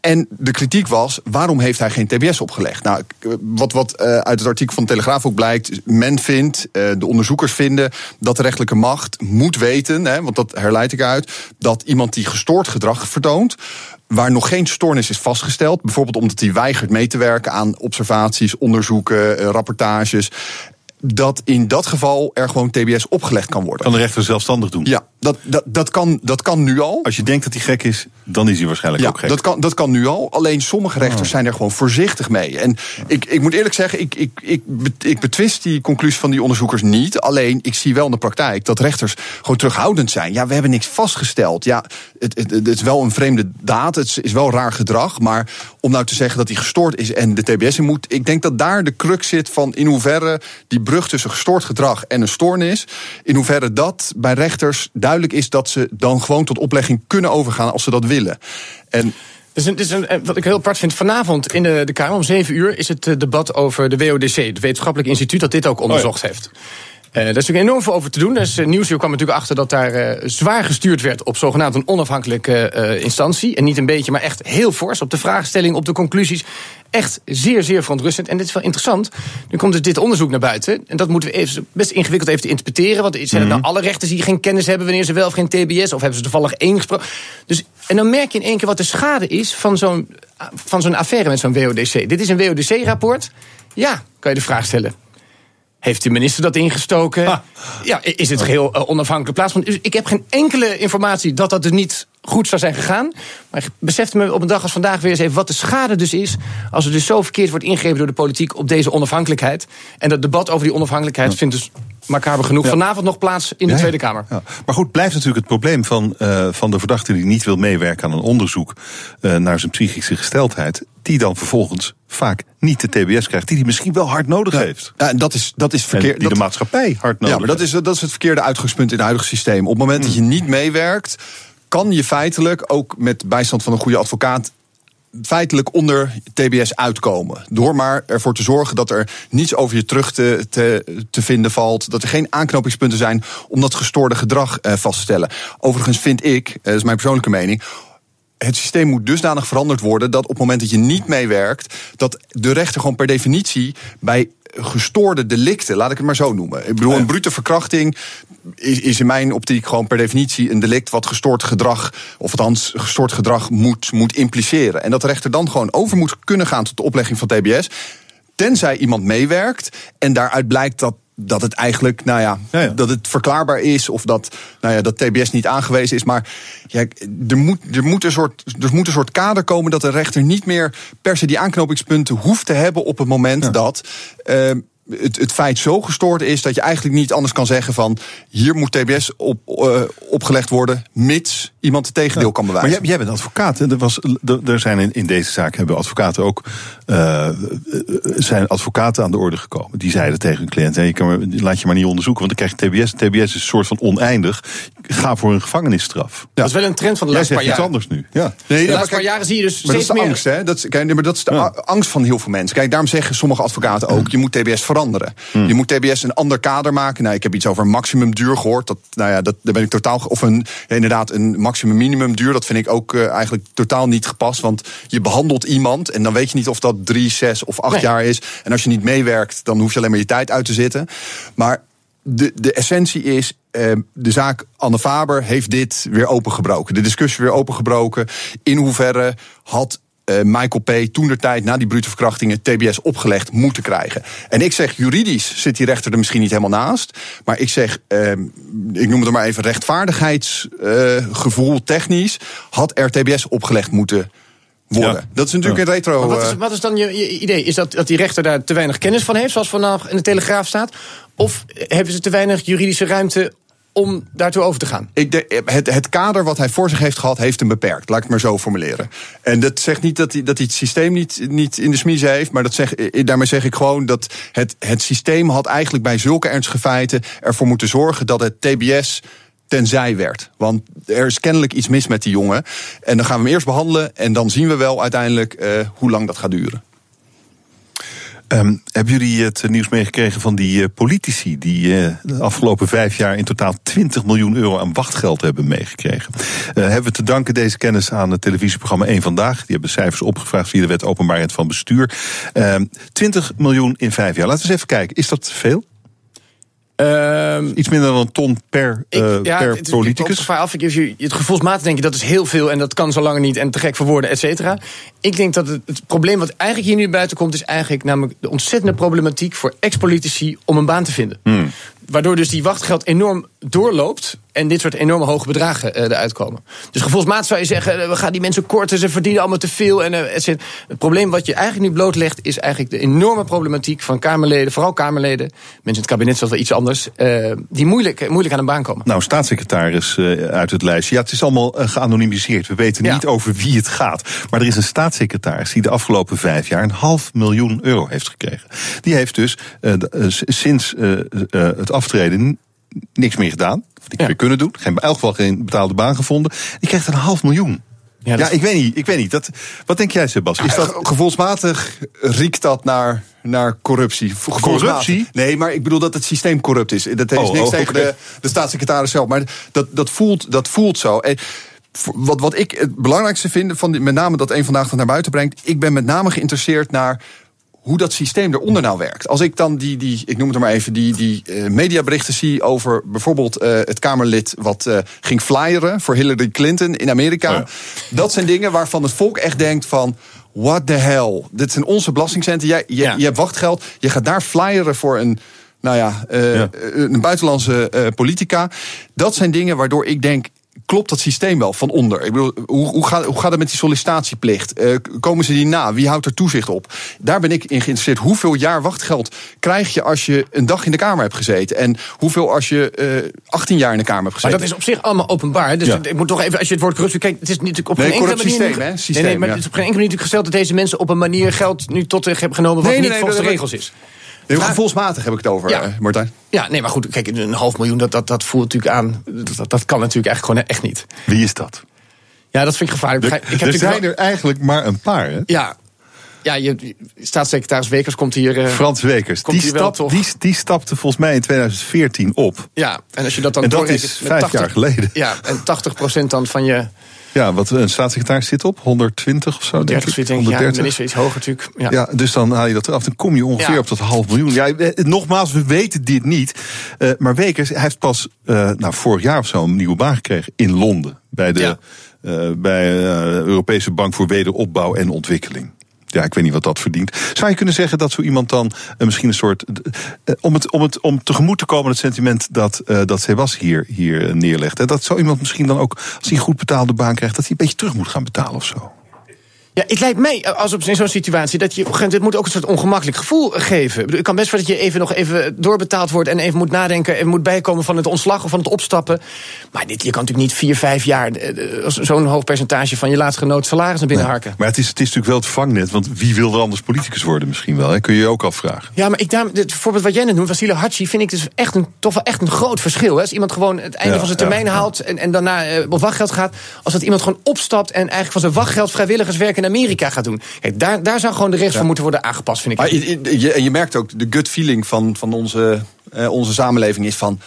En de kritiek was, waarom heeft hij geen T B S opgelegd? Nou, wat, wat uh, uit het artikel van de Telegraaf ook blijkt... men vindt, uh, de onderzoekers vinden... dat de rechterlijke macht moet weten, hè, want dat herleid ik uit... dat iemand die gestoord gedrag vertoont... waar nog geen stoornis is vastgesteld... bijvoorbeeld omdat hij weigert mee te werken aan observaties, onderzoeken, uh, rapportages... dat in dat geval er gewoon T B S opgelegd kan worden. Kan de rechter zelfstandig doen? Ja, dat, dat, dat, kan, dat kan nu al. Als je denkt dat hij gek is, dan is hij waarschijnlijk ja, ook gek. Dat kan, dat kan nu al, alleen sommige rechters oh. zijn er gewoon voorzichtig mee. En ja. ik, ik moet eerlijk zeggen, ik, ik, ik, ik betwist die conclusie van die onderzoekers niet. Alleen, ik zie wel in de praktijk dat rechters gewoon terughoudend zijn. Ja, we hebben niks vastgesteld. Ja, het, het, het is wel een vreemde daad, het is wel raar gedrag. Maar om nou te zeggen dat hij gestoord is en de T B S in moet... ik denk dat daar de crux zit van in hoeverre die brug tussen gestoord gedrag en een stoornis... in hoeverre dat bij rechters duidelijk is... dat ze dan gewoon tot oplegging kunnen overgaan als ze dat willen. En... Dus een, dus een, wat ik heel apart vind, vanavond in de, de Kamer om zeven uur... is het debat over de W O D C, het wetenschappelijk instituut... dat dit ook onderzocht oh ja. heeft. Uh, daar is natuurlijk enorm veel over te doen. Dus, uh, Nieuwsuur kwam natuurlijk achter dat daar uh, zwaar gestuurd werd... op zogenaamd een onafhankelijke uh, instantie. En niet een beetje, maar echt heel fors. Op de vraagstelling, op de conclusies. Echt zeer, zeer verontrustend. En dit is wel interessant. Nu komt dus dit onderzoek naar buiten. En dat moeten we even, best ingewikkeld even te interpreteren. Want zijn er nou alle rechters die geen kennis hebben... wanneer ze wel of geen T B S... of hebben ze toevallig één gesproken? Dus, en dan merk je in één keer wat de schade is... van zo'n, van zo'n affaire met zo'n W O D C. Dit is een W O D C-rapport. Ja, kan je de vraag stellen... Heeft de minister dat ingestoken? Ha. Ja, is het geheel uh, onafhankelijk plaatsvond? Dus ik heb geen enkele informatie dat dat dus niet goed zou zijn gegaan. Maar ik besefte me op een dag als vandaag weer eens even wat de schade dus is... als er dus zo verkeerd wordt ingegrepen door de politiek op deze onafhankelijkheid. En dat debat over die onafhankelijkheid ja. vindt dus macaber genoeg ja. vanavond nog plaats in de ja, Tweede Kamer. Ja. Maar goed, blijft natuurlijk het probleem van, uh, van de verdachte... die niet wil meewerken aan een onderzoek uh, naar zijn psychische gesteldheid... die dan vervolgens vaak niet de T B S krijgt... die hij misschien wel hard nodig ja. heeft. Ja, en dat is, dat is verkeer, en die dat, de maatschappij hard nodig ja, maar dat is. Dat is het verkeerde uitgangspunt in het huidige systeem. Op het moment dat je niet meewerkt... kan je feitelijk, ook met bijstand van een goede advocaat... feitelijk onder T B S uitkomen. Door maar ervoor te zorgen dat er niets over je terug te, te, te vinden valt. Dat er geen aanknopingspunten zijn om dat gestoorde gedrag eh, vast te stellen. Overigens vind ik, dat is mijn persoonlijke mening... het systeem moet dusdanig veranderd worden... dat op het moment dat je niet meewerkt... dat de rechter gewoon per definitie bij... gestoorde delicten, laat ik het maar zo noemen. Ik bedoel, een brute verkrachting is, is in mijn optiek gewoon per definitie een delict wat gestoord gedrag, of althans gestoord gedrag moet, moet impliceren. En dat de rechter dan gewoon over moet kunnen gaan tot de oplegging van T B S, tenzij iemand meewerkt en daaruit blijkt dat dat het eigenlijk, nou ja, ja, ja, dat het verklaarbaar is... of dat, nou ja, dat T B S niet aangewezen is. Maar ja, er, moet, er, moet een soort, er moet een soort kader komen... dat de rechter niet meer per se die aanknopingspunten hoeft te hebben... op het moment ja. dat uh, het, het feit zo gestoord is... dat je eigenlijk niet anders kan zeggen van... hier moet T B S op, uh, opgelegd worden... mits iemand het tegendeel ja. kan bewijzen. Maar jij, jij bent advocaat. Er, was, er, er zijn in, in deze zaak hebben advocaten ook... Uh, zijn advocaten aan de orde gekomen. Die zeiden tegen hun cliënt... Hey, je kan, laat je maar niet onderzoeken, want dan krijg je T B S. T B S is een soort van oneindig. Ga voor een gevangenisstraf. Ja. Dat is wel een trend van de laatste paar jaren. Jij zegt iets anders nu. Ja. Nee, de, de laatste paar jaren zie je dus maar steeds meer... dat is de meer... angst, hè? Dat is, kijk, maar dat is de ja. angst van heel veel mensen. Kijk, daarom zeggen sommige advocaten ook... je moet T B S veranderen. Hmm. Je moet T B S een ander kader maken. Nou, ik heb iets over maximumduur gehoord. Dat, nou ja, dat, daar ben ik totaal... of een, ja, inderdaad een maximum minimumduur. Dat vind ik ook uh, eigenlijk totaal niet gepast. Want je behandelt iemand en dan weet je niet of dat drie, zes of acht nee. jaar is. En als je niet meewerkt, dan hoef je alleen maar je tijd uit te zitten. Maar de, de essentie is... Uh, de zaak Anne Faber heeft dit weer opengebroken. De discussie weer opengebroken. In hoeverre had uh, Michael P. toentertijd na die brute verkrachtingen... T B S opgelegd moeten krijgen. En ik zeg, juridisch zit die rechter er misschien niet helemaal naast. Maar ik zeg, uh, ik noem het maar even... rechtvaardigheidsgevoel uh, technisch... had er T B S opgelegd moeten worden. Ja. Dat is natuurlijk ja. een retro... Wat is, wat is dan je, je idee? Is dat, dat die rechter daar te weinig kennis van heeft... zoals vandaag in de Telegraaf staat? Of hebben ze te weinig juridische ruimte... om daartoe over te gaan? Ik de, het, het kader wat hij voor zich heeft gehad, heeft hem beperkt. Laat ik het maar zo formuleren. En dat zegt niet dat hij, dat hij het systeem niet, niet in de smiezen heeft. Maar dat zeg, daarmee zeg ik gewoon dat het, het systeem had eigenlijk bij zulke ernstige feiten ervoor moeten zorgen dat het T B S... tenzij werd. Want er is kennelijk iets mis met die jongen. En dan gaan we hem eerst behandelen en dan zien we wel uiteindelijk uh, hoe lang dat gaat duren. Um, hebben jullie het nieuws meegekregen van die uh, politici die uh, de afgelopen vijf jaar in totaal twintig miljoen euro aan wachtgeld hebben meegekregen? Uh, hebben we te danken deze kennis aan het televisieprogramma één Vandaag. Die hebben cijfers opgevraagd via de wet openbaarheid van bestuur. Uh, twintig miljoen in vijf jaar. Laten we eens even kijken. Is dat veel? Um, Iets minder dan een ton per, ik, uh, ja, per het, het, politicus. Ik af. Ik heb je het gevoelsmatig denk je dat is heel veel en dat kan zo lang niet en te gek voor woorden, et cetera. Ik denk dat het, het probleem wat eigenlijk hier nu buiten komt, is eigenlijk namelijk de ontzettende problematiek voor ex-politici om een baan te vinden. Hmm. Waardoor dus die wachtgeld enorm doorloopt en dit soort enorme hoge bedragen uh, eruit komen. Dus gevoelsmatig zou je zeggen, uh, we gaan die mensen korten, ze verdienen allemaal te veel. En, uh, et cetera. Het probleem wat je eigenlijk nu blootlegt is eigenlijk de enorme problematiek van Kamerleden, vooral Kamerleden, mensen in het kabinet zelfs wel iets anders, uh, die moeilijk, moeilijk aan een baan komen. Nou, staatssecretaris uh, uit het lijstje. Ja, het is allemaal uh, geanonimiseerd. We weten ja. niet over wie het gaat. Maar er is een staatssecretaris die de afgelopen vijf jaar een half miljoen euro heeft gekregen. Die heeft dus uh, uh, sinds uh, uh, het aftreden niks meer gedaan. Of niks ja. meer kunnen doen. Geen, in elk geval geen betaalde baan gevonden. Die krijgt een half miljoen. Ja, ja ik weet niet. Ik weet niet. Dat, wat denk jij, Sebas? Is dat gevoelsmatig riekt dat naar, naar corruptie? Corruptie? Nee, maar ik bedoel dat het systeem corrupt is. Dat heeft oh, niks oh, tegen okay. de, de staatssecretaris zelf. Maar dat, dat, voelt, dat voelt zo. En wat, wat ik het belangrijkste vind, van die, met name dat één Vandaag dat naar buiten brengt. Ik ben met name geïnteresseerd naar hoe dat systeem eronder nou werkt. Als ik dan die, die ik noem het maar even, die, die uh, mediaberichten zie over bijvoorbeeld uh, het Kamerlid wat uh, ging flyeren voor Hillary Clinton in Amerika. Oh ja. Dat zijn dingen waarvan het volk echt denkt van, what the hell? Dit zijn onze belastingcenten. Jij, je, ja. je hebt wachtgeld, je gaat daar flyeren voor een, nou ja, uh, ja. een buitenlandse uh, politica. Dat zijn dingen waardoor ik denk, klopt dat systeem wel van onder? Ik bedoel, hoe, hoe, gaat, hoe gaat het met die sollicitatieplicht? Uh, komen ze die na? Wie houdt er toezicht op? Daar ben ik in geïnteresseerd. Hoeveel jaar wachtgeld krijg je als je een dag in de Kamer hebt gezeten? En hoeveel als je uh, achttien jaar in de Kamer hebt gezeten? Maar dat is op zich allemaal openbaar. Dus ja. ik moet toch even, als je het woord corruptie kijkt, het is natuurlijk op nee, geen enkele manier. Systeem, hè? Systeem, nee, nee, maar ja. het is op geen enkele manier gesteld dat deze mensen op een manier geld nu tot zich hebben genomen wat nee, nee, niet nee, volgens nee, de regels is. Heel gevoelsmatig heb ik het over, ja. eh, Martijn. Ja, nee, maar goed, kijk, een half miljoen, dat, dat, dat voelt natuurlijk aan. Dat, dat kan natuurlijk eigenlijk gewoon echt niet. Wie is dat? Ja, dat vind ik gevaarlijk. De, ik heb er zijn wel... er eigenlijk maar een paar, hè? Ja, ja je, staatssecretaris Wekers komt hier... Eh, Frans Wekers, die, hier stap, wel, die, die stapte volgens mij in tweeduizend veertien op. Ja, en als je dat dan... En dat is vijf tachtig jaar geleden. Ja, en tachtig procent dan van je... Ja, wat een staatssecretaris zit op, honderdtwintig of zo, honderddertig, denk ik. honderddertig. Ja, dan is er iets hoger natuurlijk. Ja. ja, dus dan haal je dat eraf, dan kom je ongeveer ja. op dat half miljoen. Ja, nogmaals, we weten dit niet. Uh, maar Wekers, hij heeft pas uh, nou, vorig jaar of zo een nieuwe baan gekregen in Londen. Bij de ja. uh, bij, uh, Europese Bank voor Wederopbouw en Ontwikkeling. Ja, ik weet niet wat dat verdient. Zou je kunnen zeggen dat zo iemand dan uh, misschien een soort... Uh, om, het, om, het, om tegemoet te komen, het sentiment dat, uh, dat Sebas hier, hier neerlegt... Hè, dat zo iemand misschien dan ook, als hij een goed betaalde baan krijgt... dat hij een beetje terug moet gaan betalen of zo? Ja, het lijkt mij, als op in zo'n situatie... dat je dit moet ook een soort ongemakkelijk gevoel geven. Het kan best wel dat je even nog even doorbetaald wordt... en even moet nadenken en moet bijkomen van het ontslag of van het opstappen. Maar dit, je kan natuurlijk niet vier, vijf jaar... zo'n hoog percentage van je laatstgenoot salaris naar binnen nee, harken. Maar het is, het is natuurlijk wel het vangnet... want wie wil er anders politicus worden misschien wel? Hè? Kun je je ook afvragen. Ja, maar ik daar, het voorbeeld wat jij net noemt, Vasile Hatschi... vind ik dus echt een, toch wel echt een groot verschil. Hè? Als iemand gewoon het einde ja, van zijn termijn ja, haalt... en, en daarna eh, op wachtgeld gaat... als dat iemand gewoon opstapt en eigenlijk van zijn wachtgeld vrijwilligerswerk... Amerika gaat doen. Kijk, daar, daar zou gewoon de regels ja. van moeten worden aangepast, vind ik. Maar je, je, je merkt ook, de gut feeling van, van onze, eh, onze samenleving is van...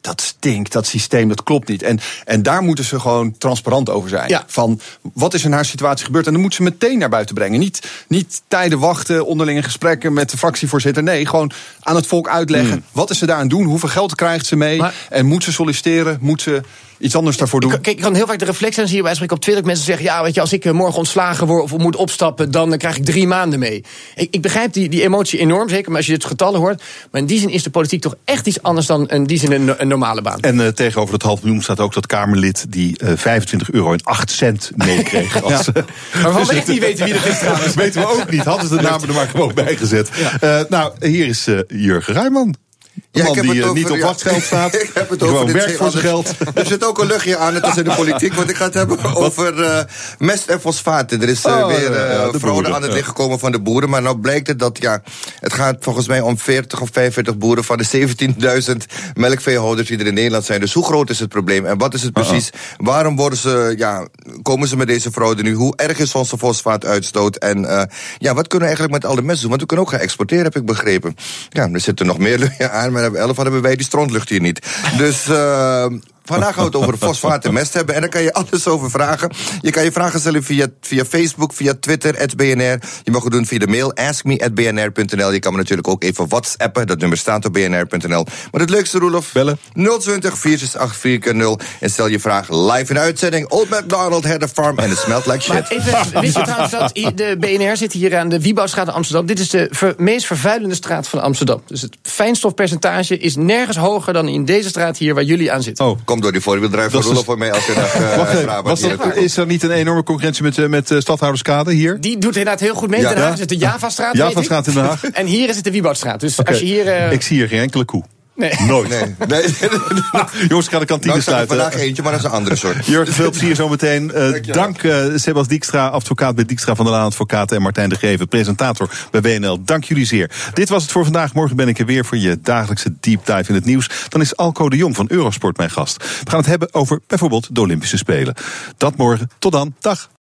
dat stinkt, dat systeem, dat klopt niet. En, en daar moeten ze gewoon transparant over zijn. Ja. Van, wat is in haar situatie gebeurd? En dan moeten ze meteen naar buiten brengen. Niet, niet tijden wachten, onderlinge gesprekken met de fractievoorzitter. Nee, gewoon aan het volk uitleggen. Hmm. Wat is ze daaraan doen? Hoeveel geld krijgt ze mee? Maar, en moet ze solliciteren? Moet ze iets anders daarvoor doen? Kijk, ik kan heel vaak de reflex aan zien bij spreken op Twitter. Dat mensen zeggen, ja, weet je, als ik morgen ontslagen word of moet opstappen... dan krijg ik drie maanden mee. Ik, ik begrijp die, die emotie enorm, zeker maar als je dit getallen hoort. Maar in die zin is de politiek toch echt iets anders dan in die zin een, een normale baan. En uh, tegenover dat half miljoen staat ook dat Kamerlid... die uh, vijfentwintig euro en acht cent meekreeg. Ja. Als, uh, maar we dus echt niet weten wie dat is trouwens. Dat weten we ook niet. Hadden ze de namen er maar gewoon bij gezet. Ja. Uh, nou, hier is uh, Jurgen Rijman. De ja, man die over, niet op ja, wachtgeld staat. Ik heb het over dit werk voor zijn geld. Er zit ook een luchtje aan, net als in de politiek. Want ik ga het hebben over uh, mest en fosfaten. Er is uh, oh, weer uh, fraude aan het licht gekomen van de boeren. Maar nou blijkt het dat, ja, het gaat volgens mij om veertig of vijfenveertig boeren van de zeventienduizend melkveehouders die er in Nederland zijn. Dus hoe groot is het probleem en wat is het precies? Uh-oh. Waarom worden ze, ja, komen ze met deze fraude nu? Hoe erg is onze fosfaatuitstoot? En uh, ja, wat kunnen we eigenlijk met al de mest doen? Want we kunnen ook gaan exporteren, heb ik begrepen. Ja, er zitten nog meer luchtje aan, maar elf hadden wij die strontlucht hier niet. Dus uh, vandaag gaan we het over fosfaat en mest hebben. En daar kan je alles over vragen. Je kan je vragen stellen via, via Facebook, via Twitter, at B N R. Je mag het doen via de mail, ask me at b n r punt n l. Je kan me natuurlijk ook even whatsappen. Dat nummer staat op b n r punt n l. Maar het leukste, Roelof, bellen. nul twintig, vier zes acht, vier nul. En stel je vraag live in de uitzending. Old MacDonald had a farm and it smelled like shit. Maar even, wist je trouwens dat de B N R zit hier aan de Wiebouwstraat in Amsterdam. Dit is de ver, meest vervuilende straat van Amsterdam. Dus het fijnstofpercentage is nergens hoger dan in deze straat hier waar jullie aan zitten. Oh. Kom door die voorwieldrijf van Roelof voor mij als je dag. Uh, is er niet een enorme concurrentie met, uh, met uh, Stadhouderskade hier? Die doet inderdaad heel goed mee. Ja. In Den Haag is het de Javastraat. Javastraat in Den Haag. En hier is het de Wieboudstraat. Dus okay. Als je hier, uh... Ik zie hier geen enkele koe. Nee. Nooit. Nee. Nee. Jongens, ik ga de kantine nou, sluiten. Vandaag eentje, maar dat is een andere soort. Jurgen, veel plezier zometeen. Uh, dank uh, Sebas Diekstra, advocaat bij Diekstra van der Laan Advocaten en Martijn de Geven, presentator bij W N L. Dank jullie zeer. Dit was het voor vandaag. Morgen ben ik er weer voor je dagelijkse deep dive in het nieuws. Dan is Alco de Jong van Eurosport mijn gast. We gaan het hebben over bijvoorbeeld de Olympische Spelen. Dat morgen. Tot dan. Dag.